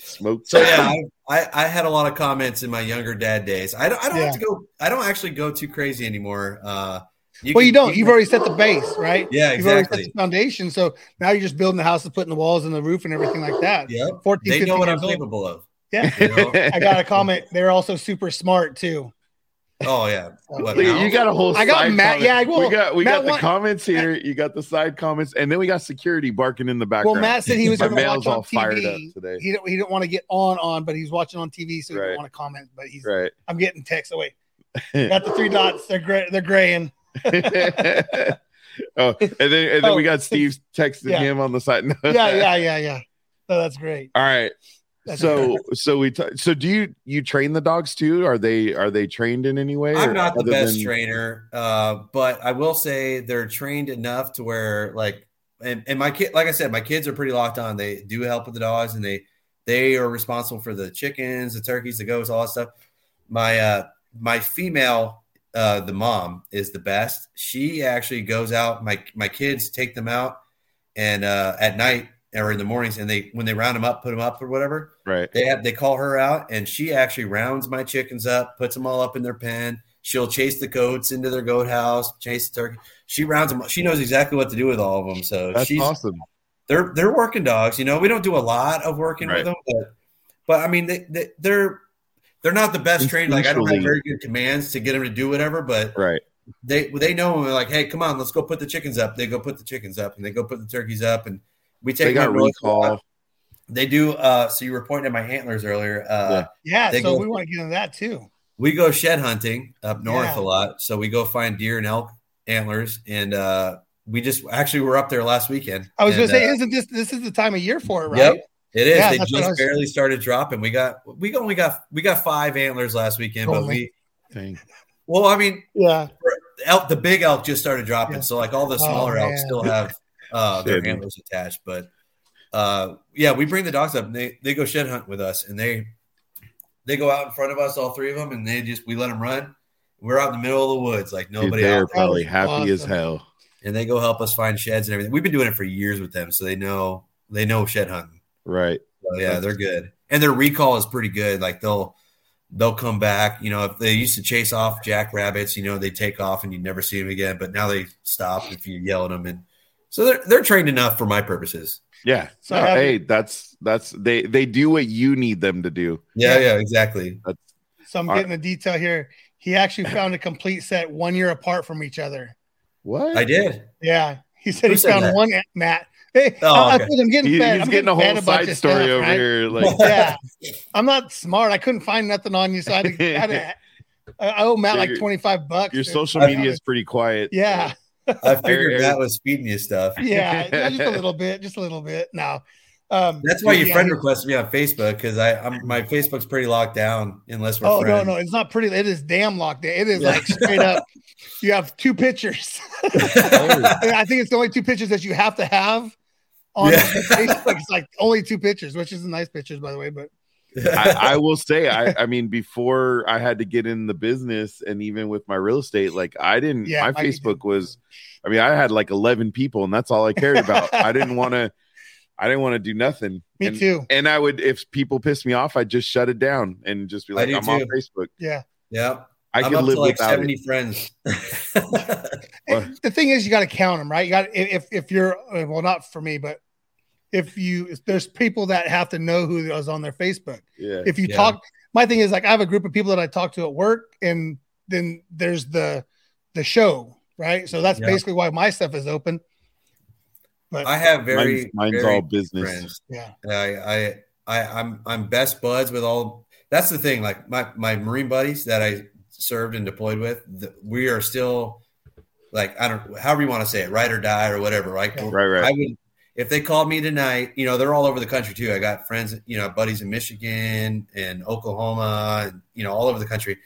Smoke. So checking. Yeah, I, I had a lot of comments in my younger dad days. I don't, I don't yeah. have to go. I don't actually go too crazy anymore. Uh, you well, can, you don't. You've already set the base, right? Yeah, exactly. You've already set the foundation. So now you're just building the house and putting the walls and the roof and everything like that. Yeah. They know what I'm capable of. Yeah. You know? I got a comment. They're also super smart too. Oh yeah, what, you got a whole. I got Matt. Comment. Yeah, well, we got we Matt got the want, comments here. You got the side comments, and then we got security barking in the background. Well, Matt said he was going to watch on T V. Fired up today. He didn't, he didn't want to get on on, but he's watching on T V, so he right. didn't want to comment. But he's. Right. I'm getting texts away. Got the three dots. They're gray. They're graying. oh, and then and then oh. we got Steve texting yeah. him on the side. yeah, yeah, yeah, yeah. No, that's great. All right. That's so so we t- so do you you train the dogs too? Are they are they trained in any way? I'm not the best than- trainer, uh, but I will say they're trained enough to where like and, and my kid like I said, my kids are pretty locked on. They do help with the dogs and they they are responsible for the chickens, the turkeys, the goats, all that stuff. My uh my female uh the mom is the best. She actually goes out, my my kids take them out and uh at night or in the mornings, and they when they round them up, put them up or whatever, right? They have they call her out, and she actually rounds my chickens up, puts them all up in their pen. She'll chase the goats into their goat house, chase the turkey. She rounds them. She knows exactly what to do with all of them. So that's she's, awesome. They're they're working dogs. You know, we don't do a lot of working right. with them, but, but I mean, they, they they're they're not the best trained. Like I don't have very good commands to get them to do whatever, but right. They they know when we're like, hey, come on, let's go put the chickens up. They go put the chickens up, and they go put the turkeys up, and We take they got recall. They do. Uh, so you were pointing at my antlers earlier. Uh, yeah. yeah so go, we want to get into that too. We go shed hunting up north yeah. a lot. So we go find deer and elk antlers. And uh, we just actually were up there last weekend. I was going to say, uh, isn't this, this is the time of year for it, right? Yep, it is. Yeah, they just barely started dropping. We got, we only got, we got five antlers last weekend, oh, but we, dang. well, I mean, yeah, elk, the big elk just started dropping. Yeah. So like all the smaller oh, elk still have, Uh, their antlers attached, but uh, yeah, we bring the dogs up. And they they go shed hunt with us, and they they go out in front of us, all three of them, and they just we let them run. We're out in the middle of the woods, like nobody. Dude, they're out probably happy awesome. as hell, and they go help us find sheds and everything. We've been doing it for years with them, so they know they know shed hunting, right? So, yeah, they're good, and their recall is pretty good. Like they'll they'll come back. You know, if they used to chase off jackrabbits, you know, they take off and you never see them again. But now they stop if you yell at them and. So they're they're trained enough for my purposes. Yeah. So no, hey, that's that's they they do what you need them to do. Yeah, yeah, exactly. That's, so I'm getting right. the detail here. He actually found a complete set one year apart from each other. What? I did. Yeah. He said Who he said found that? one Matt. Hey, oh, I, okay. I I'm getting he, fed. He's I'm getting, getting a whole a side story stuff, over right? here. Like, yeah. I'm not smart. I couldn't find nothing on you, so I had to, I, had to, I owe Matt so like twenty-five bucks. Your dude. social media is pretty quiet. Yeah. So. I figured that was feeding you stuff. Yeah, yeah, just a little bit, just a little bit. No, um, that's why your yeah, friend I mean, requested me on Facebook because I, I'm my Facebook's pretty locked down unless we're. Oh friends. no, no, it's not pretty. It is damn locked down. It is yeah. like straight up. You have two pictures. oh. I think it's the only two pictures that you have to have on yeah. Facebook. It's like only two pictures, which is nice pictures, by the way. But I, I will say, I, I mean, before I had to get in the business, and even with my real estate, like I didn't. Yeah, my I Facebook did. was. I mean, I had like eleven people, and that's all I cared about. I didn't want to. I didn't want to do nothing. Me and, too. And I would, if people pissed me off, I'd just shut it down and just be like, "I'm too. on Facebook." Yeah, yeah. I I'm could live like without seventy it. friends. The thing is, you got to count them, right? You got if if you're well, not for me, but. If you, if there's people that have to know who is on their Facebook. Yeah, if you yeah. talk, my thing is like, I have a group of people that I talk to at work and then there's the, the show, right? So that's yeah. basically why my stuff is open. But I have very, mine's, mine's very all business. Friends. Yeah. I, I, I, I'm, I'm best buds with all, that's the thing. Like my, my Marine buddies that I served and deployed with, the, we are still like, I don't, however you want to say it, ride or die or whatever. Right. Yeah. Right. Right. I would, If they called me tonight, you know, they're all over the country too. I got friends, you know, buddies in Michigan and Oklahoma, and, you know, all over the country.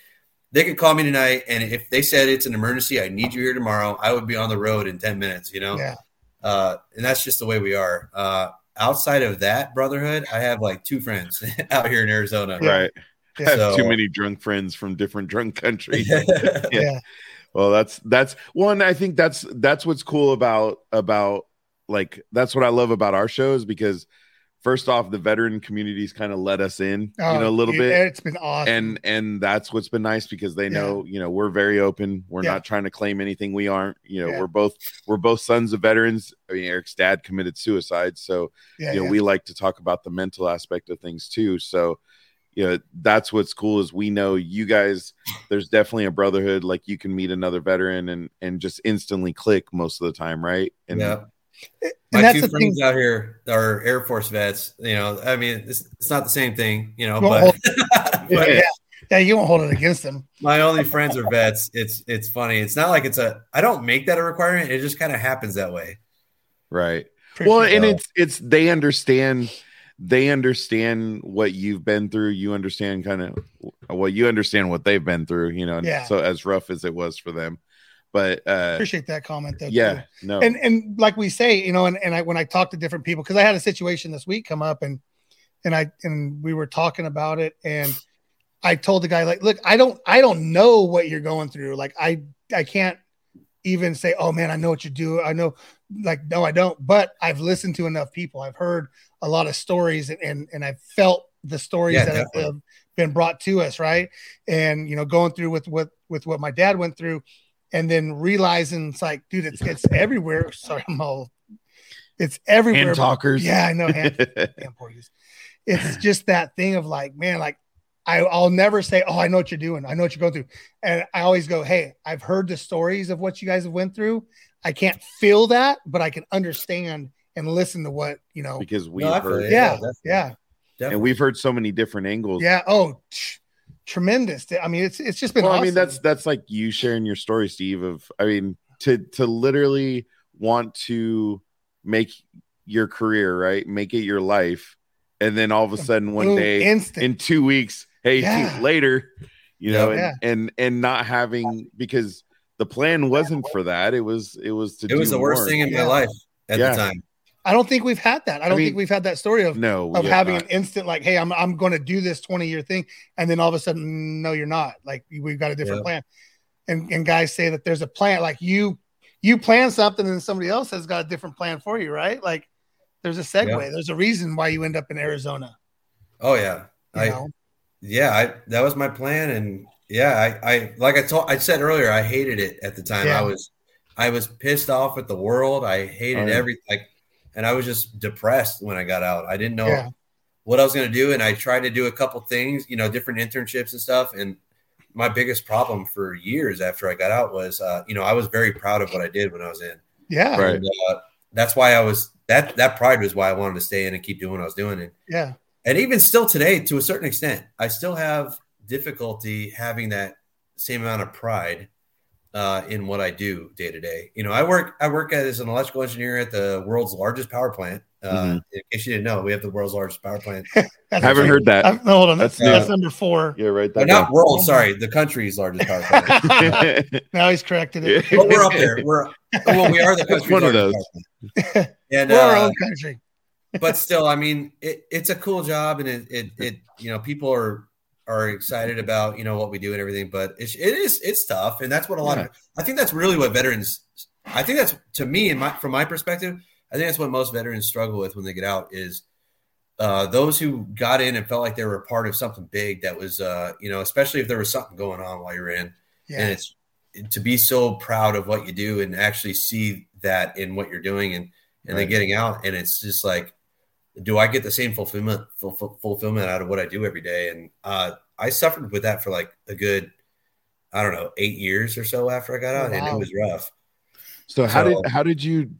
they could call me tonight, and if they said it's an emergency, I need you here tomorrow, I would be on the road in ten minutes, you know? Yeah. Uh, and that's just the way we are. Uh, outside of that brotherhood, I have like two friends out here in Arizona. Right. Yeah. I have so, too many drunk friends from different drunk countries. yeah. yeah. Well, that's, that's one, I think that's, that's what's cool about, about like, that's what I love about our shows, because first off, the veteran community's kind of let us in, oh, you know, a little it, bit. It's been awesome. And, and that's what's been nice, because they know, yeah. you know, we're very open. We're yeah. not trying to claim anything we aren't, you know, yeah. we're both, we're both sons of veterans. I mean, Eric's dad committed suicide. So, yeah, you know, yeah. we like to talk about the mental aspect of things too. So, you know, that's what's cool, is we know you guys, there's definitely a brotherhood. Like, you can meet another veteran and and just instantly click most of the time, right? And yeah. My and that's two friends thing. out here are Air Force vets. You know, I mean, it's, it's not the same thing, you know. You but, but yeah. yeah, you won't hold it against them. My only friends are vets. It's it's funny. It's not like it's a. I don't make that a requirement. It just kind of happens that way. Right. Pretty well, cool. And it's it's they understand. They understand what you've been through. You understand kind of well, you understand what they've been through, you know, and yeah. so as rough as it was for them. But uh appreciate that comment though. Yeah, too. no. And and like we say, you know, and, and I when I talk to different people, because I had a situation this week come up, and and I and we were talking about it, and I told the guy, like, look, I don't I don't know what you're going through. Like, I I can't even say, oh man, I know what you do. I know, like, no, I don't, but I've listened to enough people. I've heard a lot of stories, and, and, and I've felt the stories yeah, that have been brought to us. Right. And, you know, going through with, with, with what my dad went through, and then realizing it's like, dude, it's, it's everywhere. Sorry, I'm all, it's everywhere. Hand talkers. But, yeah, I know. Hand, hand porkies. It's just that thing of like, man, like, I, I'll never say, oh, I know what you're doing. I know what you're going through. And I always go, hey, I've heard the stories of what you guys have went through. I can't feel that, but I can understand and listen to what, you know. Because we've no, heard. Yeah, yeah. Definitely. yeah. Definitely. And we've heard so many different angles. Yeah. Oh, t- tremendous. I mean, it's it's just been well, awesome. I mean, that's that's like you sharing your story, Steve, of, I mean, to to literally want to make your career, right? Make it your life. And then all of a sudden one Boom, day, instant. in two weeks, Hey, yeah. later, you know, yeah, and, yeah. and and not having, because the plan wasn't for that. It was it was to. It do was the worst more. thing in yeah. my life at yeah. the time. I don't think we've had that. I don't I mean, think we've had that story of no, of having not. an instant like, hey, I'm I'm going to do this twenty year thing, and then all of a sudden, no, you're not. Like, we've got a different yeah. plan, and and guys say that there's a plan. Like, you you plan something, and somebody else has got a different plan for you, right? Like, there's a segue. Yeah. There's a reason why you end up in Arizona. Oh yeah, you I. know? Yeah, I, that was my plan, and yeah, I, I like I told, I said earlier, I hated it at the time. Yeah. I was, I was pissed off at the world. I hated oh, yeah. everything, like, and I was just depressed when I got out. I didn't know yeah. what I was going to do, and I tried to do a couple things, you know, different internships and stuff. And my biggest problem for years after I got out was, uh, you know, I was very proud of what I did when I was in. Yeah, right. And, uh, that's why I was that that pride was why I wanted to stay in and keep doing what I was doing. And yeah. And even still today, to a certain extent, I still have difficulty having that same amount of pride uh, in what I do day to day. You know, I work I work as an electrical engineer at the world's largest power plant. Uh, mm-hmm. In case you didn't know, we have the world's largest power plant. I haven't heard that. I'm, no, hold on. That's, that's, that's number four. Yeah, right. That not world, sorry. The country's largest power plant. Now he's corrected it. But we're up there. We're, well, we are the country's one of those. And, we're uh, our own country. But still, I mean, it, it's a cool job, and it, it, it, you know, people are, are excited about, you know, what we do and everything, but it, it is, it's tough. And that's what a lot yeah. of, I think that's really what veterans, I think that's to me and my, from my perspective, I think that's what most veterans struggle with when they get out is uh, those who got in and felt like they were a part of something big that was, uh, you know, especially if there was something going on while you're in yeah. and it's to be so proud of what you do and actually see that in what you're doing and, and right. then getting out. And it's just like, do I get the same fulfillment ful- fulfillment out of what I do every day? And uh, I suffered with that for like a good, I don't know, eight years or so after I got out, wow. and it was rough. So how so, did how did you,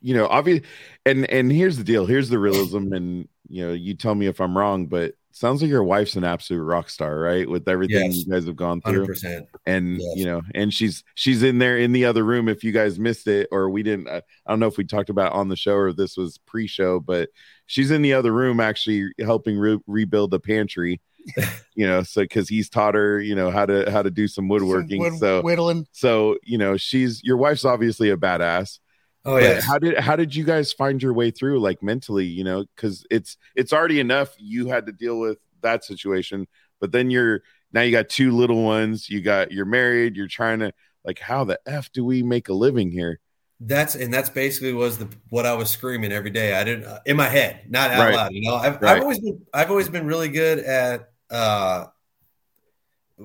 you know, obviously, and and here's the deal, here's the realism, and you know, you tell me if I'm wrong, but sounds like your wife's an absolute rock star, right? With everything yes, you guys have gone through, one hundred percent and yes. you know, and she's she's in there in the other room. If you guys missed it, or we didn't, I don't know if we talked about it on the show or this was pre-show, but she's in the other room actually helping re- rebuild the pantry. you know, so because he's taught her, you know, how to how to do some woodworking, some wood, so whittling. So you know, she's your wife's obviously a badass. Oh yeah. How did how did you guys find your way through, like mentally? You know, because it's it's already enough you had to deal with that situation, but then you're now you got two little ones. You got you're married. You're trying to like, how the F do we make a living here? That's and that's basically was the what I was screaming every day. I didn't uh, in my head, not out right. loud. You know, I've, right. I've always been I've always been really good at uh,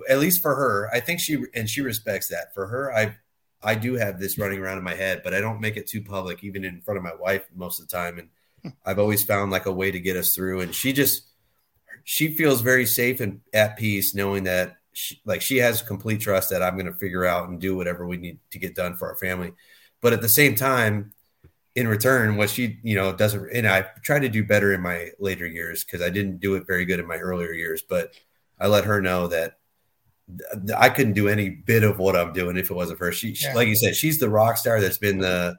at least for her. I think she and she respects that. For her, I I do have this running around in my head, but I don't make it too public, even in front of my wife most of the time. And I've always found like a way to get us through. And she just she feels very safe and at peace, knowing that she, like she has complete trust that I'm going to figure out and do whatever we need to get done for our family. But at the same time, in return, what she, you know, doesn't, and I tried to do better in my later years because I didn't do it very good in my earlier years, but I let her know that I couldn't do any bit of what I'm doing if it wasn't for her. She, yeah. Like you said, she's the rock star that's been the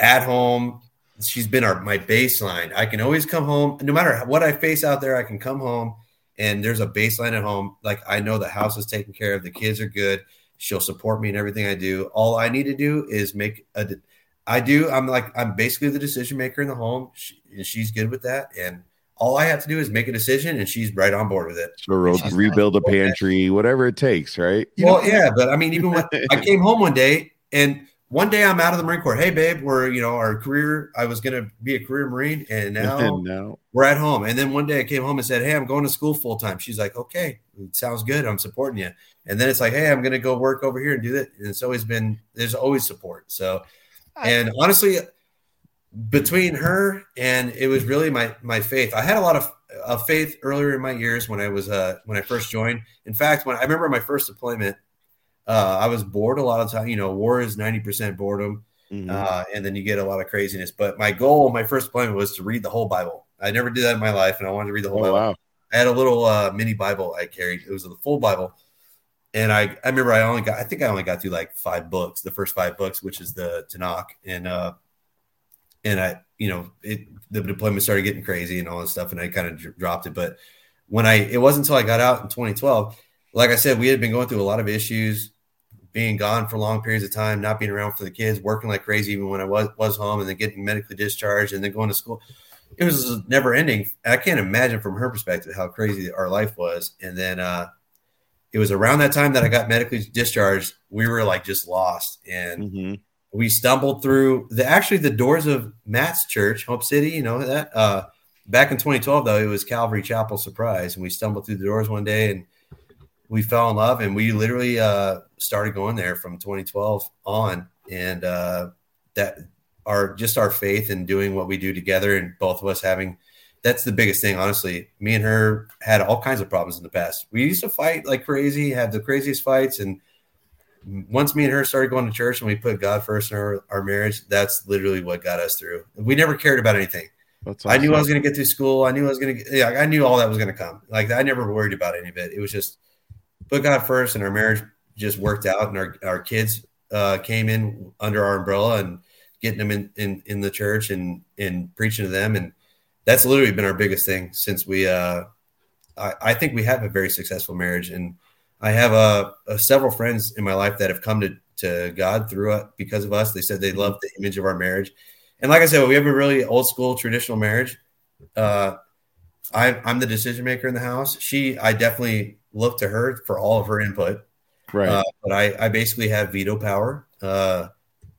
at home. She's been our, my baseline. I can always come home. No matter what I face out there, I can come home and there's a baseline at home. Like I know the house is taken care of. The kids are good. She'll support me in everything I do. All I need to do is make a. De- I do. I'm like I'm basically the decision maker in the home. She, she's good with that, and all I have to do is make a decision, and she's right on board with it. Sure, rebuild a pantry, that. Whatever it takes, right? You well, know? yeah, but I mean, even when I came home one day, and one day I'm out of the Marine Corps. Hey, babe, we're you know our career. I was gonna be a career Marine, and now and no. we're at home. And then one day I came home and said, "Hey, I'm going to school full time." She's like, "Okay, it sounds good. I'm supporting you." And then it's like, hey, I'm going to go work over here and do that. And it's always been, there's always support. So, and honestly, between her and it was really my my faith. I had a lot of, of faith earlier in my years when I was, uh, when I first joined. In fact, when I remember my first deployment, uh, I was bored a lot of time. You know, war is ninety percent boredom. Mm-hmm. Uh, and then you get a lot of craziness. But my goal, my first deployment was to read the whole Bible. I never did that in my life. And I wanted to read the whole oh, Bible. Wow. I had a little uh, mini Bible I carried. It was the full Bible. And I, I remember I only got, I think I only got through like five books, the first five books, which is the Tanakh. And, uh, and I, you know, it, the deployment started getting crazy and all this stuff. And I kind of d- dropped it. But when I, it wasn't until I got out in twenty twelve, like I said, we had been going through a lot of issues, being gone for long periods of time, not being around for the kids, working like crazy, even when I was, was home, and then getting medically discharged and then going to school. It was never ending. I can't imagine from her perspective how crazy our life was. And then, uh, it was around that time that I got medically discharged. We were like just lost, and mm-hmm. we stumbled through the actually the doors of Matt's church, Hope City. You know that uh, back in twenty twelve, though, it was Calvary Chapel Surprise, and we stumbled through the doors one day, and we fell in love, and we literally uh, started going there from twenty twelve on, and uh, that our just our faith and doing what we do together, and both of us having. That's the biggest thing, honestly. Me and her had all kinds of problems in the past. We used to fight like crazy, had the craziest fights. And once me and her started going to church and we put God first in our, our marriage, that's literally what got us through. We never cared about anything. Awesome. I knew I was going to get through school. I knew I was going to, yeah, I knew all that was going to come. Like I never worried about any of it. It was just put God first and our marriage just worked out. And our, our kids uh, came in under our umbrella and getting them in, in, in the church and, and preaching to them. And that's literally been our biggest thing since we, uh, I, I think we have a very successful marriage, and I have uh, uh, several friends in my life that have come to, to God through it because of us. They said they love the image of our marriage. And like I said, we have a really old school traditional marriage. Uh, I, I'm the decision maker in the house. She, I definitely look to her for all of her input. Right. Uh, but I, I basically have veto power. Uh,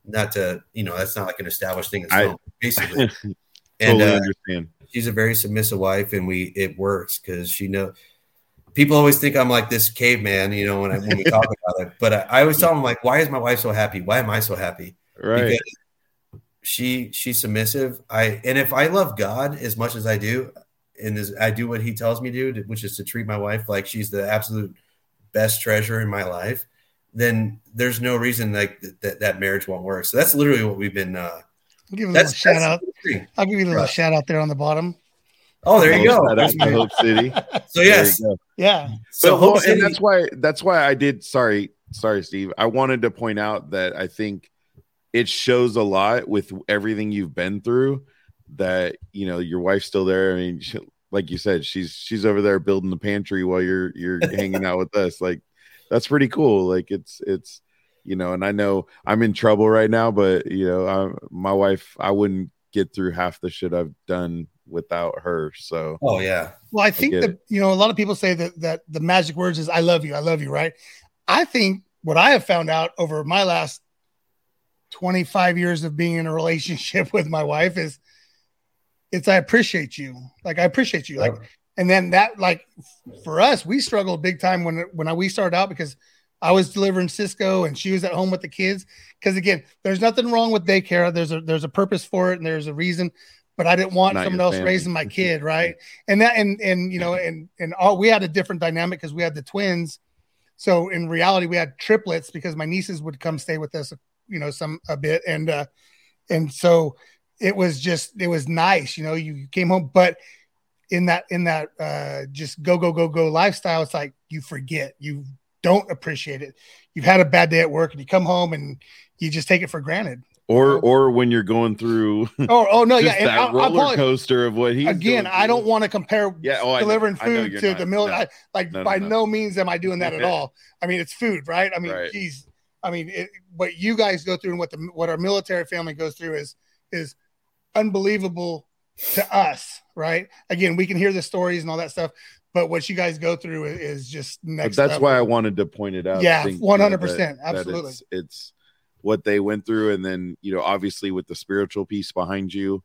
not to, you know, that's not like an established thing. It's I, no, basically. And, totally uh, understand. She's a very submissive wife, and we it works because she know people always think I'm like this caveman, you know, when, I, when we talk about it. But I, I always tell them like, why is my wife so happy? Why am I so happy? Right? Because she she's submissive. I and if I love God as much as I do, and as I do what He tells me to, which is to treat my wife like she's the absolute best treasure in my life, then there's no reason like th- th- that marriage won't work. So that's literally what we've been. Uh, I'll give you a little shout out. I'll give you a little right. shout out there on the bottom. Oh, there you go. That's my Hope City. So yes, yeah. So but, Hope well, City. And that's why. That's why I did. Sorry, sorry, Steve. I wanted to point out that I think it shows a lot with everything you've been through. That you know your wife's still there. I mean, she, like you said, she's she's over there building the pantry while you're you're hanging out with us. Like, that's pretty cool. Like, it's it's you know, and I know I'm in trouble right now, but you know, I, my wife, I wouldn't get through half the shit I've done without her. So, oh yeah. Well, I think that, you know, a lot of people say that that the magic words is I love you, I love you, right? I think what I have found out over my last twenty-five years of being in a relationship with my wife is it's I appreciate you. Like, I appreciate you. Like, and then that, like, for us, we struggled big time when when I, we started out because I was delivering Cisco and she was at home with the kids. Because again, there's nothing wrong with daycare. There's a there's a purpose for it and there's a reason. But I didn't want Not someone else family. Raising my kid, right? And that and and you know and and all we had a different dynamic because we had the twins. So in reality, we had triplets because my nieces would come stay with us, you know, some a bit, and uh, and so it was just it was nice, you know. You, you came home, but in that in that uh, just go go go go lifestyle, it's like you forget you. Don't appreciate it. You've had a bad day at work and you come home and you just take it for granted. Or, or when you're going through oh, oh no, yeah, that I'll, roller I'll coaster of what he's again, I don't want to compare yeah, oh, delivering I, food I to not, the mill. No, like no, no, by no. no means am I doing that at all. I mean, it's food, right? I mean, right. geez, I mean, it, what you guys go through and what the, what our military family goes through is, is unbelievable to us. Right. Again, we can hear the stories and all that stuff. But what you guys go through is just next. But that's level. Why I wanted to point it out. Yeah, one hundred percent, absolutely. It's, it's what they went through, and then you know, obviously, with the spiritual piece behind you,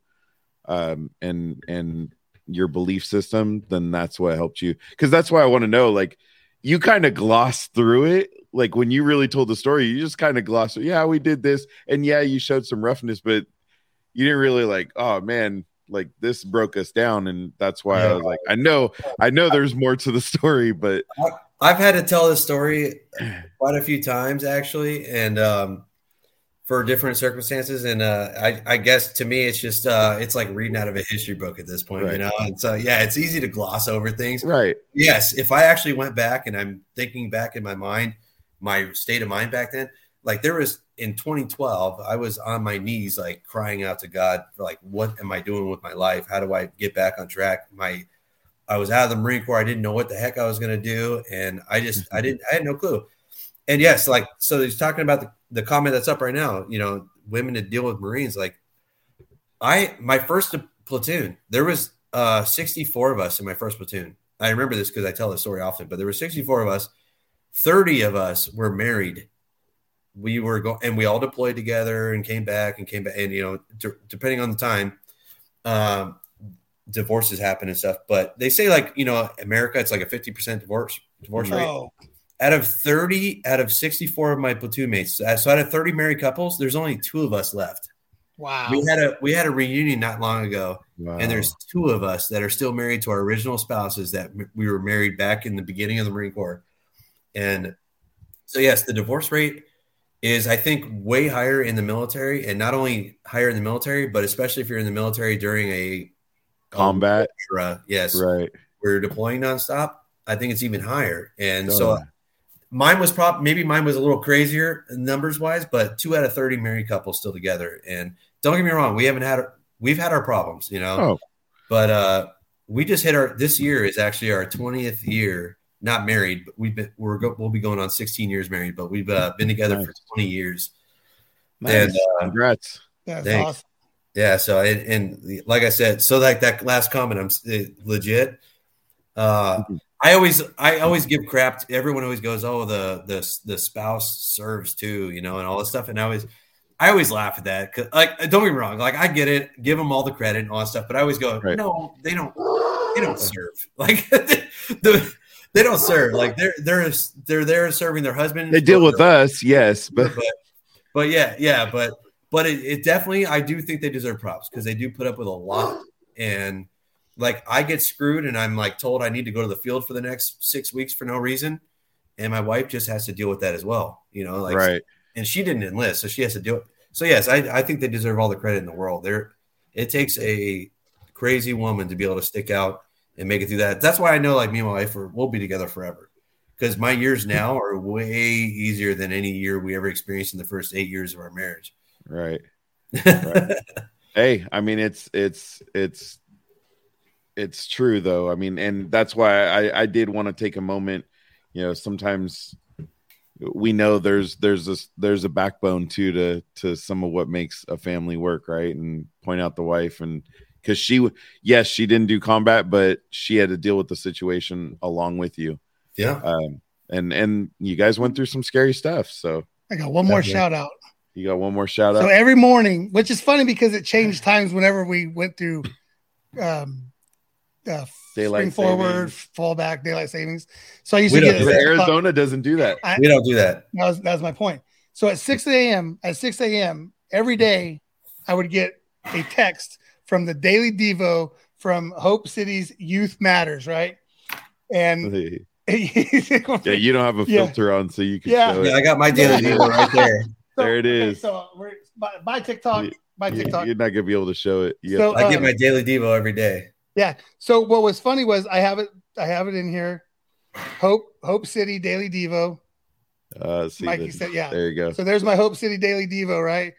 um, and and your belief system, then that's what helped you. Because that's why I want to know. Like, you kind of glossed through it. Like when you really told the story, you just kind of glossed. Yeah, we did this, and yeah, you showed some roughness, but you didn't really like. Oh man. Like this broke us down, and that's why yeah. I was like, I know, I know there's more to the story, but I've had to tell this story quite a few times actually, and um, for different circumstances. And uh, I, I guess to me, it's just uh, it's like reading out of a history book at this point, right. you know. And so, yeah, it's easy to gloss over things, right? Yes, if I actually went back and I'm thinking back in my mind, my state of mind back then, like there was. In twenty twelve, I was on my knees, like crying out to God, for like, what am I doing with my life? How do I get back on track? My, I was out of the Marine Corps. I didn't know what the heck I was going to do. And I just, I didn't, I had no clue. And yes, like, so he's talking about the, the comment that's up right now, you know, women to deal with Marines. Like I, my first platoon, there was uh, sixty-four of us in my first platoon. I remember this because I tell this story often, but there were sixty-four of us, thirty of us were married. We were going and we all deployed together and came back and came back. And, you know, d- depending on the time, um, divorces happen and stuff. But they say, like, you know, America, it's like a fifty percent divorce, divorce no. rate. Out of thirty, out of sixty-four of my platoon mates, so out of thirty married couples, there's only two of us left. Wow. We had a we had a reunion not long ago, wow. and there's two of us that are still married to our original spouses that we were married back in the beginning of the Marine Corps. And so, yes, the divorce rate is I think way higher in the military, and not only higher in the military, but especially if you're in the military during a combat era. Yes. Right. We're deploying nonstop. I think it's even higher. And oh. so mine was probably, maybe mine was a little crazier numbers wise, but two out of thirty married couples still together. And don't get me wrong. We haven't had, we've had our problems, you know, oh. but uh, we just hit our, this year is actually our twentieth year. Not married, but we've been, we're go, we'll be going on sixteen years married, but we've uh, been together nice. For twenty years. Nice. And uh, congrats! That's thanks. Awesome. Yeah. So and, and like I said, so like that last comment, I'm legit. Uh, mm-hmm. I always I always give crap. To, everyone always goes, "Oh, the the the spouse serves too," you know, and all this stuff. And I always I always laugh at that. Cause, like, don't get me wrong. Like, I get it. Give them all the credit and all that stuff. But I always go, right. "No, they don't. They don't serve." Like the. the They don't serve like they're they're they're there serving their husband. They deal with us, yes, but but, but yeah, yeah, but but it, it definitely I do think they deserve props because they do put up with a lot. And like I get screwed, and I'm like told I need to go to the field for the next six weeks for no reason, and my wife just has to deal with that as well, you know, like right. And she didn't enlist, so she has to do it. So yes, I I think they deserve all the credit in the world. There, it takes a crazy woman to be able to stick out. And make it through that. That's why I know, like me and my wife, we'll be together forever. Because my years now are way easier than any year we ever experienced in the first eight years of our marriage. Right. right. Hey, I mean, it's it's it's it's true though. I mean, and that's why I, I did want to take a moment. You know, sometimes we know there's there's this there's a backbone too to to some of what makes a family work, right? And point out the wife, and because she, yes, she didn't do combat, but she had to deal with the situation along with you. Yeah. Um, and and you guys went through some scary stuff. So I got one more definitely. shout out. You got one more shout out. So every morning, which is funny because it changed times whenever we went through um, uh, daylight spring forward, fallback, daylight savings. So I used we to get do Arizona pop. doesn't do that. I, we don't do that. That was, that was my point. So at six a.m. at six a.m. every day, I would get a text from the Daily Devo from Hope City's Youth Matters, right? And yeah, you don't have a filter yeah. on, so you can. Yeah, show it. yeah I got my Daily Devo right there. So, there it is. Okay, so we're by, by TikTok, by TikTok. You're not gonna be able to show it. Yeah, so, I um, get my Daily Devo every day. Yeah. So what was funny was I have it. I have it in here. Hope Hope City Daily Devo. Uh, see Mikey said, "Yeah, there you go." So there's my Hope City Daily Devo, right?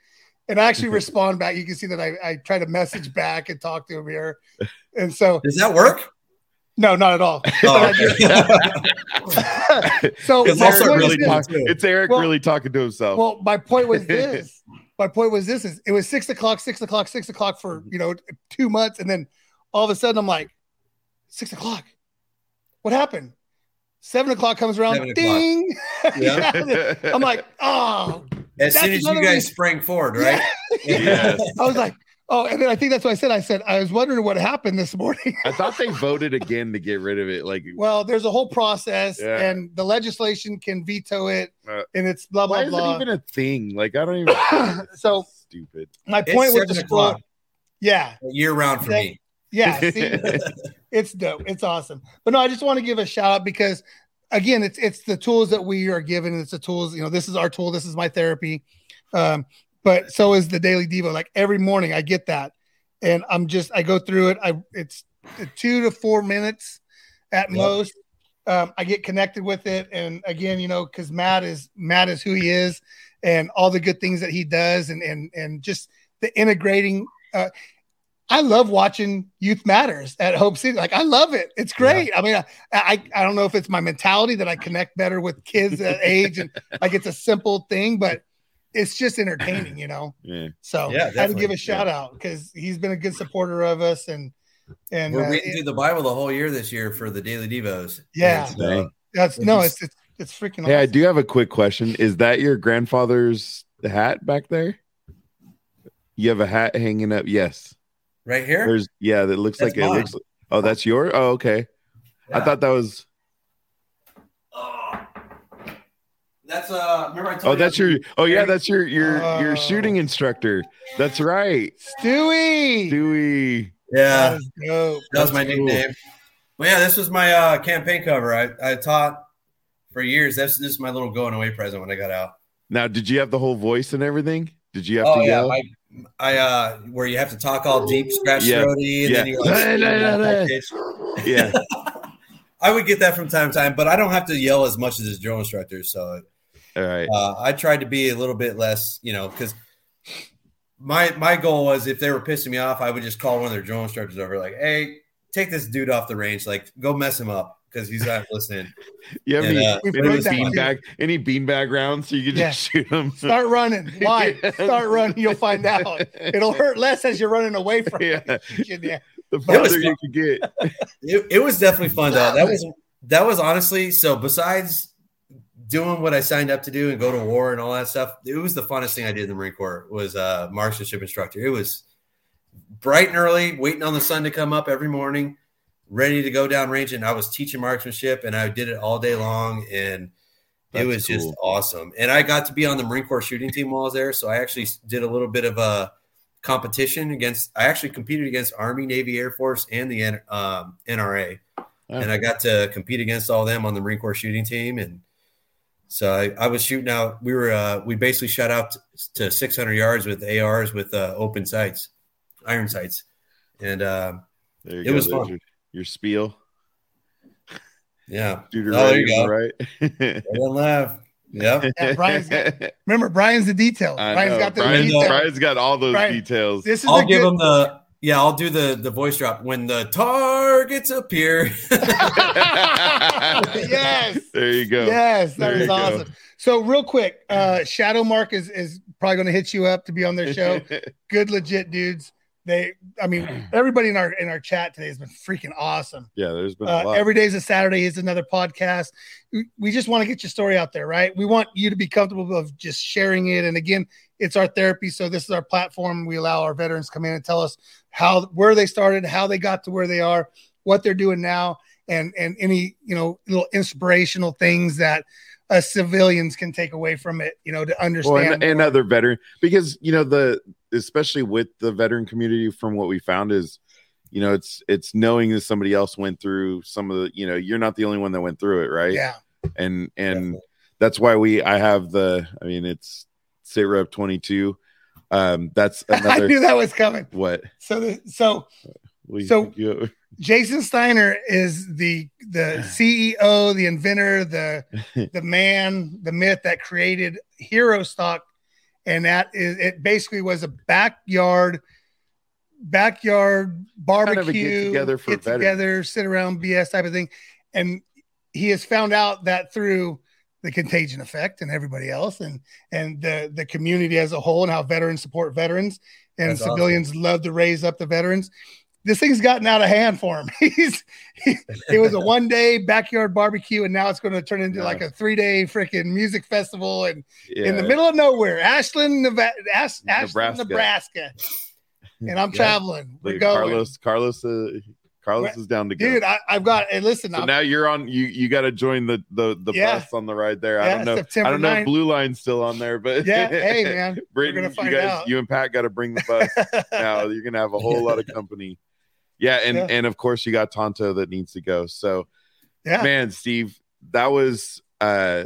And I actually respond back. You can see that I, I try to message back and talk to him here. And so does that work? No, not at all. Oh, okay. So it's, also really talk- it's Eric well, really talking to himself. Well, my point was this. My point was this is it was six o'clock, six o'clock, six o'clock for you know two months, and then all of a sudden I'm like, six o'clock. What happened? Seven o'clock comes around. O'clock. Ding. Yeah. I'm like, oh. As soon as you guys sprang forward, right? Yeah. Yes. I was like. Oh, and then I think that's what I said. I said, I was wondering what happened this morning. I thought they voted again to get rid of it. Like, well, there's a whole process yeah. and the legislation can veto it uh, and it's blah, blah, why blah. Why is it even a thing? Like, I don't even. So stupid. My point it's was just, yeah. year round for that, me. Yeah. See, it's dope. It's awesome. But no, I just want to give a shout out because again, it's, it's the tools that we are given. It's the tools, you know, this is our tool. This is my therapy. Um, But so is the Daily Devo. Like every morning I get that. And I'm just, I go through it. I It's two to four minutes at yep. most. Um, I get connected with it. And again, you know, because Matt is, Matt is who he is and all the good things that he does. And, and, and just the integrating. Uh, I love watching Youth Matters at Hope City. Like I love it. It's great. Yeah. I mean, I, I, I don't know if it's my mentality that I connect better with kids at age and like, it's a simple thing, but it's just entertaining, you know? Yeah. So yeah, I had to give a shout yeah. out because he's been a good supporter of us. And, and we're uh, reading it, through the Bible the whole year this year for the Daily Devos. Yeah. So, that's no, it's, it's, it's freaking awesome. Hey, I do have a quick question. Is that your grandfather's hat back there? You have a hat hanging up. Yes. Right here. There's yeah. That looks that's like mine. It looks. Like, oh, that's yours. Oh, okay. Yeah. I thought that was. That's uh. Remember I told oh, you that's your. Movie. Oh yeah, that's your your uh, your shooting instructor. That's right, Stewie. Stewie. Yeah, that was, dope. That was my cool. nickname. Well, yeah, this was my uh, campaign cover. I, I taught for years. That's this is my little going away present when I got out. Now, did you have the whole voice and everything? Did you have oh, to yell? Yeah, I, I uh, where you have to talk all deep, scratch yeah. throaty, and yeah. then you like, yeah. I would get that from time to time, but I don't have to yell as much as his drill instructor, so. All right. Uh, I tried to be a little bit less, you know, because my my goal was if they were pissing me off, I would just call one of their drill instructors over, like, "Hey, take this dude off the range, like, go mess him up because he's not listening." You have and, any, uh, any beanbag, any beanbag rounds, so you can yeah. just shoot him. Start running, why? Yeah. Start running, you'll find out. It'll hurt less as you're running away from yeah. it. Yeah. The farther you could get. It, it was definitely fun though. That was that was honestly so. Besides doing what I signed up to do and go to war and all that stuff, it was the funnest thing I did in the Marine Corps was uh marksmanship instructor. It was bright and early, waiting on the sun to come up every morning, ready to go down range. And I was teaching marksmanship and I did it all day long. And That's it was cool. just awesome. And I got to be on the Marine Corps shooting team while I was there. So I actually did a little bit of a competition against, I actually competed against Army, Navy, Air Force, and the um, N R A. Oh. And I got to compete against all them on the Marine Corps shooting team. And So I, I was shooting out. We were uh, we basically shot out t- to six hundred yards with A Rs with uh, open sights, iron sights, and uh, there you it go. was There's fun. Your, your spiel, yeah. Dude, oh, right, there you right. go. Right, laugh. Yep. Yeah, Brian's got, remember Brian's the details. Brian's got the Brian's, details. Brian's got all those Brian, details. This is I'll give good, him the Yeah, I'll do the, the voice drop. When the targets appear. Yes. There you go. Yes, that there was awesome. Go. So real quick, uh, Shadowmark is, is probably going to hit you up to be on their show. Good, legit dudes. They, I mean, everybody in our in our chat today has been freaking awesome. Yeah, there's been uh, a lot. Every day's a Saturday is another podcast. We just want to get your story out there, right? We want you to be comfortable of just sharing it. And again, it's our therapy, so this is our platform. We allow our veterans come in and tell us how where they started, how they got to where they are, what they're doing now, and and any you know little inspirational things that us civilians can take away from it, you know, to understand. Well, and, and other veteran, because you know the. Especially with the veteran community, from what we found is, you know, it's, it's knowing that somebody else went through some of the, you know, you're not the only one that went through it. Right. Yeah. And, and definitely. That's why we, I have the, I mean, it's Sit Rep twenty-two. Um, that's another, I knew that was coming. What? So, the, so, we, so you... Jason Steiner is the, the C E O, the inventor, the, the man, the myth that created Hero Stock. And that is, it basically was a backyard, backyard barbecue, kind of a get together, for get together sit around B S type of thing. And he has found out that through the contagion effect and everybody else and, and the, the community as a whole and how veterans support veterans and that's civilians awesome. Love to raise up the veterans. This thing's gotten out of hand for him. He's, he, it was a one day backyard barbecue, and now it's going to turn into yeah. like a three day freaking music festival, and yeah. in the middle of nowhere, Ashland, Nevada, Ash, Ashland, Nebraska. Nebraska. And I'm yeah. traveling. We're like going. Carlos, Carlos, uh, Carlos is down to go. Dude, I, I've got. And listen, so now you're on. You you got to join the the the yeah. bus on the ride there. I yeah, don't know. September I don't know. ninth. If Blue Line's still on there, but yeah. Hey man, Britain, we're find you guys, out. You and Pat got to bring the bus. Now you're gonna have a whole lot of company. Yeah, and, yeah. and of course you got Tonto that needs to go. So, yeah. man, Steve, that was, uh,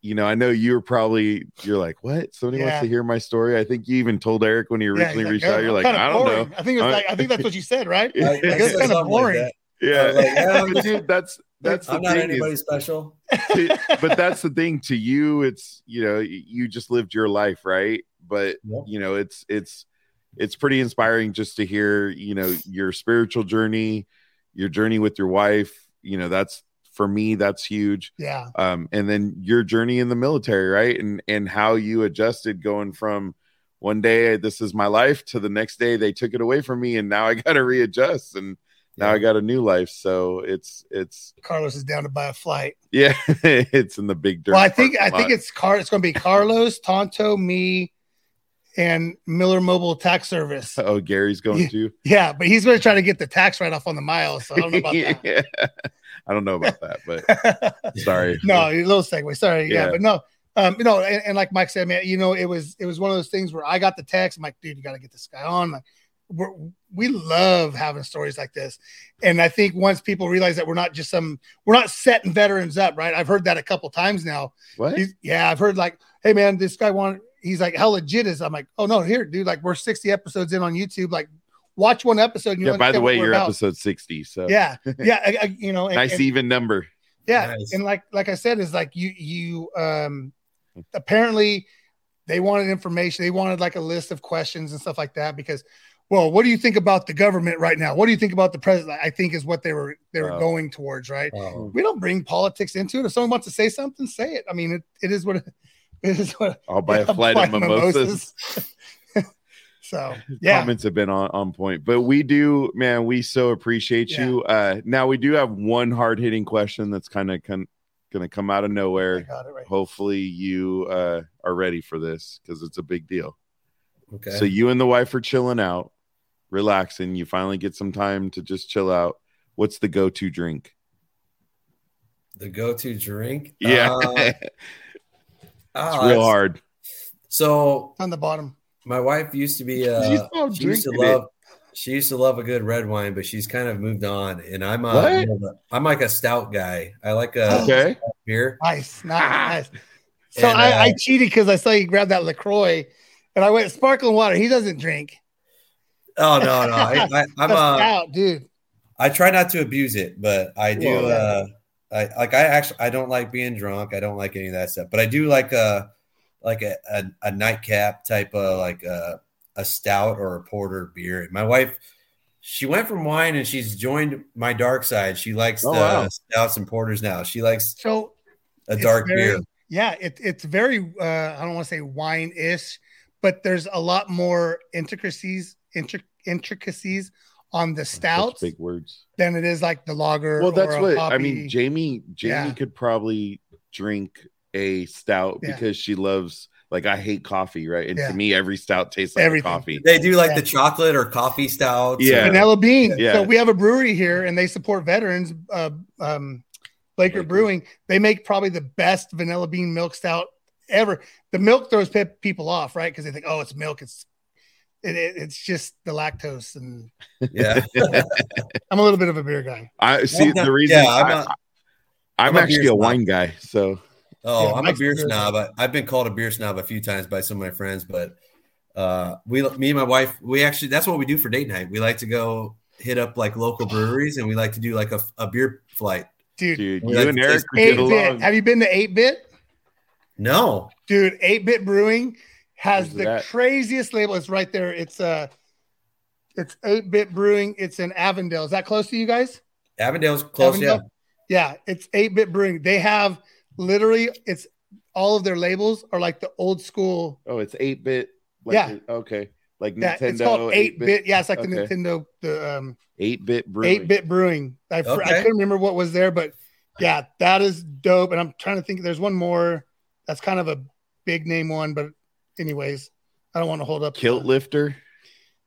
you know, I know you were probably, you're like, what? Somebody yeah. wants to hear my story? I think you even told Eric when he originally yeah, reached like, out. You're I'm like, I don't boring. know. I think it was like, I think that's what you said, right? Like, it's kind of boring. Like that. Yeah. Like, yeah. But dude, that's, that's I'm the not thing. Anybody is, special. To, but that's the thing. To you, it's, you know, you just lived your life, right? But, yep. you know, it's, it's, it's pretty inspiring just to hear, you know, your spiritual journey, your journey with your wife, you know, that's for me, that's huge. Yeah. Um, and then your journey in the military, right. And, and how you adjusted going from one day, this is my life, to the next day they took it away from me, and now I got to readjust, and now yeah. I got a new life. So it's, it's Carlos is down to buy a flight. Yeah. It's in the big dirt. Well, I think, I lot. think it's Car. It's going to be Carlos, Tonto, me, and Miller Mobile Tax Service. Oh, Gary's going to? Yeah, but he's going to try to get the tax write-off on the miles, so I don't know about that. yeah. I don't know about that, but sorry. No, a little segue. Sorry. Yeah, yeah but no. Um, you know, and, and like Mike said, man, you know, it was it was one of those things where I got the text. I'm like, dude, you got to get this guy on. Like, we're, we love having stories like this. And I think once people realize that we're not just some, we're not setting veterans up, right? I've heard that a couple times now. What? He's, yeah, I've heard like, hey, man, this guy wanted – he's like, how legit is? I'm like, oh no, here, dude. Like, we're sixty episodes in on YouTube. Like, watch one episode. And you yeah. By the way, you're episode sixty. So yeah, yeah. I, I, you know, and, nice and, even number. Yeah, nice. And like, like I said, is like you, you. Um, apparently, they wanted information. They wanted like a list of questions and stuff like that. Because, well, what do you think about the government right now? What do you think about the president? I think is what they were they were wow. going towards. Right. Wow. We don't bring politics into it. If someone wants to say something, say it. I mean, it, it is what. It, What, I'll buy yeah, a flight of mimosas. mimosas. So yeah, comments have been on, on point, but we do, man, we so appreciate yeah. you. Uh, now we do have one hard hitting question that's kind of con- going to come out of nowhere. I got it right. Hopefully you uh, are ready for this because it's a big deal. Okay. So you and the wife are chilling out, relaxing. You finally get some time to just chill out. What's the go-to drink? The go-to drink? Yeah. Uh, It's oh, real hard. So on the bottom, my wife used to be. Uh, she used to love. It. She used to love a good red wine, but she's kind of moved on. And I'm a, you know, I'm like a stout guy. I like a okay. stout beer. Nice, nice. Ah. So and, I, uh, I cheated because I saw you grab that LaCroix, and I went sparkling water. He doesn't drink. Oh no, no, I, I, I'm a uh, stout dude. I try not to abuse it, but I do. Whoa, uh, I like I actually I don't like being drunk. I don't like any of that stuff. But I do like a like a, a, a nightcap type of like a, a stout or a porter beer. And my wife She went from wine and she's joined my dark side. She likes oh, the wow. stouts and porters now. She likes so a dark very, beer. Yeah, it, it's very, uh, I don't want to say wine-ish, but there's a lot more intricacies intric- intricacies on the stouts big words. Than it is like the lager. Well, that's or a what, poppy. I mean, Jamie, Jamie yeah. could probably drink a stout yeah. because she loves... Like, I hate coffee, right? And yeah. to me, every stout tastes like coffee. They do like yeah. the chocolate or coffee stouts. Yeah. Vanilla bean. Yeah. So we have a brewery here, and they support veterans, uh, um, Laker Laker. Brewing. They make probably the best vanilla bean milk stout ever. The milk throws pe- people off, right? Because they think, oh, it's milk. It's it, it, it's just the lactose. And yeah. I'm a little bit of a beer guy. I see well, the reason. Yeah, I'm, not, I, I'm, I'm actually a, a wine guy, so... Oh, yeah, I'm Mike's a beer snob. I, I've been called a beer snob a few times by some of my friends, but uh, we, me and my wife, we actually, that's what we do for date night. We like to go hit up like local breweries and we like to do like a, a beer flight. Dude, Dude you like and Eric get along. Have you been to eight-bit? No. Dude, eight-bit Brewing has Where's the that? craziest label. It's right there. It's uh, it's eight-bit Brewing. It's in Avondale. Is that close to you guys? Avondale's close, Avondale? yeah. Yeah, it's eight-bit Brewing. They have... Literally, it's all of their labels are like the old school. Oh, it's eight bit. Like yeah. The, okay. Like Nintendo. It's called eight bit. Yeah, it's like okay. the Nintendo. The um. Eight bit brewing. Eight bit brewing. I okay. I couldn't remember what was there, but yeah, that is dope. And I'm trying to think. There's one more. That's kind of a big name one, but anyways, I don't want to hold up. Kilt Lifter.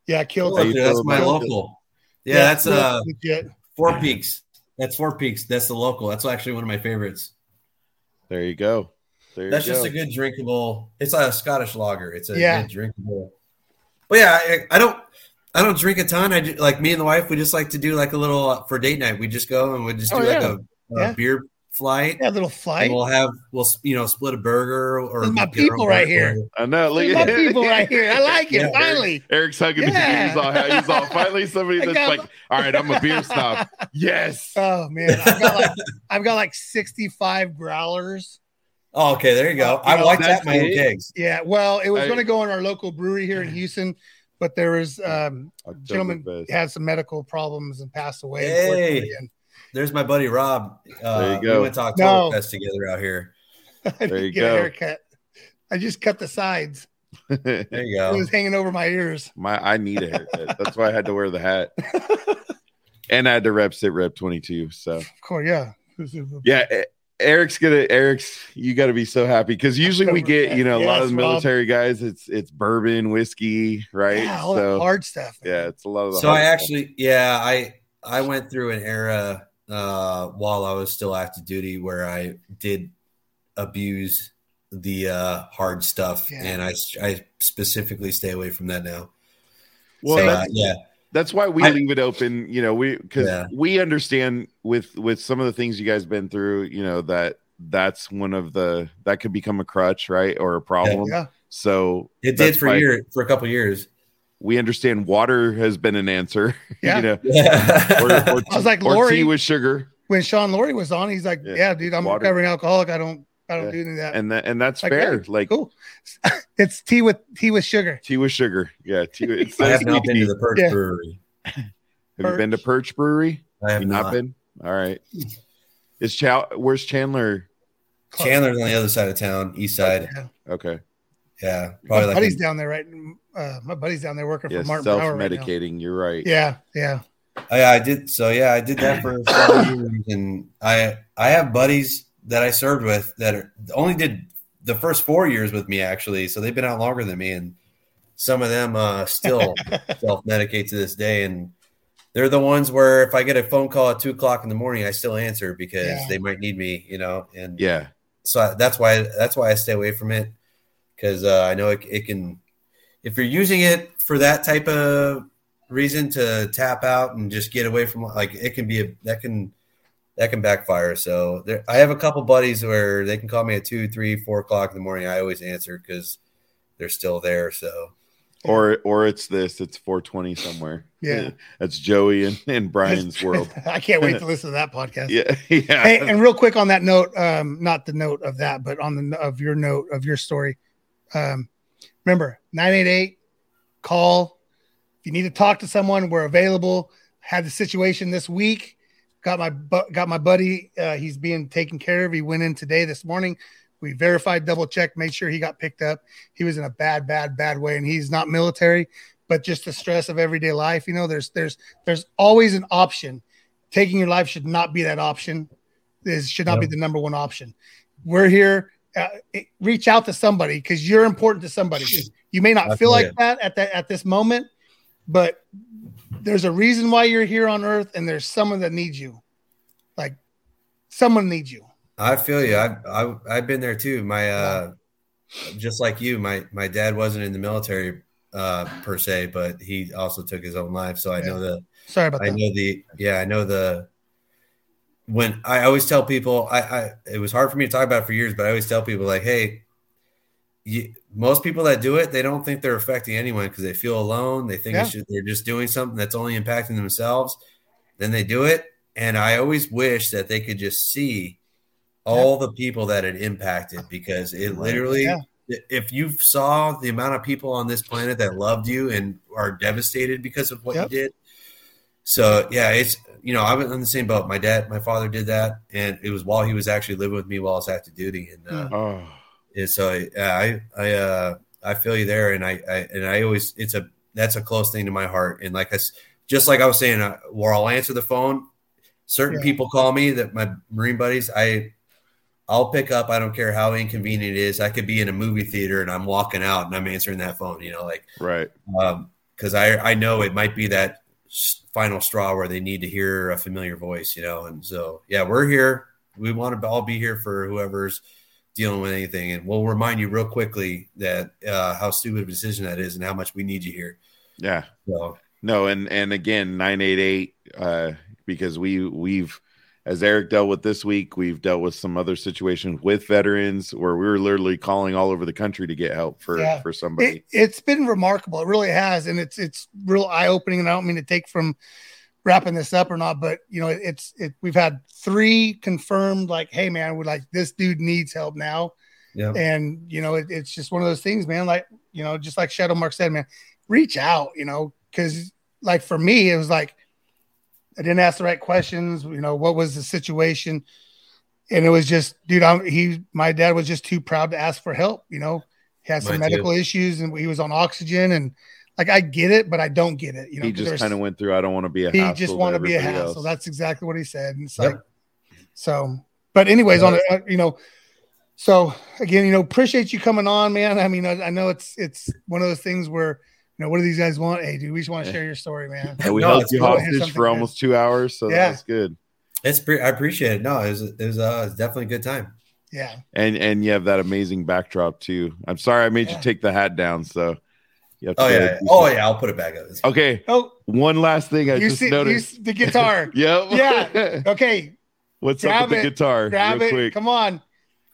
Yeah, Kilt Lifter. That's my local. Yeah, yeah that's uh legit. Four Peaks. That's Four Peaks. That's the local. That's actually one of my favorites. There you go. There you That's go. just a good drinkable. It's like a Scottish lager. It's a yeah. good drinkable. Well, yeah, I, I don't, I don't drink a ton. I do, like me and the wife. We just like to do like a little uh, for date night. We just go and we just oh, do yeah. like a, a yeah. beer flight. Yeah, a little flight. And we'll have we'll you know split a burger or this is my people right here. Burger. I know. Look at my people right here. I like it. Yeah. Finally, Eric's hugging his knees. All he's all finally somebody that's got, like, all right, I'm a beer snob. Yes. Oh man, I've got like I've got like sixty-five growlers. Oh, okay, there you go. Uh, I like that my own gigs. Yeah. Well, it was I, going to go in our local brewery here in Houston, but there was um, a gentleman had some medical problems and passed away. Hey. There's my buddy Rob. Uh, there you go. We went to Oktoberfest no. together out here. I there you get go. A haircut. I just cut the sides. There you go. It was hanging over my ears. My, I need a haircut. That's why I had to wear the hat, and I had to rep Sit Rep twenty-two. So, of course, yeah, yeah. Eric's gonna. Eric's, you got to be so happy because usually we get, you know, a yes, lot of the military Rob. guys. It's it's bourbon, whiskey, right? Yeah, all so, the hard stuff. Man. Yeah, it's a lot of. The so hard I actually, stuff. yeah, I I went through an era. Uh, while I was still active duty, where I did abuse the uh, hard stuff, yeah. and I I specifically stay away from that now. Well, so, that's, uh, yeah, that's why we I, leave it open. You know, we because yeah. we understand with with some of the things you guys been through. You know that that's one of the that could become a crutch, right, or a problem. Yeah. So it did for a year for a couple of years. We understand water has been an answer. Yeah. You know, yeah. Or, or, or, I was like, Lori, or tea with sugar. When Sean Lowry was on, he's like, yeah, yeah dude, I'm water. recovering alcoholic. I don't, I don't yeah. do any of that. And that, and that's like, fair. Yeah, like, cool. It's tea with tea with sugar. Tea with sugar. Yeah. Tea with, it's I have not been tea. to the Perch yeah. Brewery. Have Perch. you been to Perch Brewery? I have you not. not been. All right. Is Chow, where's Chandler? Chandler's on the other side of town, east side. Yeah. Okay. Yeah, probably my buddy's like a, down there, right? Uh, my buddy's down there working yeah, for Martin Bauer. Self-medicating, right you're right. Yeah, yeah. I, I did so. Yeah, I did that for several years, and I I have buddies that I served with that are, only did the first four years with me actually, so they've been out longer than me, and some of them uh, still self-medicate to this day, and they're the ones where if I get a phone call at two o'clock in the morning, I still answer because yeah. they might need me, you know, and yeah, so I, that's why that's why I stay away from it. Because uh, I know it, it can, if you're using it for that type of reason to tap out and just get away from, like it can be a that can that can backfire. So there, I have a couple buddies where they can call me at two, three, four o'clock in the morning. I always answer because they're still there. So, or or it's this, it's four twenty somewhere. Yeah, that's Joey and, and Brian's world. I can't wait to listen to that podcast. Yeah, yeah. Hey, and real quick on that note, um, not the note of that, but on the of your note of your story. Um, remember nine eight eight call. If you need to talk to someone, we're available. Had the situation this week. Got my got my buddy. Uh, he's being taken care of. He went in today, this morning. We verified, double-checked, made sure he got picked up. He was in a bad, bad, bad way, and he's not military, but just the stress of everyday life. You know, there's there's there's always an option. Taking your life should not be that option. This should not yep. be the number one option. We're here. Uh, reach out to somebody because you're important to somebody. You may not That's feel weird. like that at that at this moment, but there's a reason why you're here on Earth, and there's someone that needs you. Like someone needs you. I feel you. I've, I, I've been there too. My, uh, just like you, my, my dad wasn't in the military, uh, per se, but he also took his own life. So I yeah. know the, sorry about I that. know the, yeah, I know the, when I always tell people, I, I, it was hard for me to talk about for years, but I always tell people like, hey, you, most people that do it, they don't think they're affecting anyone because they feel alone. They think yeah. they should, they're just doing something that's only impacting themselves. Then they do it. And I always wish that they could just see all the people that it impacted, because it literally, yeah. if you saw the amount of people on this planet that loved you and are devastated because of what yep. you did. So yeah, it's, you know, I was on the same boat. My dad, my father did that. And it was while he was actually living with me while I was active duty. And, uh, oh. and so I, I, I, uh, I feel you there. And I, I, and I always, it's a, that's a close thing to my heart. And like, I, just like I was saying, uh, where I'll answer the phone, certain yeah. people call me that my Marine buddies, I, I'll pick up. I don't care how inconvenient it is. I could be in a movie theater and I'm walking out and I'm answering that phone, you know, like, right. Um, cause I, I know it might be that final straw where they need to hear a familiar voice, you know? And so, yeah, we're here. We want to all be here for whoever's dealing with anything. And we'll remind you real quickly that, uh, how stupid of a decision that is and how much we need you here. Yeah. So, no. And, and again, nine eight eight, uh, because we, we've, as Eric dealt with this week, we've dealt with some other situations with veterans where we were literally calling all over the country to get help for, yeah. for somebody. It, it's been remarkable. It really has. And it's, it's real eye opening. And I don't mean to take from wrapping this up or not, but you know, it's, it, we've had three confirmed, like, hey man, we're like, this dude needs help now. Yeah. And you know, it, it's just one of those things, man. Like, you know, just like Shadowmark said, man, reach out, you know, cause like for me, it was like, I didn't ask the right questions. You know, what was the situation? And it was just, dude, I'm, he, my dad was just too proud to ask for help. You know, he had some Mine medical too. issues and he was on oxygen and like, I get it, but I don't get it. You know, he just kind of went through, I don't want to be a hassle. He just want to be a hassle. Else. That's exactly what he said. And it's yep. like, so, but anyways, yeah. on a, you know, so again, you know, appreciate you coming on, man. I mean, I, I know it's, it's one of those things where, you know, what do these guys want? Hey, dude, we just want to share your story, man. And we no, held you hostage for almost good. two hours, so yeah. that's good. It's pre- I appreciate it. No, it was, it was, uh, it was definitely a good time. Yeah. And and you have that amazing backdrop, too. I'm sorry I made yeah. you take the hat down, so. You have to oh, yeah. Oh, yeah, I'll put it back up. Okay. Oh, one last thing I you just see, noticed. You, the guitar. yep. Yeah. Okay. What's Grab up with it. the guitar? Grab Real it. Quick. Come on.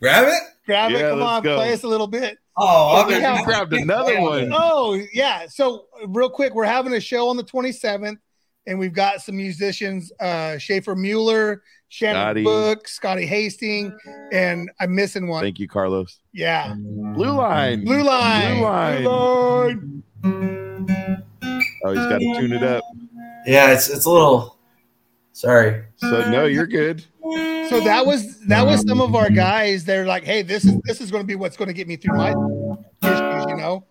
Grab it? Grab yeah, it. Come on. Go. Play us a little bit. Oh, I yeah. grabbed another one. Oh, yeah. So real quick, we're having a show on the twenty-seventh, and we've got some musicians, uh, Schaefer Mueller, Shannon Scotty. Book, Scotty Hastings, and I'm missing one. Thank you, Carlos. Yeah. Blue Line. Blue Line. Blue Line. Blue Line. Oh, he's got to tune it up. Yeah, it's it's a little – sorry. So, no, you're good. So that was that was some of our guys. They're like, "Hey, this is this is going to be what's going to get me through my issues," you know.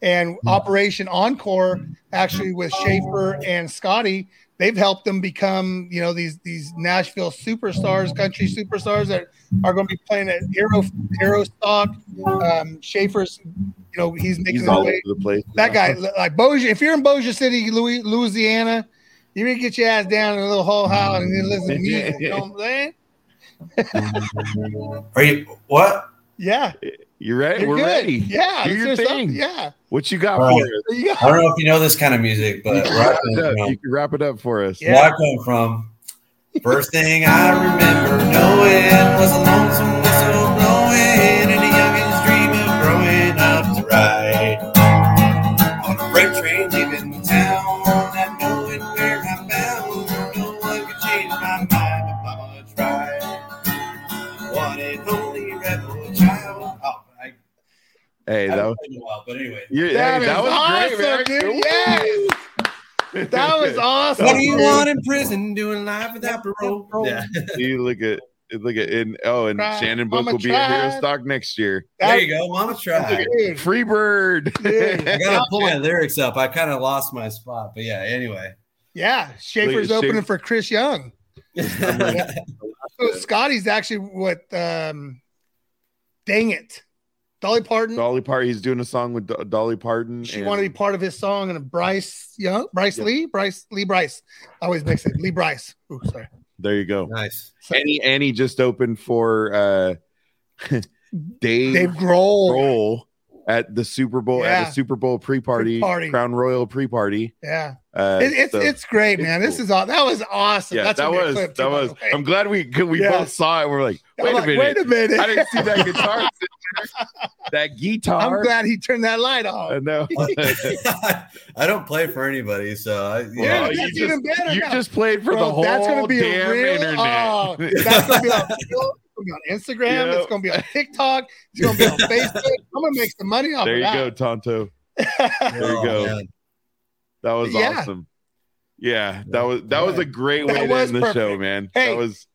And Operation Encore, actually with Schaefer and Scotty, they've helped them become, you know, these these Nashville superstars, country superstars that are going to be playing at Aero Aero Stock. Um, Schaefer's, you know, he's making he's all over the place. That guy, like Bossier, if you're in Bossier City, Louisiana, you need to get your ass down in a little hole house and then listen to music. You know what I'm saying? Are you what? Yeah, you ready? You're We're good. ready. Yeah, do your thing. Yeah, what you got right. for us? I don't know if you know this kind of music, but you can, wrap it, up. You can wrap it up for us. Yeah. Where I come from, first thing I remember knowing was a lonesome whistle blowing and a youngin's dream of growing up to ride on a freight train leaving town, not knowing where I'm bound. No one could change my mind if Mama tried. Holy rebel child. Oh, I, hey, that was, while, but anyway. Yeah, that, hey, that was awesome, great, man. Dude. Yes. That was awesome. What do you want in prison? Doing life without parole. Yeah. You look at look at and oh, and Try. Shannon Book Mama will be at Hero Stock next year. There you go, Mama Tried. Free bird. Yeah. I gotta pull my lyrics up. I kind of lost my spot, but yeah. Anyway. Yeah, Schaefer's Schaefer. opening for Chris Young. So Scotty's actually with um, dang it. Dolly Parton. Dolly Parton. He's doing a song with Do- Dolly Parton. She and- wanted to be part of his song, and Bryce, you know, Bryce yeah. Lee, Bryce Lee Bryce. I always mix it. Lee Bryce. Ooh, sorry. There you go. Nice. So, and, he, and he just opened for uh, Dave, Dave Grohl. Grohl at the Super Bowl yeah. at the Super Bowl pre-party, pre-party. Crown Royal pre-party. Yeah. Uh, it, it's so, it's great, man. It's this cool. is all that was awesome. Yeah, That's that was that too, was. I'm glad we we yeah. both saw it. We're like, wait like, a minute, wait a minute. I didn't see that guitar. That guitar. I'm glad he turned that light off. I know. I don't play for anybody, so I, yeah. Well, that's you even just, better. You now. just played for Bro, the whole that's gonna be damn a real, internet. Oh, that's gonna be on, on Instagram. Yep. It's gonna be on TikTok. It's gonna be on Facebook. I'm gonna make some money off. There of you that. go, Tonto. There oh, you go. Man. That was yeah. awesome. Yeah, that was that was a great way that to end the perfect. show, man. Hey, that was.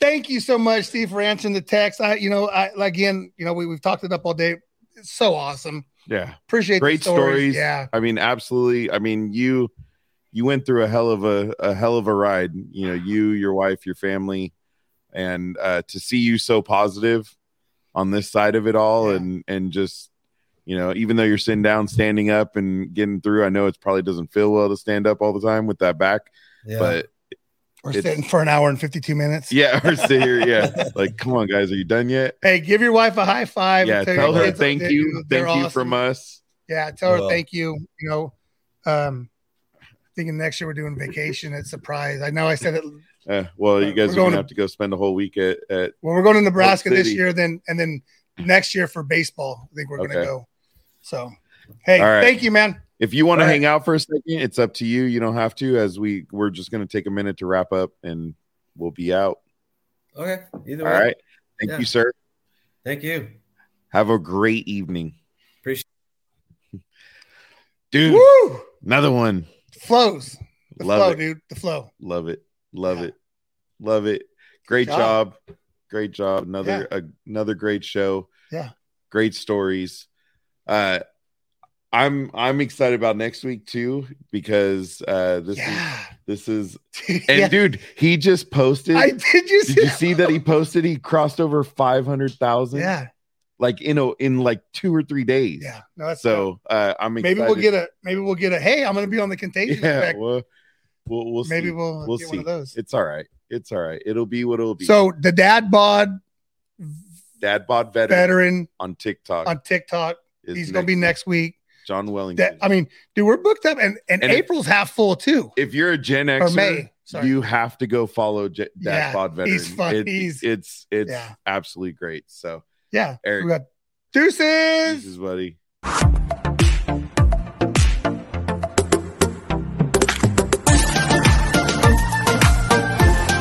Thank you so much, Steve, for answering the text. I, you know, I again, you know, we we've talked it up all day. It's so awesome. Yeah, appreciate great the stories. stories. Yeah, I mean, absolutely. I mean, you you went through a hell of a a hell of a ride. You know, you, your wife, your family, and uh, to see you so positive on this side of it all, yeah. and and just. You know, even though you're sitting down, standing up and getting through, I know it probably doesn't feel well to stand up all the time with that back, yeah. but or sitting for an hour and fifty-two minutes. Yeah. Or sit here. Yeah. Like, come on, guys. Are you done yet? Hey, give your wife a high five. Yeah. Tell, tell her thank you. Thank awesome. you from us. Yeah. Tell her well. thank you. You know, um, thinking next year we're doing vacation at Surprise. I know I said it. Uh, well, you guys are going to have to go spend a whole week at, at well, we're going to Nebraska this year, then, and then next year for baseball. I think we're going to okay. go. So, hey, right. thank you, man. If you want to hang right. out for a second, it's up to you. You don't have to, as we, we're just going to take a minute to wrap up and we'll be out. Okay. Either way. All right. Thank yeah. you, sir. Thank you. Have a great evening. Appreciate it. Dude, Woo! another one. Flows. The Love flow, it. dude. The flow. Love it. Love yeah. it. Love it. Great job. job. Great job. Another yeah. uh, another great show. Yeah. Great stories. Uh, I'm I'm excited about next week too, because uh, this yeah. is this is and yeah. dude, he just posted. I did you see, did you see that he posted? He crossed over five hundred thousand. Yeah, like in a, in like two or three days. Yeah, no, that's so. Uh, I'm excited. maybe we'll get a maybe we'll get a. Hey, I'm gonna be on the Contagion. Yeah, effect. We'll, we'll we'll maybe see. we'll we'll get see. One of those. It's all right. It's all right. It'll be what it'll be. So the dad bod, dad bod veteran, veteran on TikTok on TikTok. He's going to be next week. John Wellington. That, I mean, dude, we're booked up, and, and, and April's if, half full, too. If you're a Gen Xer, May, you have to go follow J- Dad yeah, Bod Veteran. He's fun. It, he's, it's it's yeah. absolutely great. So, yeah. Eric. We got deuces. Deuces, buddy.